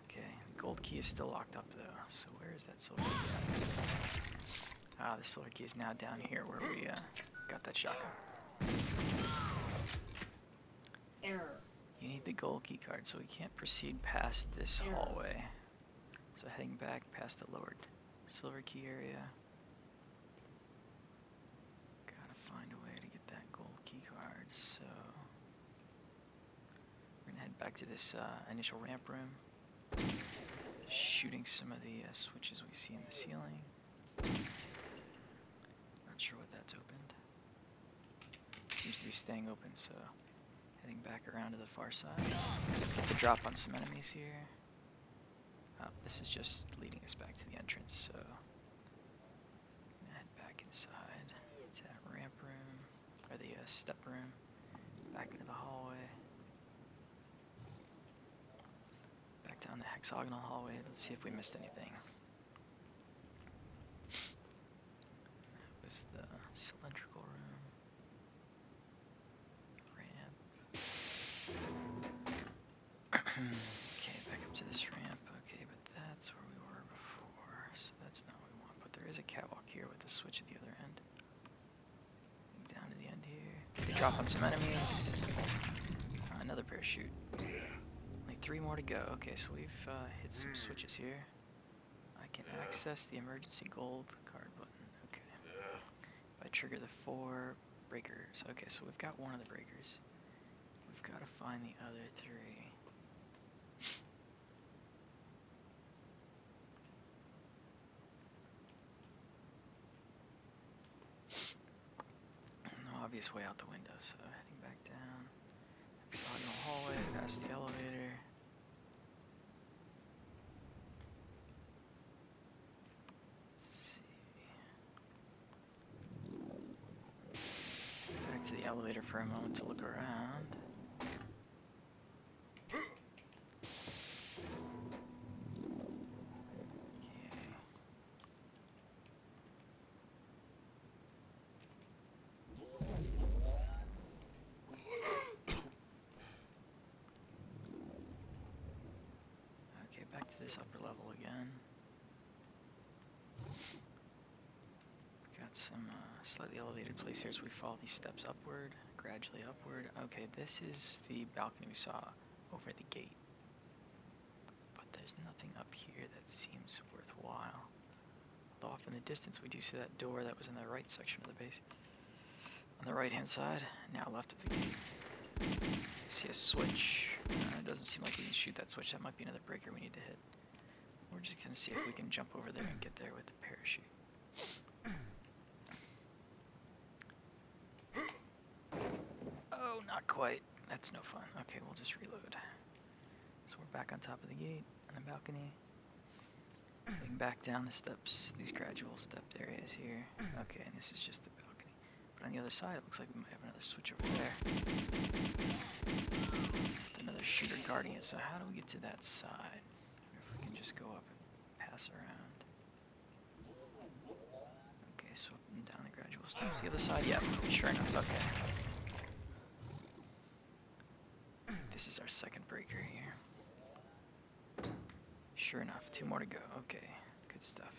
Okay, gold key is still locked up though, so where is that silver key at? Ah, the silver key is now down here where we got that shotgun. Error. You need the gold key card, so we can't proceed past this hallway. So heading back past the lowered silver key area. So we're gonna head back to this initial ramp room, shooting some of the switches we see in the ceiling. Not sure what that's opened. Seems to be staying open, so heading back around to the far side. Get the drop on some enemies here. Oh, this is just leading us back to the entrance, so I'm gonna head back inside to that ramp room. Or the step room, back into the hallway, back down the hexagonal hallway. Let's see if we missed anything. That was the cylindrical room, ramp. Okay, back up to this ramp. Okay, but that's where we were before, so that's not what we want. But there is a catwalk here with the switch at the other end. Down to the end here. drop on some enemies. Another parachute. Like 3 more to go. Okay, so we've hit some switches here. I can access the emergency gold card button. Okay. If I trigger the 4 breakers. Okay, so we've got one of the breakers. We've got to find the other 3. Way out the window, so heading back down. Exogonal hallway, past the elevator. Let's see. Back to the elevator for a moment to look around. This upper level again. We've got some slightly elevated place here, so we follow these steps upward, gradually upward. Okay, this is the balcony we saw over the gate, but there's nothing up here that seems worthwhile. Although off in the distance we do see that door that was in the right section of the base. On the right hand side, now left of the gate. See a switch. It doesn't seem like we can shoot that switch. That might be another breaker we need to hit. We're just gonna see if we can jump over there and get there with the parachute. Oh, not quite. That's no fun. Okay, we'll just reload. So we're back on top of the gate on the balcony. Going back down the steps, these gradual stepped areas here. Okay, and this is just the balcony. But on the other side, it looks like we might have another switch over there. Shooter guarding it, so how do we get to that side? If we can just go up and pass around. Okay, so up and down the gradual steps. The other side, yeah, sure enough, okay. This is our second breaker here. Sure enough, 2 more to go. Okay, good stuff.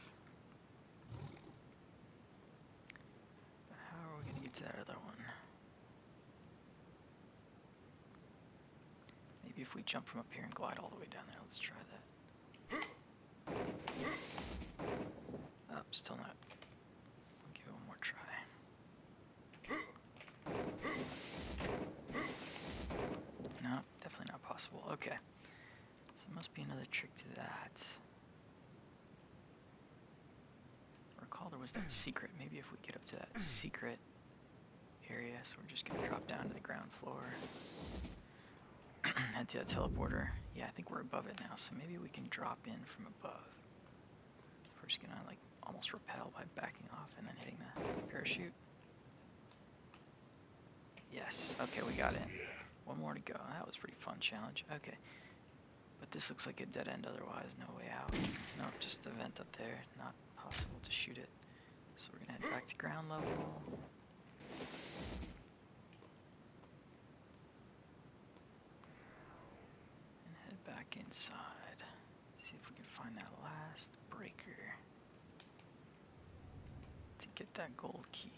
But how are we gonna get to that other one? Maybe if we jump from up here and glide all the way down there, let's try that. Oh, still not. We'll give it one more try. No, definitely not possible. Okay. So there must be another trick to that. I recall there was that secret. Maybe if we get up to that secret area, so we're just going to drop down to the ground floor. Head to that teleporter. Yeah, I think we're above it now, so maybe we can drop in from above. We're just gonna like almost rappel by backing off and then hitting the parachute. Yes, okay, we got in. 1 more to go. That was a pretty fun challenge. Okay, but this looks like a dead end otherwise. No way out. Nope, just a vent up there. Not possible to shoot it. So we're gonna head back to ground level. Back inside. See if we can find that last breaker to get that gold key.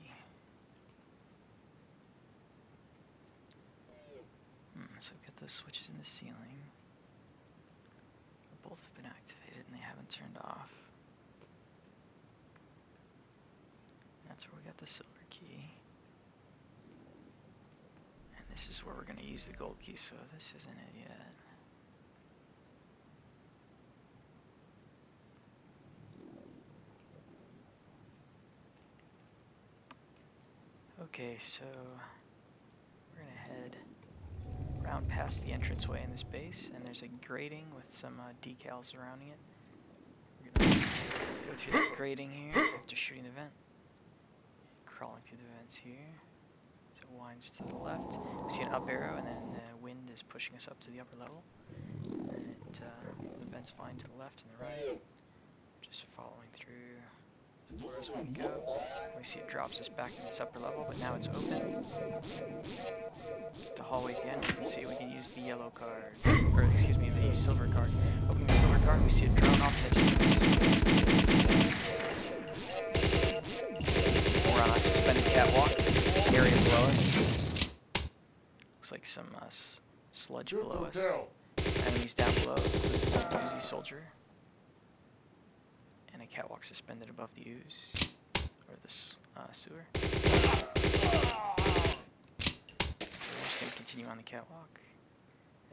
So we've got those switches in the ceiling. Both have been activated and they haven't turned off. That's where we got the silver key. And this is where we're going to use the gold key, so this isn't it yet. Okay, so we're gonna head around past the entranceway in this base, and there's a grating with some decals surrounding it. We're gonna go through that grating here after shooting the vent. Crawling through the vents here. So it winds to the left. We see an up arrow, and then the wind is pushing us up to the upper level. And the vents wind to the left and the right. Just following through. As we go, we see it drops us back to this upper level, but now it's open. The hallway again, we can see we can use the yellow card, or excuse me, the silver card. Opening the silver card, we see it drone off in the distance. We're on a suspended catwalk, area below us. Looks like some sludge below us. Enemies down below, including an Uzi soldier. And a catwalk suspended above the ooze. Or the sewer. We're just going to continue on the catwalk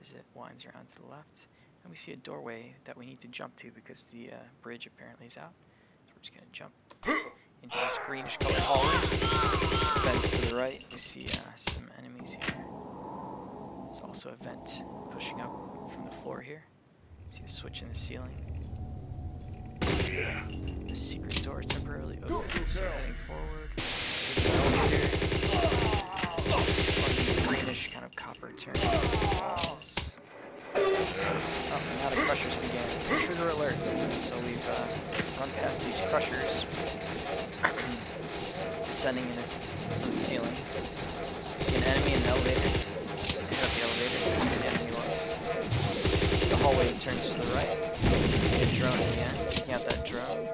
as it winds around to the left. And we see a doorway that we need to jump to because the bridge apparently is out. So we're just going to jump into this greenish colored hallway. Vents to the right, we see some enemies here. There's also a vent pushing up from the floor here. See a switch in the ceiling. The secret door is temporarily open, so heading forward. To the elevator. These greenish kind of copper turn walls. Oh, and now the crushers began. Intruder alert. So we've run past these crushers, descending from the ceiling. We see an enemy in the elevator. Hit up the elevator. That's where the enemy was. The hallway turns to the right. We see a drone again. Taking out that drone.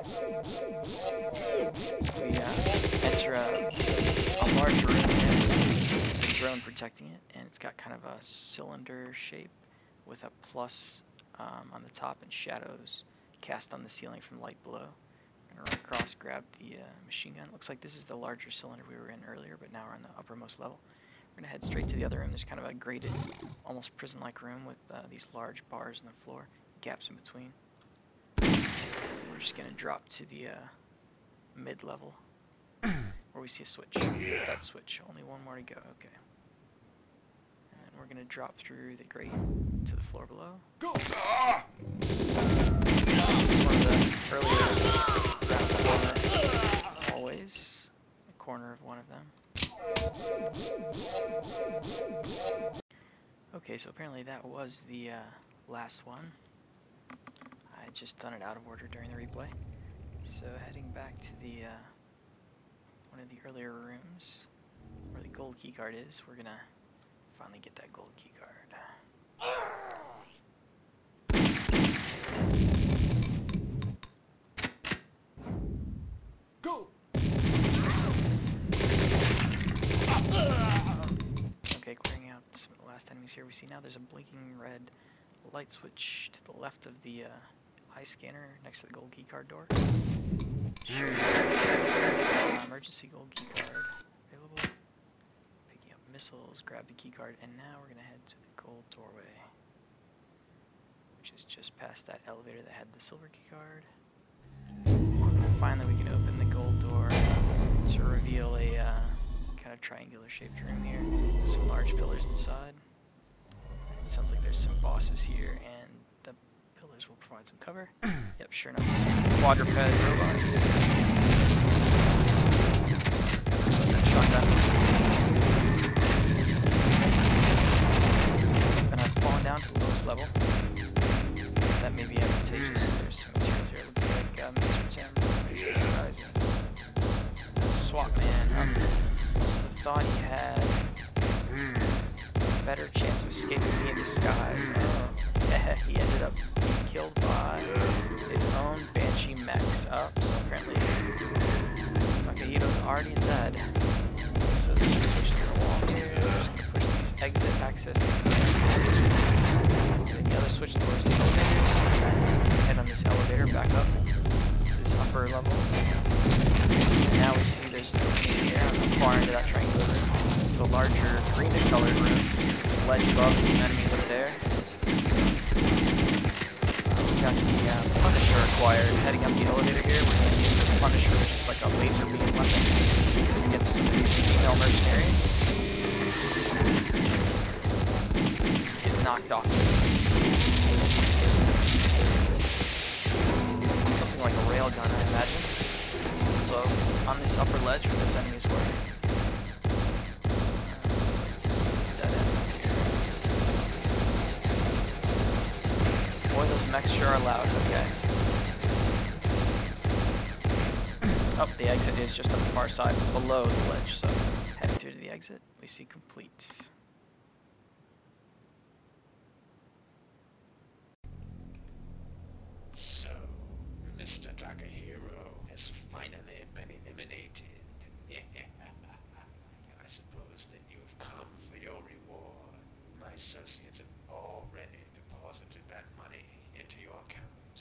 We enter a large room here. With the drone protecting it, and it's got kind of a cylinder shape. With a plus on the top and shadows cast on the ceiling from light below. I'm going to run across, grab the machine gun. Looks like this is the larger cylinder we were in earlier, but now we're on the uppermost level. We're going to head straight to the other room. There's kind of a grated, almost prison-like room with these large bars in the floor, gaps in between. We're just going to drop to the mid-level where we see a switch. That switch. Only one more to go. Okay. We're going to drop through the grate to the floor below. Go. This is one of the earlier ground floor hallways, a corner of one of them. Okay, so apparently that was the last one. I just done it out of order during the replay. So heading back to the one of the earlier rooms where the gold key card is, we're going to finally get that gold key card. Go. Okay, clearing out some of the last enemies here. We see now there's a blinking red light switch to the left of the eye scanner next to the gold key card door. Sure. Emergency gold key card available. Missiles, grab the key card, and now we're going to head to the gold doorway, which is just past that elevator that had the silver key card. Finally, we can open the gold door to reveal a kind of triangular shaped room here with some large pillars inside. It sounds like there's some bosses here, and the pillars will provide some cover. Yep, sure enough, some quadruped robots. That shotgun. Down to the lowest level. That may be advantageous. There's some materials here. It looks like Mr. Tim is disguising. Swap man. Must have thought he had a better chance of escaping me in disguise. He ended up being killed by his own Banshee mechs. So apparently Takahiro's already dead. So there's some switches to the wall here. We're just going to push these exit access. The other switch towards the elevators. Head on this elevator back up to this upper level. And now we see there's an opening here on the far end of that triangular room to a larger greenish colored room. Ledge above, some enemies up there. We've got the Punisher acquired. Heading up the elevator here, we're going to use this Punisher, which is like a laser beam weapon against some of these female mercenaries. Get knocked off. Something like a railgun, I imagine. So, on this upper ledge where those enemies were. Looks like this is a dead end up here. Boy, those mechs sure are loud, okay. Up the exit is just on the far side, below the ledge, so heading through to the exit, we see complete. Mr. Takahiro has finally been eliminated. I suppose that you've come for your reward. associates have already deposited that money into your account.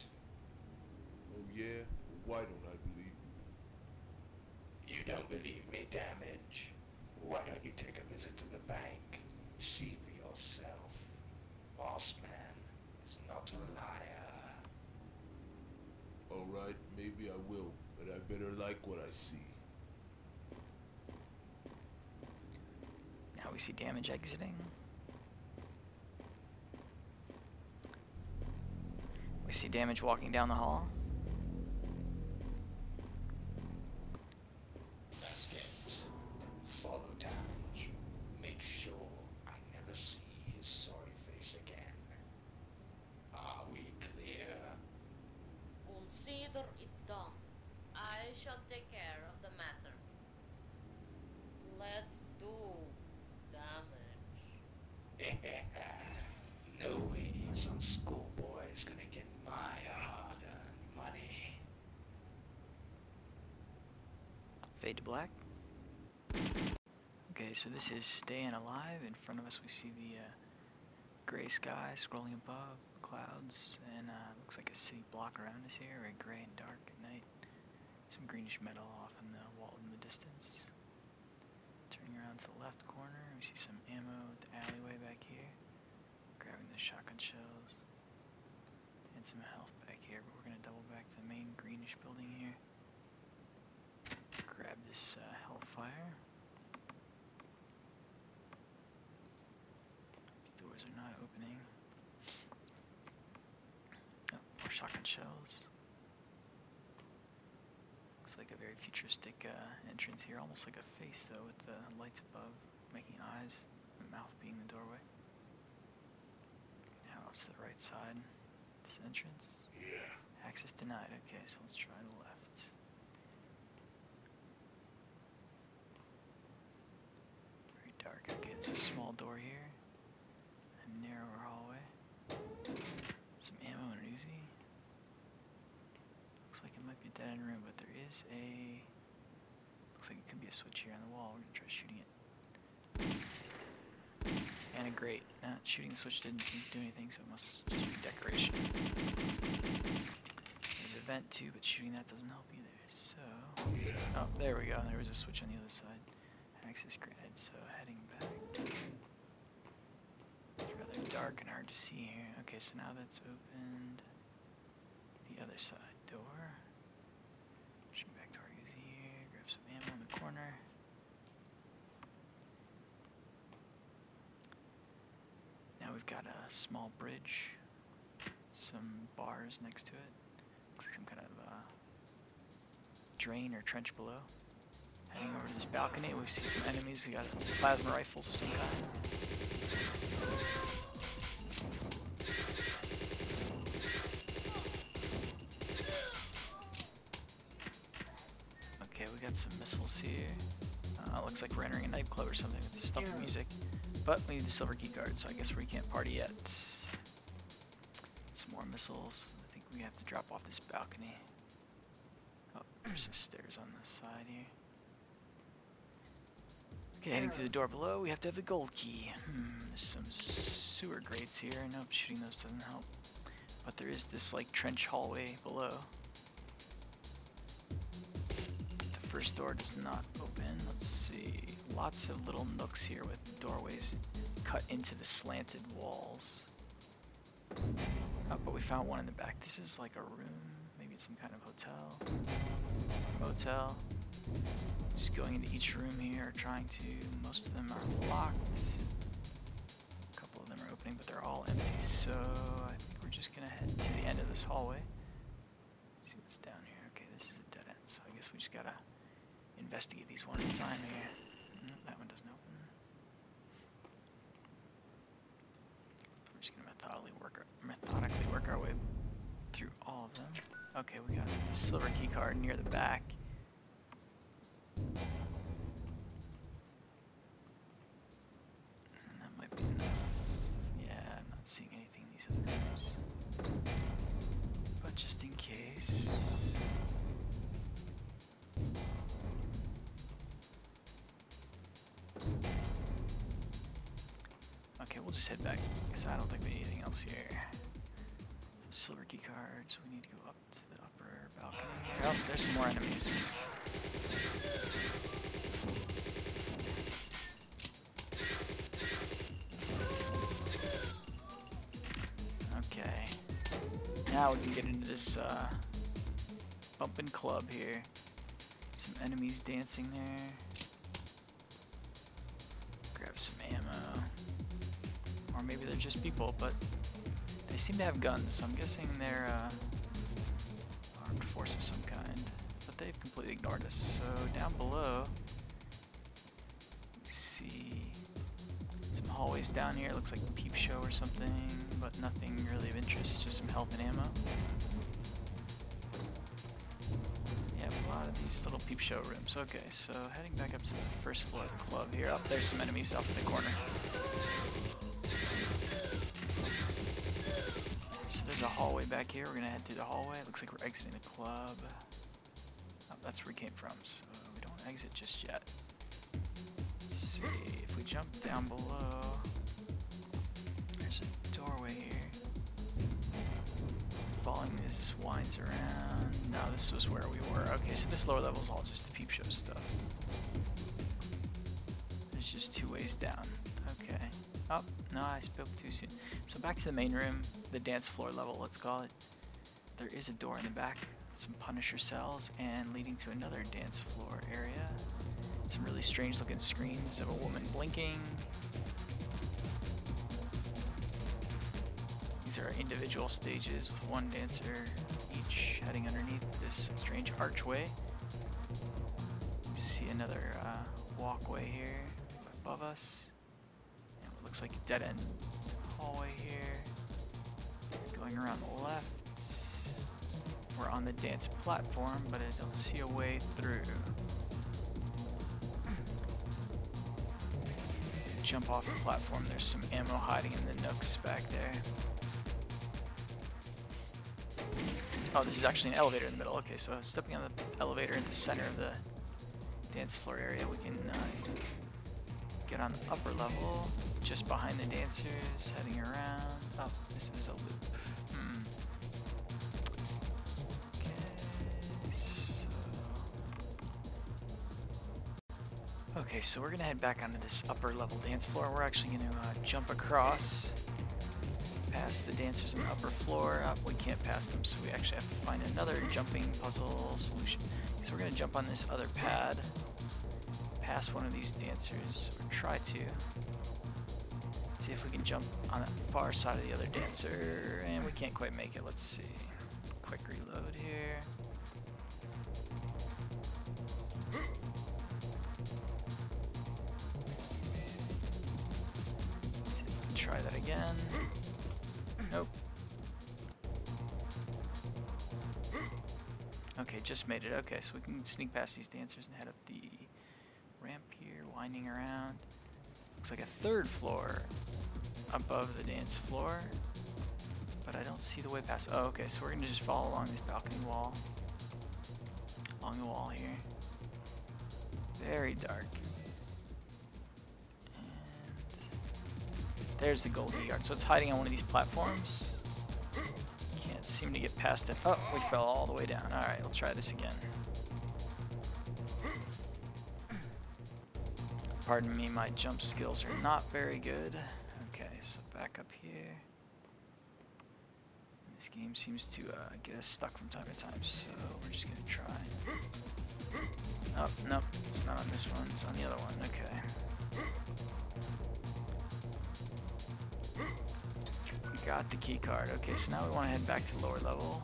Oh yeah? Why don't I believe you? You don't believe me, Damage? Why don't you take a visit to the bank? See for yourself. Boss Man is not a liar. Alright, maybe I will, but I better like what I see. Now we see Damage exiting. We see Damage walking down the hall. Fade to black. Okay, so this is Staying Alive. In front of us we see the gray sky scrolling above, clouds, and looks like a city block around us here, very gray and dark at night. Some greenish metal off in the wall in the distance. Turning around to the left corner, we see some ammo at the alleyway back here. Grabbing the shotgun shells and some health back here, but we're going to double back to the main greenish building here. Grab this Hellfire. These doors are not opening. Oh, more shotgun shells. Looks like a very futuristic entrance here, almost like a face though, with the lights above making eyes, and mouth being the doorway. Now off to the right side, this entrance. Yeah. Access denied. Okay, so let's try the left. Dark again. It's a small door here, a narrower hallway, some ammo and an Uzi. Looks like it might be a dead end room, but there is a, looks like it could be a switch here on the wall. We're gonna try shooting it. And a grate. Shooting the switch didn't seem to do anything, so it must just be decoration. There's a vent too, but shooting that doesn't help either. So, oh, there we go. There was a switch on the other side. Access granted, so heading back. It's rather dark and hard to see here. Okay, so now that's opened. The other side door. Pushing back to our Uzi here. Grab some ammo in the corner. Now we've got a small bridge. Some bars next to it. Looks like some kind of drain or trench below. Heading over to this balcony, we see some enemies. We got plasma rifles of some kind. Okay, we got some missiles here. Looks like we're entering a nightclub or something with this stuffy music. But we need the silver key card, so I guess we can't party yet. Some more missiles. I think we have to drop off this balcony. Oh, there's some stairs on this side here. Okay, heading through the door below, we have to have the gold key. There's some sewer grates here. Nope, shooting those doesn't help. But there is this, like, trench hallway below. The first door does not open. Let's see. Lots of little nooks here with doorways cut into the slanted walls. Oh, but we found one in the back. This is like a room. Maybe it's some kind of hotel. Motel. Just going into each room here, trying to, most of them are locked. A couple of them are opening, but they're all empty, so I think we're just gonna head to the end of this hallway. See what's down here. Okay, this is a dead end, so I guess we just gotta investigate these one at a time here. Nope, that one doesn't open. We're just gonna methodically work our way through all of them. Okay, we got the silver key card near the back. And that might be enough. Yeah, I'm not seeing anything in these other rooms. But just in case. Okay, we'll just head back because I don't think we need anything else here. Silver key cards, we need to go up to the upper balcony. Oh, there's some more enemies. Okay. Now we can get into this bumping club here. Some enemies dancing there. Grab some ammo. Or maybe they're just people, but they seem to have guns, so I'm guessing they're armed force of some kind. But they've completely ignored us. So down below, we see some hallways down here. It looks like a peep show or something, but nothing really of interest. Just some health and ammo. We have a lot of these little peep show rooms. Okay, so heading back up to the first floor of the club here. Oh, there's some enemies off in the corner. So there's a hallway back here. We're gonna head through the hallway. It looks like we're exiting the club. Oh, that's where we came from, so we don't exit just yet. Let's see, if we jump down below, there's a doorway here. Falling as this winds around. No, this was where we were. Okay, so this lower level is all just the peep show stuff. There's just two ways down. Okay. Oh, no, I spoke too soon. So back to the main room, the dance floor level, let's call it. There is a door in the back, some Punisher cells, and leading to another dance floor area. Some really strange looking screens of a woman blinking. These are individual stages with one dancer each heading underneath this strange archway. We see another walkway here above us. Looks like a dead end hallway here. Going around the left. We're on the dance platform, but I don't see a way through. Jump off the platform. There's some ammo hiding in the nooks back there. Oh, this is actually an elevator in the middle. Okay, so stepping on the elevator in the center of the dance floor area, we can get on the upper level, just behind the dancers, heading around. Oh, this is a loop. Okay, so... okay, so we're gonna head back onto this upper level dance floor. We're actually gonna jump across, past the dancers on the upper floor. Oh, we can't pass them, so we actually have to find another jumping puzzle solution. So we're gonna jump on this other pad, past one of these dancers, or try to. See if we can jump on the far side of the other dancer, and we can't quite make it. Let's see. Quick reload here. Let's see if we can try that again. Nope. Okay, just made it. Okay, so we can sneak past these dancers and head up the ramp here, winding around. Looks like a third floor above the dance floor, but I don't see the way past. Oh, okay, so we're gonna just follow along this balcony wall, along the wall here. Very dark. And there's the golden yard. So it's hiding on one of these platforms. Can't seem to get past it. Oh, we fell all the way down. All right, we'll try this again. Pardon me, my jump skills are not very good. Okay, so back up here. This game seems to get us stuck from time to time, so we're just gonna try. Oh, nope, it's not on this one, it's on the other one, okay. We got the key card. Okay, so now we wanna head back to the lower level.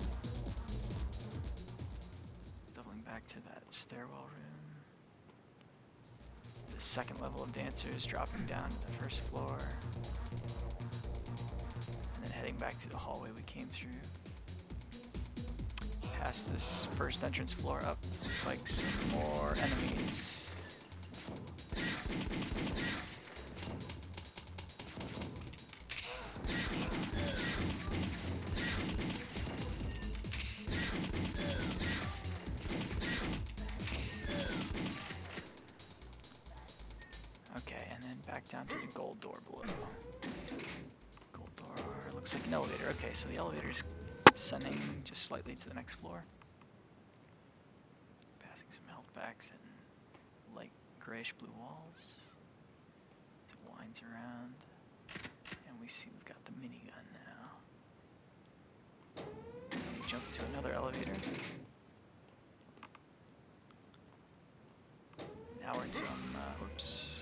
Doubling back to that stairwell room. The second level of dancers, dropping down to the first floor, and then heading back to the hallway we came through. Past this first entrance floor up, looks like some more enemies. Okay, and then back down to the gold door below. Gold door looks like an elevator. Okay, so the elevator's ascending just slightly to the next floor. Passing some health packs and light grayish blue walls. It winds around. And we see we've got the minigun now. And we jump to another elevator. Now we're in some, oops.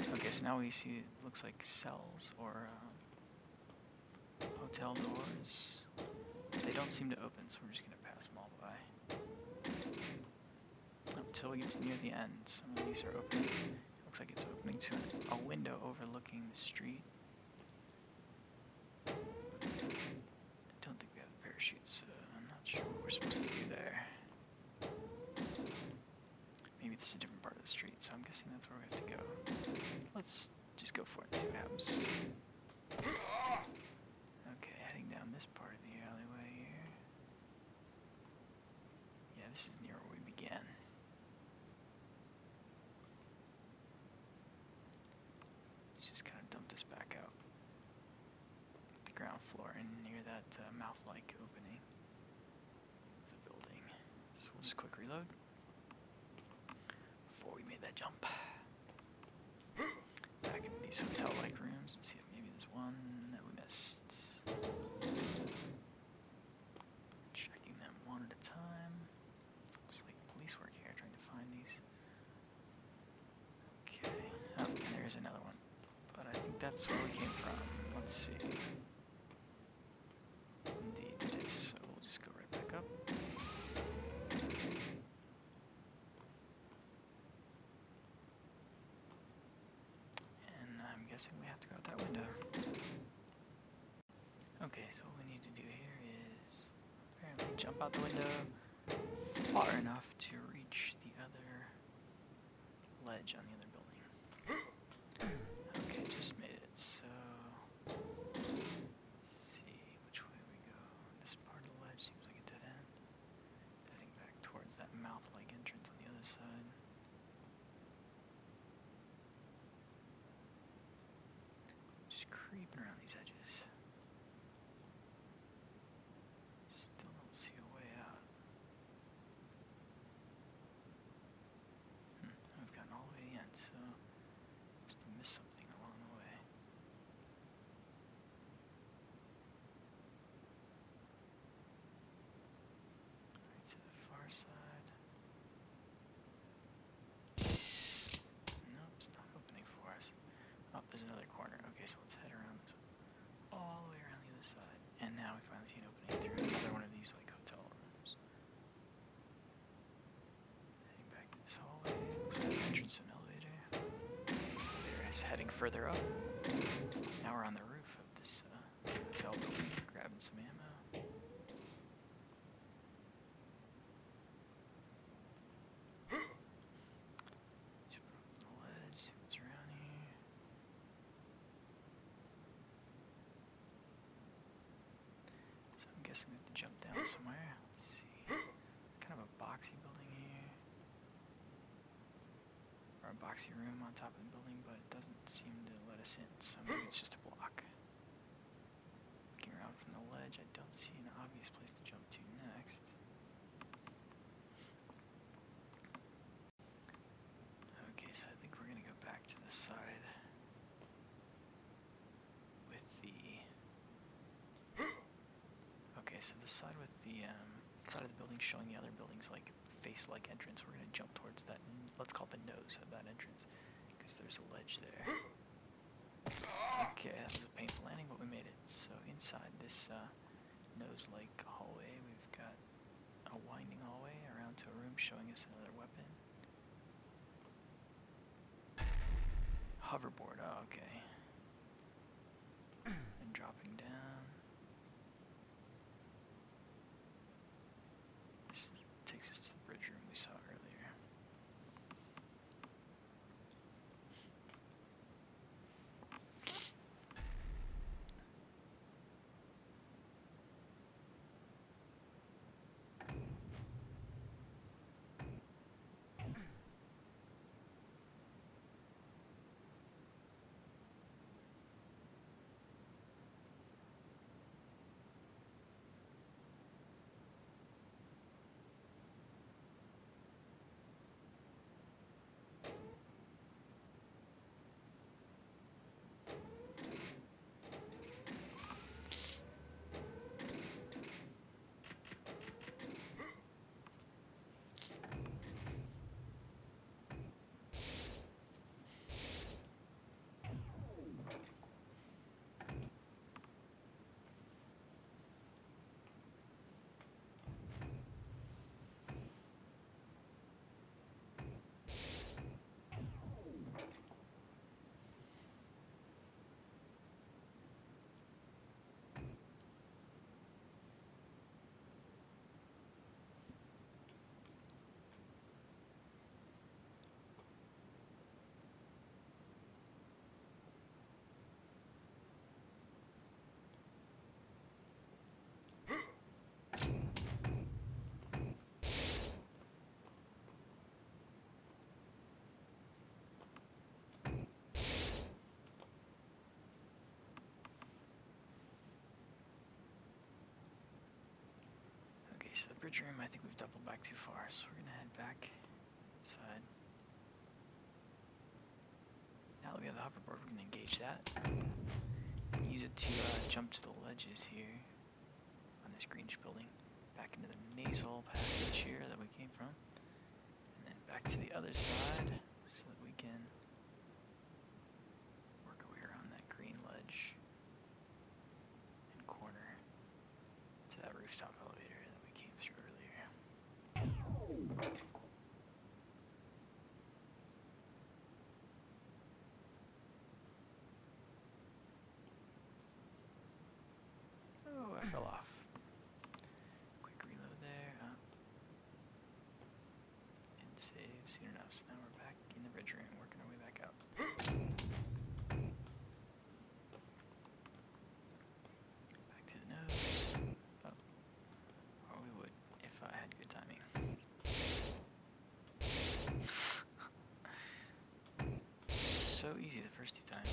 Okay, so now we see it looks like cells or hotel doors. They don't seem to open, so we're just going to pass them all by. Up until we get near the end, some of these are opening. Looks like it's opening to a window overlooking the street. So I'm not sure what we're supposed to do there. Maybe this is a different part of the street, so I'm guessing that's where we have to go. Let's just go for it and see what happens. Okay, heading down this part of the alleyway here. Yeah, this is near where we began. Let's just kind of dump this back out. The ground floor and near that mouth-like opening. So we'll just quick reload before we made that jump. Back into these hotel-like rooms and see if maybe there's one that we missed. Checking them one at a time. It's almost like police work here, trying to find these. Okay. Oh, and there's another one. But I think that's where we came from. Let's see. Indeed it is. So we'll just go right back up. We have to go out that window. Okay, so what we need to do here is apparently jump out the window far enough to reach the other ledge on the other building. Okay, just made it. So let's see which way we go. This part of the ledge seems like a dead end. Heading back towards that mouth-like entrance on the other side. Creeping around these edges. Still don't see a way out. I've gotten all the way to the end, so I must have missed something along the way. Right to the far side. Nope, it's not opening for us. Oh, there's another corner. Okay, so let's head around this one. All the way around the other side. And now we finally see an opening through another one of these, like, hotel rooms. Heading back to this hallway. Looks like an entrance to an elevator. There is heading further up. Now we're on the roof of this hotel building, grabbing some ammo. I guess we have to jump down somewhere. Let's see. Kind of a boxy building here. Or a boxy room on top of the building, but it doesn't seem to let us in, so maybe it's just a block. Looking around from the ledge, I don't see an obvious place to jump to next. Okay, so I think we're gonna go back to this side. So the side with the side of the building showing the other building's like face-like entrance, we're gonna jump towards that. Let's call it the nose of that entrance, because there's a ledge there. Okay, that was a painful landing, but we made it. So inside this nose-like hallway, we've got a winding hallway around to a room showing us another weapon. Hoverboard. Oh, okay. And dropping down. Takes us to the bridge room we saw earlier. bridge room. I think we've doubled back too far, so we're gonna head back inside. Now that we have the hoverboard, we're gonna engage that. And use it to jump to the ledges here on this greenish building. Back into the nasal passage here that we came from. And then back to the other side so that we can work our way around that green ledge and corner to that rooftop elevator that we came through earlier. Oh, I fell off. Save soon enough, so now we're back in the bridge room, working our way back up. Back to the nose. Oh. Or we would, if I had good timing. So easy the first two times.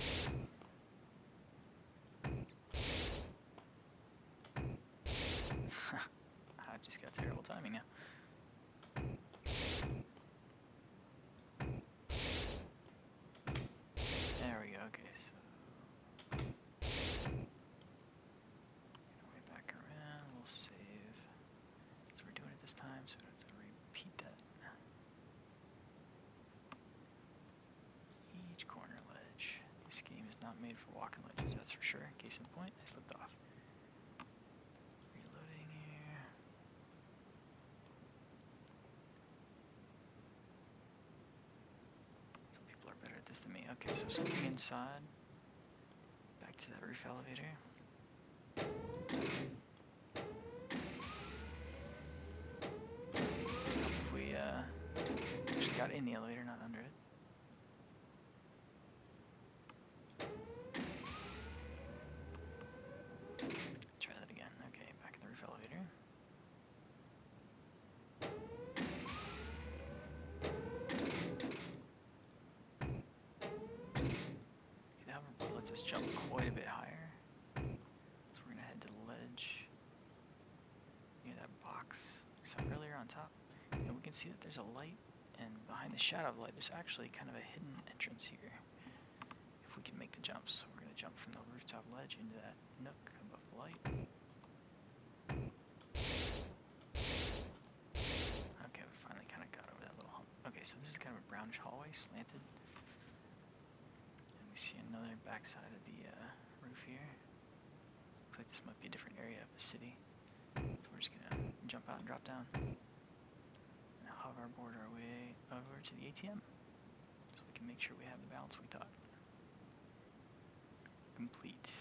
I've just got terrible timing now. So we don't have to repeat that. Each corner ledge. This game is not made for walking ledges, that's for sure. Case in point, I slipped off. Reloading here. Some people are better at this than me. Okay, so slipping inside. Back to that roof elevator. Got in the elevator, not under it. Try that again. Okay, back in the roof elevator. Okay, the hoverboard lets us jump quite a bit higher. So we're gonna head to the ledge near that box we saw earlier on top. And we can see that there's a light. And behind the shadow of the light, there's actually kind of a hidden entrance here. If we can make the jumps, so we're going to jump from the rooftop ledge into that nook above the light. Okay, we finally kind of got over that little hump. Okay, so this is kind of a brownish hallway, slanted. And we see another backside of the roof here. Looks like this might be a different area of the city. So we're just going to jump out and drop down. Hoverboard our way over to the ATM so we can make sure we have the balance we thought. Complete.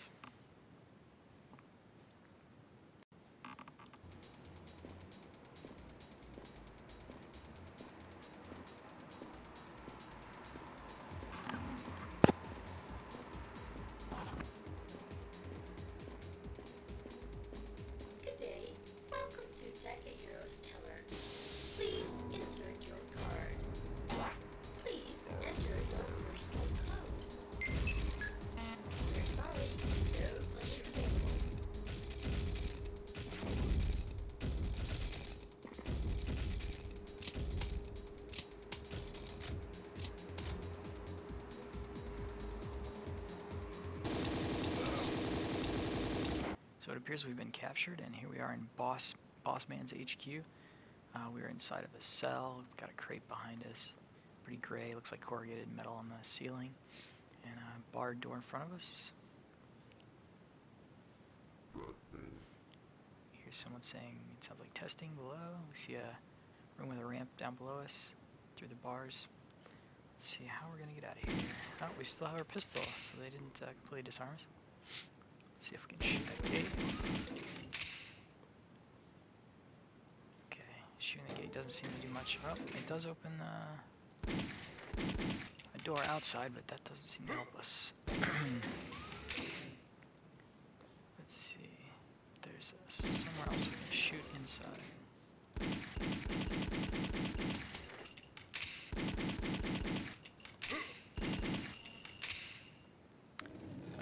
So it appears we've been captured, and here we are in Boss Man's HQ. We're inside of a cell. It's got a crate behind us. Pretty gray, looks like corrugated metal on the ceiling. And a barred door in front of us. Here's someone saying, it sounds like testing below. We see a room with a ramp down below us, through the bars. Let's see how we're going to get out of here. Oh, we still have our pistol, so they didn't completely disarm us. Let's see if we can shoot that gate. Okay, shooting the gate doesn't seem to do much. Oh, it does open a door outside, but that doesn't seem to help us. Let's see. There's somewhere else we can shoot inside.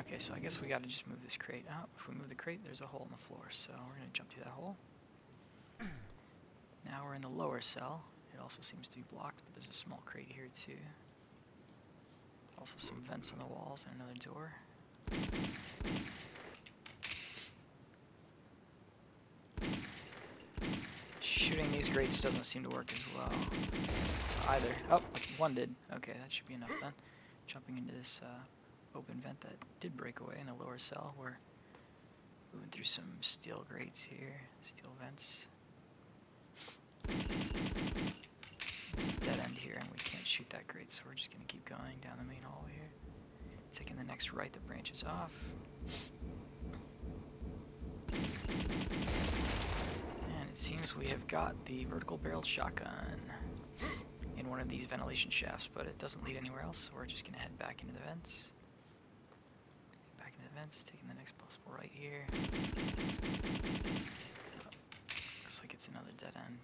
Okay, so I guess we gotta just move this crate out. If we move the crate, there's a hole in the floor, so we're gonna jump through that hole. in the lower cell. It also seems to be blocked, but there's a small crate here too. Also some vents on the walls and another door. Shooting these grates doesn't seem to work as well either. Oh, one did. Okay, that should be enough then. Jumping into this open vent that did break away in the lower cell. We're moving through some steel grates here, steel vents. There's a dead end here and we can't shoot that grate, so we're just going to keep going down the main hall here. Taking the next right that branches off. And it seems we have got the vertical barreled shotgun in one of these ventilation shafts, but it doesn't lead anywhere else, so we're just going to head back into the vents. Back into the vents, taking the next possible right here. Oh, looks like it's another dead end.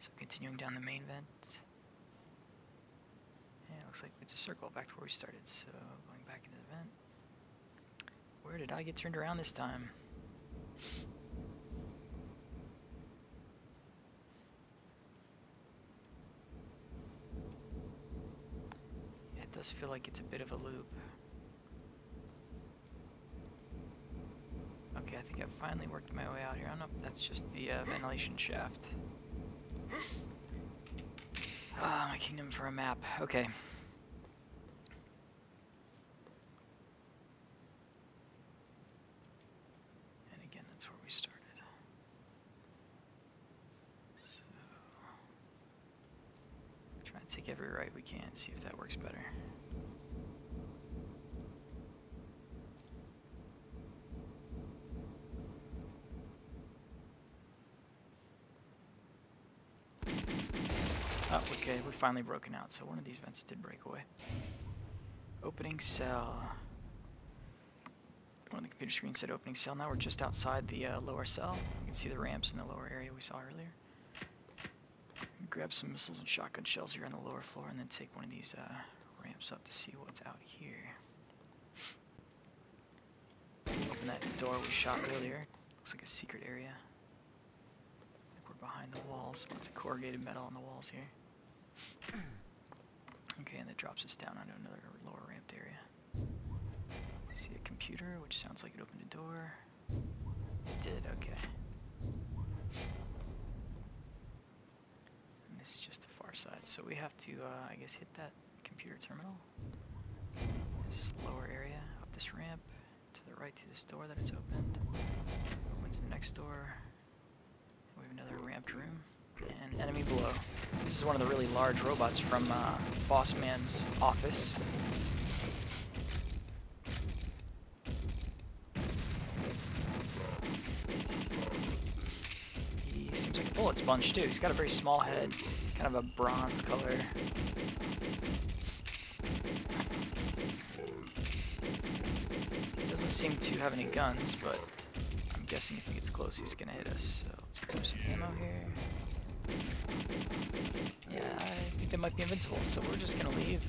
So continuing down the main vent. Yeah, it looks like it's a circle back to where we started, so going back into the vent. Where did I get turned around this time? Yeah, it does feel like it's a bit of a loop. Okay, I think I've finally worked my way out here. I don't know if that's just the ventilation shaft. Ah, my kingdom for a map. Okay. And again, that's where we started. So, try and take every right we can, see if that works better. Okay, we're finally broken out, so one of these vents did break away. Opening cell. One of the computer screens said opening cell. Now we're just outside the lower cell. You can see the ramps in the lower area we saw earlier. Grab some missiles and shotgun shells here on the lower floor, and then take one of these ramps up to see what's out here. Open that door we shot earlier. Looks like a secret area. Behind the walls, lots of corrugated metal on the walls here. Okay, and that drops us down onto another lower ramped area. See a computer, which sounds like it opened a door. It did, okay. And this is just the far side, so we have to, I guess, hit that computer terminal. This lower area, up this ramp, to the right through this door that it's opened. Opens the next door. We have another ramped room, and an enemy below. This is one of the really large robots from Boss Man's office. He seems like a bullet sponge too. He's got a very small head, kind of a bronze color. He doesn't seem to have any guns, but I'm guessing if he gets close he's gonna hit us. So. Let's grab some ammo here. Yeah, I think they might be invincible, so we're just gonna leave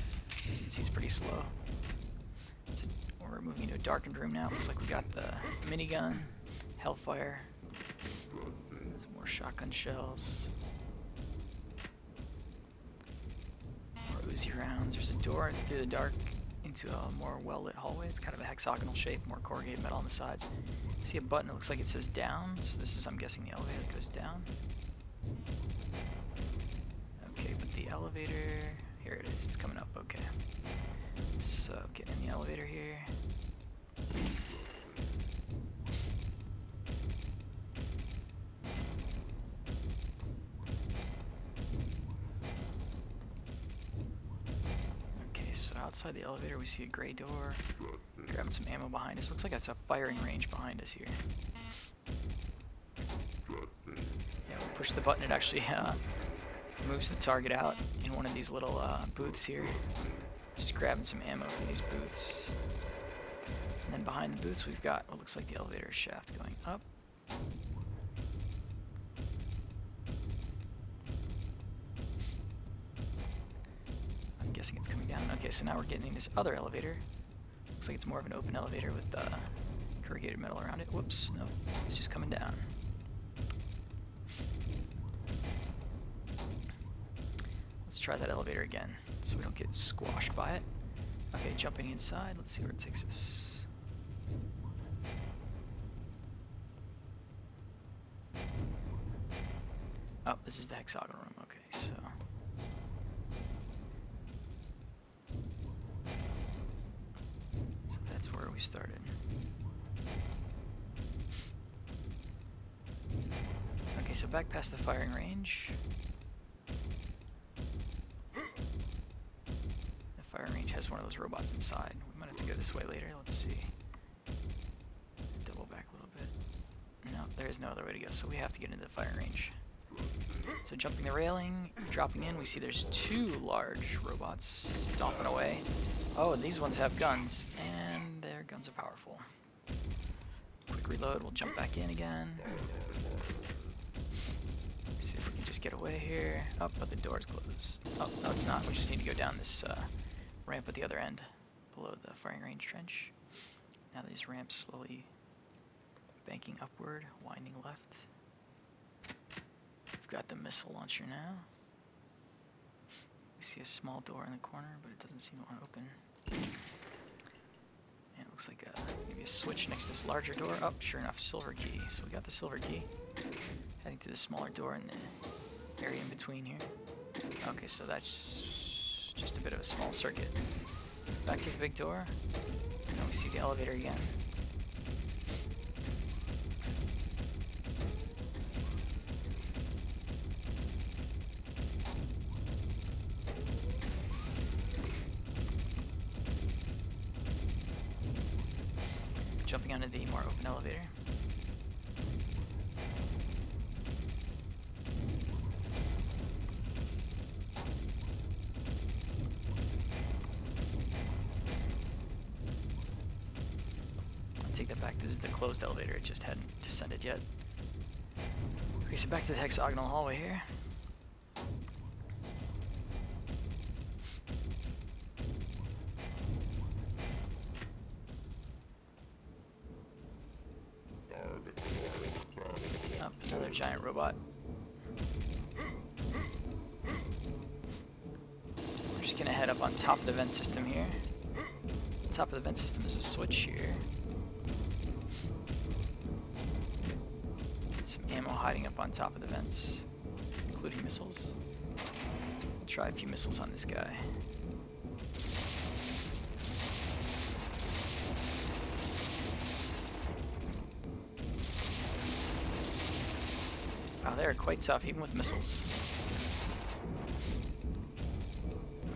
since he's pretty slow. So we're moving into a darkened room now. Looks like we got the minigun, Hellfire, some more shotgun shells, more Uzi rounds. There's a door through the dark into a more well-lit hallway. It's kind of a hexagonal shape, more corrugated metal on the sides. I see a button that looks like it says down, so this is, I'm guessing, the elevator that goes down. Okay, but the elevator, here it is, it's coming up, okay. So, getting in the elevator here. Outside the elevator we see a gray door. Grabbing some ammo behind us. Looks like that's a firing range behind us here. Yeah, we push the button, it actually moves the target out in one of these little booths here. Just grabbing some ammo from these booths. And then behind the booths we've got what looks like the elevator shaft going up. It's coming down. Okay, so now we're getting in this other elevator. Looks like it's more of an open elevator with corrugated metal around it. Whoops, no, it's just coming down. Let's try that elevator again so we don't get squashed by it. Okay, jumping inside. Let's see where it takes us. Oh, this is the hexagonal room. Okay, so. So that's where we started. Okay, so back past the firing range. Has one of those robots inside. We might have to go this way later. Let's see. Double back a little bit. No, there is no other way to go, so we have to get into the firing range. So jumping the railing, dropping in, we see there's two large robots stomping away. Oh, these ones have guns, and their guns are powerful. Quick reload, we'll jump back in again. Let's see if we can just get away here. Oh, but the door's closed. Oh, no it's not. We just need to go down this ramp at the other end, below the firing range trench. Now these ramps slowly banking upward, winding left. We've got the missile launcher now. We see a small door in the corner, but it doesn't seem to want to open. And it looks like maybe a switch next to this larger door. Oh, sure enough, silver key. So we got the silver key. Heading to the smaller door in the area in between here. Okay, so that's just a bit of a small circuit. Back to the big door, and now we see the elevator again. Jumping onto the more open elevator. This is the closed elevator, it just hadn't descended yet. Okay, so back to the hexagonal hallway here. Up, another giant robot. We're just gonna head up on top of the vent system here. On top of the vent system is a switch here. Some ammo hiding up on top of the vents, including missiles. We'll try a few missiles on this guy. Wow, they are quite tough, even with missiles.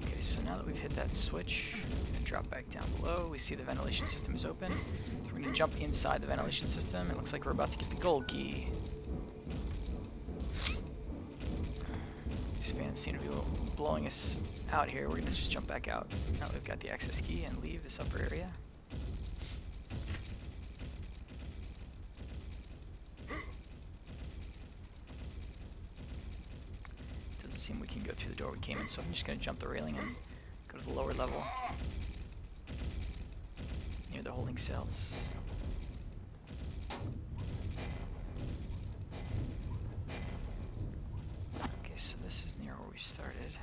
Okay, so now that we've hit that switch, we're gonna drop back down below. We see the ventilation system is open. We're gonna jump inside the ventilation system. It looks like we're about to get the gold key. These fans seem to be blowing us out here. We're gonna just jump back out. Now that we've got the access key and leave this upper area. Doesn't seem we can go through the door we came in, so I'm just gonna jump the railing and go to the lower level. Near the holding cells. Okay, so this is near where we started.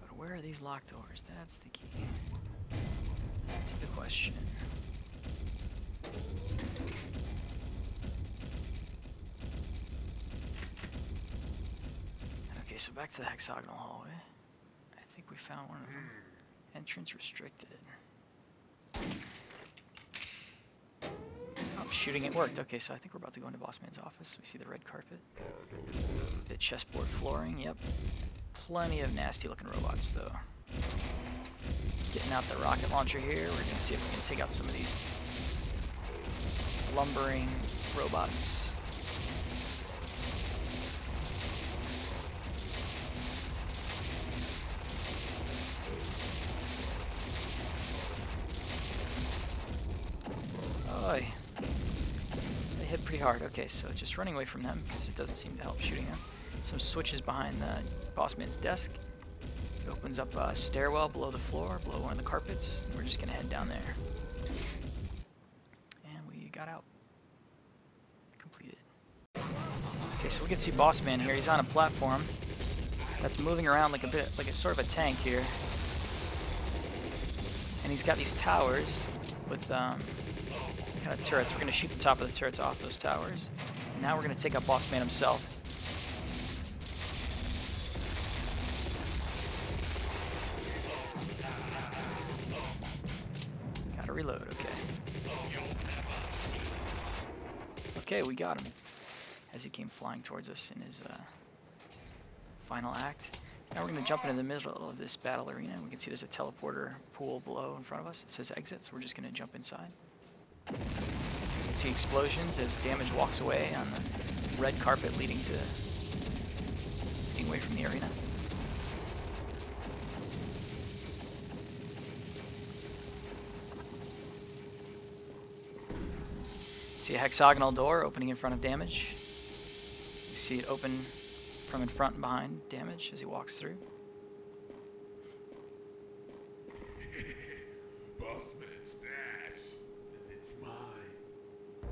But where are these locked doors? That's the key. That's the question. Okay, so back to the hexagonal hallway. I think we found one of them. Entrance restricted. Oh, shooting it worked. Okay, so I think we're about to go into Boss Man's office. We see the red carpet. The chessboard flooring, yep. Plenty of nasty looking robots though. Getting out the rocket launcher here. We're gonna see if we can take out some of these lumbering robots. They hit pretty hard. Okay, so just running away from them because it doesn't seem to help shooting them. Some switches behind the boss man's desk. It opens up a stairwell below the floor, below one of the carpets. And we're just going to head down there. And we got out. Completed. Okay, so we can see Boss Man here. He's on a platform that's moving around like a bit, like a sort of a tank here. And he's got these towers with some kind of turrets. We're going to shoot the top of the turrets off those towers. And now we're going to take out Boss Man himself. Gotta reload, okay. Okay, we got him. As he came flying towards us in his final act. So now we're going to jump into the middle of this battle arena. We can see there's a teleporter pool below in front of us. It says exit, so we're just going to jump inside. You can see explosions as Damage walks away on the red carpet leading away from the arena. See a hexagonal door opening in front of Damage. You see it open from in front and behind Damage as he walks through. Bossman's stash, it's mine.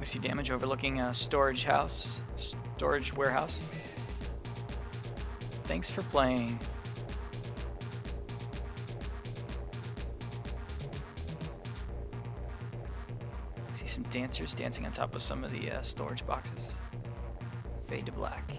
We see Damage overlooking a storage warehouse. Thanks for playing. See some dancers dancing on top of some of the storage boxes. Fade to black.